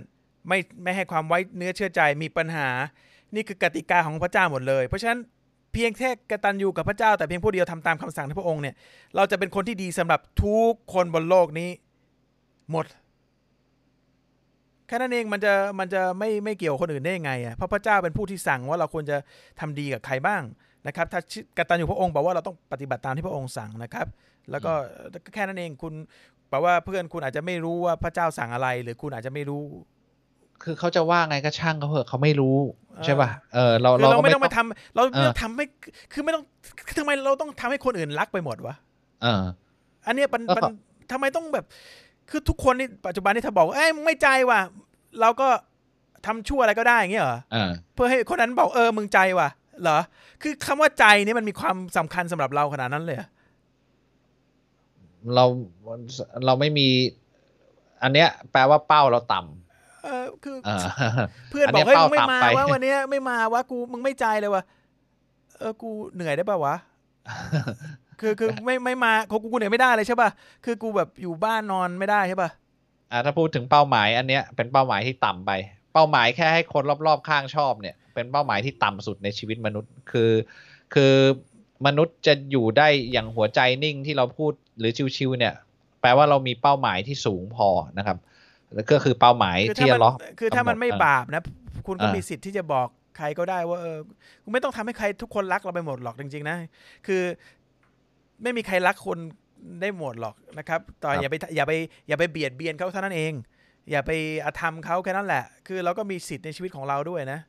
ไม่ไม่ให้ความไว้เนื้อเชื่อใจมีปัญหานี่คือกติกาของพระเจ้าหมดเลยเพราะฉะนั้นเพียงแค่กตัญญูกับพระเจ้าแต่เพียงผู้เดียวทำตามคำสั่งของพระองค์เนี่ยเราจะเป็นคนที่ดีสำหรับทุกคนบนโลกนี้หมดแค่นั้นเองมันจะมันจะไม่ไม่เกี่ยวคนอื่นได้ยังไงอ่ะเพราะพระเจ้าเป็นผู้ที่สั่งว่าเราควรจะทำดีกับใครบ้างนะครับถ้ากตัญญูพระองค์บอกว่าเราต้องปฏิบัติตามที่พระองค์สั่งนะครับแล้วก็แค่นั้นเองคุณแปลว่าเพื่อนคุณอาจจะไม่รู้ว่าพระเจ้าสั่งอะไรหรือคุณอาจจะไม่รู้คือเขาจะว่าไงก็ช่างเขาเถอะเขาไม่รู้ใช่ป่ะเออเราเราไม่ต้องมาทำเราไม่ต้องทำไม่คือไม่ต้องทำไมเราต้องทำให้คนอื่นรักไปหมดวะเอออันนี้มันมันทำไมต้องแบบคือทุกคนนี่ปัจจุบันนี่ถ้าบอกเอ้ยมึงไม่ใจว่ะเราก็ทำชั่วอะไรก็ได้อย่างเงี้ยเหรอเออเพื่อให้คนนั้นบอกเออมึงใจว่ะเหรอคือคำว่าใจนี่มันมีความสำคัญสำหรับเราขนาดนั้นเลยเราเราไม่มีอันเนี้ยแปลว่าเป้าเราต่ำเออคือเพื่อนบอกให้มึงไม่มาว่าวันนี้ไม่มาวะกูมึงไม่ใจเลยวะเออกูเหนื่อยได้ป่ะวะคือคือไม่ไม่มากูกูเหนื่อยไม่ได้เลยใช่ป่ะคือกูแบบอยู่บ้านนอนไม่ได้ใช่ป่ะอ่าถ้าพูดถึงเป้าหมายอันเนี้ยเป็นเป้าหมายที่ต่ำไปเป้าหมายแค่ให้คนรอบๆข้างชอบเนี่ยเป็นเป้าหมายที่ต่ำสุดในชีวิตมนุษย์คือคือมนุษย์จะอยู่ได้อย่างหัวใจนิ่งที่เราพูดหรือชิวๆเนี่ยแปลว่าเรามีเป้าหมายที่สูงพอนะครับก็คือเป้าหมายที่อัลเลาะห์คือถ้ามันไม่บาปนะคุณก็มีสิทธิ์ที่จะบอกใครก็ได้ว่าเออคุณไม่ต้องทำให้ใครทุกคนรักเราไปหมดหรอกจริงๆนะคือไม่มีใครรักคนได้หมดหรอกนะครับต่ออย่าไปอย่าไปอย่าไปเบียดเบียนเขาเท่านั้นเองอย่าไปอาธรรมเขาแค่นั้นแหละคือเราก็มีสิทธิ์ในชีวิตของเราด้วยนะ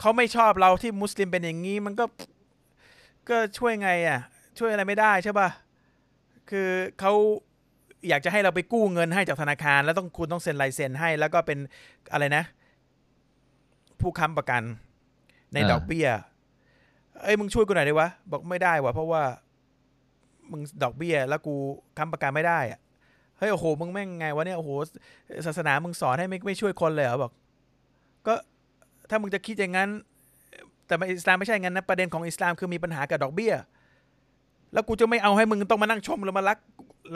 เขาไม่ชอบเราที่มุสลิมเป็นอย่างนี้มันก็ก็ช่วยไงอ่ะช่วยอะไรไม่ได้ใช่ป่ะคือเขาอยากจะให้เราไปกู้เงินให้จากธนาคารแล้วต้องคุณต้องเซ็นลายเซ็นให้แล้วก็เป็นอะไรนะผู้ค้ำประกันในดอกเบี้ยเอ้ยมึงช่วยกูหน่อยได้วะบอกไม่ได้วะเพราะว่ามึงดอกเบี้ยแล้วกูค้ำประกันไม่ได้อะเฮ้ยโอ้โหมึงแม่งไงวะเนี่ยโอ้โหศาสนามึงสอนให้ไม่ไม่ช่วยคนเลยเหรอบอกก็ถ้ามึงจะคิดอย่างนั้นแต่อิสลามไม่ใช่งั้นนะประเด็นของอิสลามคือมีปัญหากับดอกเบี้ยแล้วกูจะไม่เอาให้มึงต้องมานั่งชมหรือมารัก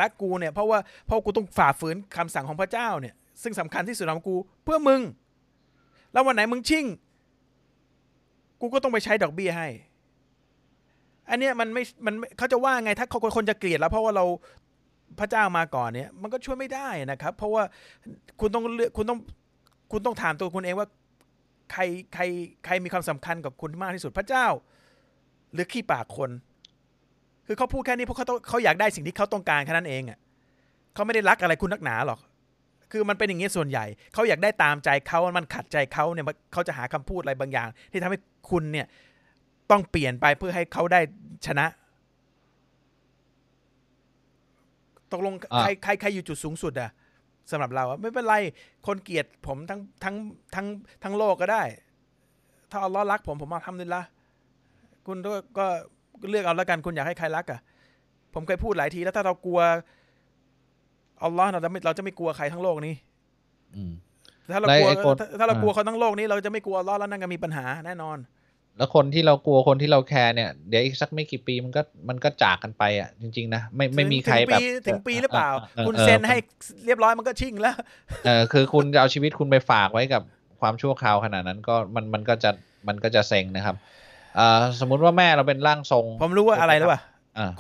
รักกูเนี่ยเพราะว่าเพราะกูต้องฝ่าฝืนคำสั่งของพระเจ้าเนี่ยซึ่งสำคัญที่สุดของกูเพื่อมึงแล้ววันไหนมึงชิ่งกูก็ต้องไปใช้ดอกเบี้ยให้อันเนี้ยมันไม่มันเขาจะว่าไงถ้าคนจะเกลียดแล้วเพราะว่าเราพระเจ้ามาก่อนเนี่ยมันก็ช่วยไม่ได้นะครับเพราะว่าคุณต้องเลือกคุณต้องคุณต้องถามตัวคุณเองว่าใครใครใครมีความสำคัญกับคุณมากที่สุดพระเจ้าหรือขี้ปากคนคือเขาพูดแค่นี้เพราะเขาเขาอยากได้สิ่งที่เขาต้องการแค่นั้นเองอ่ะเขาไม่ได้รักอะไรคุณนักหนาหรอกคือมันเป็นอย่างนี้ส่วนใหญ่เขาอยากได้ตามใจเขามันขัดใจเขาเนี่ยเขาจะหาคำพูดอะไรบางอย่างที่ทำให้คุณเนี่ยต้องเปลี่ยนไปเพื่อให้เขาได้ชนะตกลงใครใครใครอยู่จุดสูงสุดอ่ะสำหรับเราไม่เป็นไรคนเกลียดผมทั้งทั้งทั้งทั้งโลกก็ได้ถ้าอัลเลาะห์รักผมผมมาทำดีละคุณก็เลือกเอาละกันคุณอยากให้ใครรักอ่ะผมเคยพูดหลายทีแล้วถ้าเรากลัวอัลลอฮ์เราจะไม่เราจะไม่กลัวใครทั้งโลกนี้ถ้าเรากลัวถ้าเรากลัวเขาทั้งโลกนี้เราจะไม่กลัวอัลลอฮ์แล้วนั่นก็มีปัญหาแน่นอนแล้วคนที่เรากลัวคนที่เราแคร์เนี่ยเดี๋ยวอีกสักไม่กี่ปีมันก็มันก็จากกันไปอ่ะจริงๆนะไม่ไม่มีใครแบบถึงปีหรือเปล่าคุณเซ็นให้เรียบร้อยมันก็ชิ่งแล้วเออคือคุณเอาชีวิตคุณไปฝากไว้กับความชั่วคราวขนาดนั้นก็มันมันก็จะมันก็จะเซ็งนะครับสมมุติว่าแม่เราเป็นร่างทรงผมรู้ว่าอะไรหรือเปล่า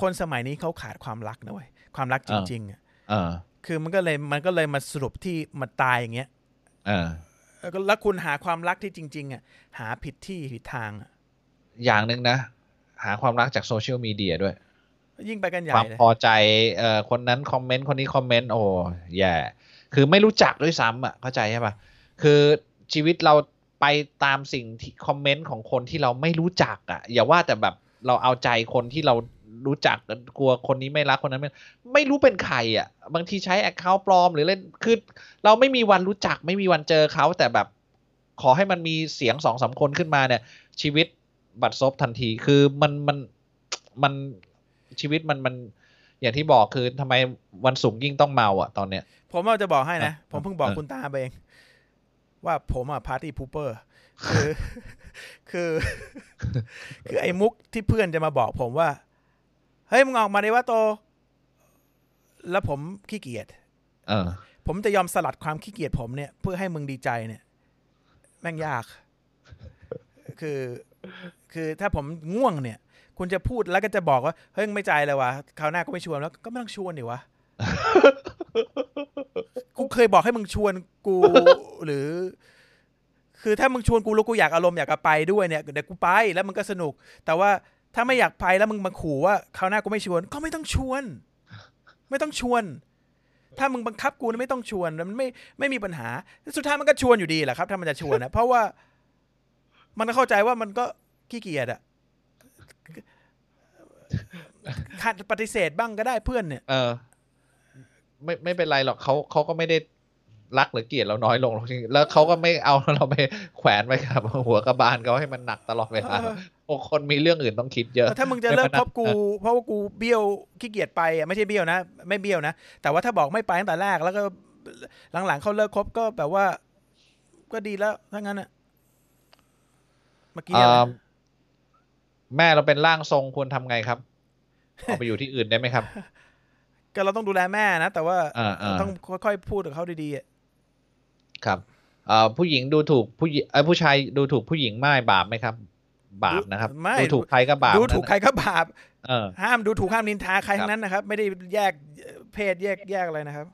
คนสมัยนี้เขาขาดความรักนะเว้ยความรักจริงๆอ่ะคือมันก็เลยมันก็เลยมาสรุปที่มาตายอย่างเงี้ยแล้วคุณหาความรักที่จริงๆอ่ะหาผิดที่ผิดทางอย่างหนึ่งนะ หาความรักจากโซเชียลมีเดียด้วยยิ่งไปกันใหญ่ความพอใจเอ่อคนนั้นคอมเมนต์คนนี้คอมเมนต์โอ้แย่คือไม่รู้จักด้วยซ้ำอ่ะเข้าใจใช่ป่ะคือชีวิตเราไปตามสิ่งที่คอมเมนต์ของคนที่เราไม่รู้จักอ่ะอย่าว่าแต่แบบเราเอาใจคนที่เรารู้จักกลัวคนนี้ไม่รักคนนั้นไม่ไม่รู้เป็นใครอ่ะบางทีใช้แอคเคาท์ปลอมหรือเล่นคือเราไม่มีวันรู้จักไม่มีวันเจอเขาแต่แบบขอให้มันมีเสียง สองสาม คนขึ้นมาเนี่ยชีวิตบัดซบทันทีคือมันมันมันชีวิตมันมันอย่างที่บอกคือทำไมวันศุกร์ยิ่งต้องเมาอ่ะตอนเนี้ยผมว่าจะบอกให้นะผมเพิ่งบอกคุณตาไปเองว่าผมอ่ะพาร์ตี้พูเปอร์คือคือคือไอ้มุกที่เพื่อนจะมาบอกผมว่าเฮ้ยมึงออกมาดิว่าโตแล้วผมขี้เกียจเออผมจะยอมสลัดความขี้เกียจผมเนี่ยเพื่อให้มึงดีใจเนี่ยแม่งยากคือคือถ้าผมง่วงเนี่ยคุณจะพูดแล้วก็จะบอกว่าเฮ้ยไม่ใจเลยวะคราวหน้าก็ไม่ชวนแล้วก็ไม่ต้องชวนดิวะ กูเคยบอกให้มึงชวนกูหรือคือถ้ามึงชวนกูแล้วกูอยากอารมณ์อยากไปด้วยเนี่ยเดี๋ยวกูไปแล้วมึงก็สนุกแต่ว่าถ้าไม่อยากไปแล้วมึงมาขู่ว่าคราวหน้ากูไม่ชวนก็ไม่ต้องชวนไม่ต้องชวนถ้ามึงบังคับกูนะไม่ต้องชวนมันไม่ไม่มีปัญหาสุดท้ายมันก็ชวนอยู่ดีแหละครับถ้ามันจะชวนนะเพราะว่ามันเข้าใจว่ามันก็ขี้เกียจอะขัดปฏิเสธบ้างก็ได้เพื่อนเนี่ยเออไม่ไม่เป็นไรหรอกเขาเขาก็ไม่ได้รักหรือเกลียดเราน้อยลงจริงแล้วเขาก็ไม่เอาเราไปแขวนไว้กับหัวกระบาลเขาให้มันหนักตลอดเวลาโอ้คนมีเรื่องอื่นต้องคิดเยอะถ้ามึงจะเลิกคบกูเพราะว่ากูเบี้ยวขี้เกียจไปไม่ใช่เบี้ยวนะไม่เบี้ยวนะแต่ว่าถ้าบอกไม่ไปตั้งแต่แรกแล้วก็หลังๆเขาเลิกคบก็แบบว่าก็ดีแล้วถ้างั้นอะเมื่อกี้แม่เราเป็นร่างทรงควรทำไงครับออกไปอยู่ที่อื่นได้ไหมครับก็เราต้องดูแลแม่นะแต่ว่าต้องค่อยๆพูดกับเขาดีๆครับผู้หญิงดูถูกผู้ผู้ชายดูถูกผู้หญิงไม่บาปไหมครับบาปนะครับดูถูกใครก็บาปดูถูกใครก็บาปห้ามดูถูกห้ามนินทาใครทั้งนั้นนะครับไม่ได้แยกเพศแยกแยกอะไรนะครับ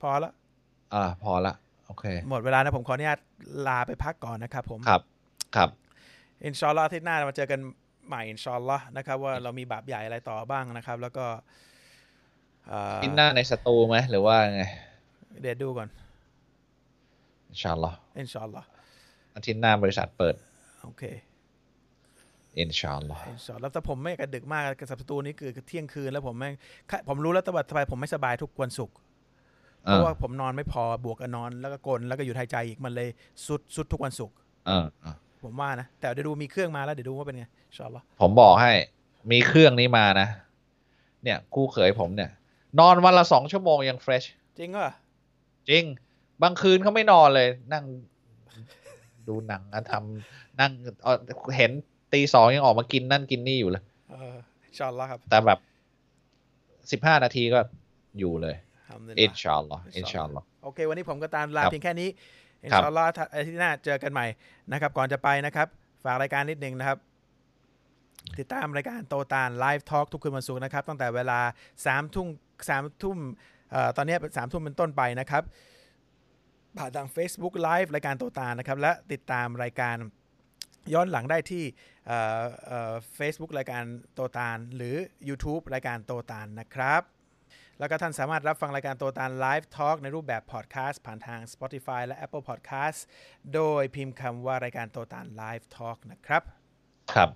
พอละอ่าพอละโอเคหมดเวลานะผมขออนุญาตลาไปพักก่อนนะครับผมครับครับอินชาอัลลอฮ์อาทิตย์หน้ามาเจอกันใหม่อินชาอัลลอฮ์นะครับว่าเรามีบาปใหญ่อะไรต่อบ้างนะครับแล้วก็อินหน้าในสตูไหมหรือว่าไงเดี๋ยวดูก่อนอินชาอัลลอฮ์อินชาอัลลอฮ์อาทิตย์หน้าบริษัทเปิดโอเคอินชาอัลลอฮ์อินชาอัลลอฮ์แต่ผมไม่กระดึกมากกับสตูนี้คือเที่ยงคืนแล้วผมแม่งผมรู้แล้วแต่ว่าทำไมผมไม่สบายทุกวันศุกร์เพราะว่าผมนอนไม่พอบวกกับนอนแล้วก็กลนแล้วก็อยู่หายใจอีกมันเลยสุดสุดทุกวันศุกร์ผมว่านะแต่เดี๋ยวดูมีเครื่องมาแล้วเดี๋ยวดูว่าเป็นไงชอบปะผมบอกให้มีเครื่องนี้มานะเนี่ยคู่เขยผมเนี่ยนอนวันละสองชั่วโมงยังเฟรชจริงเหรอจริงบางคืนเขาไม่นอนเลยนั่งดูหนังนะทำนั่งเห็นตีสองยังออกมากินนั่นกินนี่อยู่เลยชอบแล้วครับแต่แบบสิบห้านาทีก็อยู่เลยอินชาอัลลอฮ์อินชาอัลลอฮ์โอเควันนี้ผมก็ตามลาเพียงแค่นี้อินชาอัลลอฮ์อาทิตย์หน้าเจอกันใหม่นะครับก่อนจะไปนะครับฝากรายการนิดนึงนะครับติดตามรายการโตตาลไลฟ์ทอล์กทุกคืนวันศุกร์นะครับตั้งแต่เวลาสามทุ่มสามทุ่มตอนนี้เป็นสามทุ่มเป็นต้นไปนะครับผ่านทาง Facebook Live รายการโตตาลนะครับและติดตามรายการย้อนหลังได้ที่เฟซบุ๊กรายการโตตาลหรือ YouTube รายการโตตาลนะครับแล้วก็ท่านสามารถรับฟังรายการโตตาลไลฟ์ทอล์กในรูปแบบพอดแคสต์ผ่านทาง Spotify และ Apple Podcast โดยพิมพ์คำว่ารายการโตตาลไลฟ์ทอล์กนะครับครับ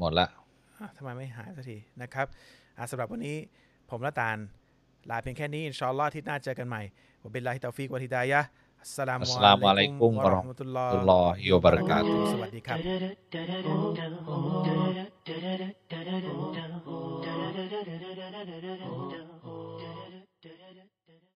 หมดละทำไมไม่หายสักทีนะครับสำหรับวันนี้ผมละตาลลาเพียงแค่นี้อินชาอัลลอฮ์อาทิตย์หน้าเจอกันใหม่วะบิลลาฮิตอฟิกวะฮิดายะฮ์อัสสลามุอะลัยกุมวะเราะห์มะตุลลอฮิวะบะเราะกาตุฮ์สวัสดีครับ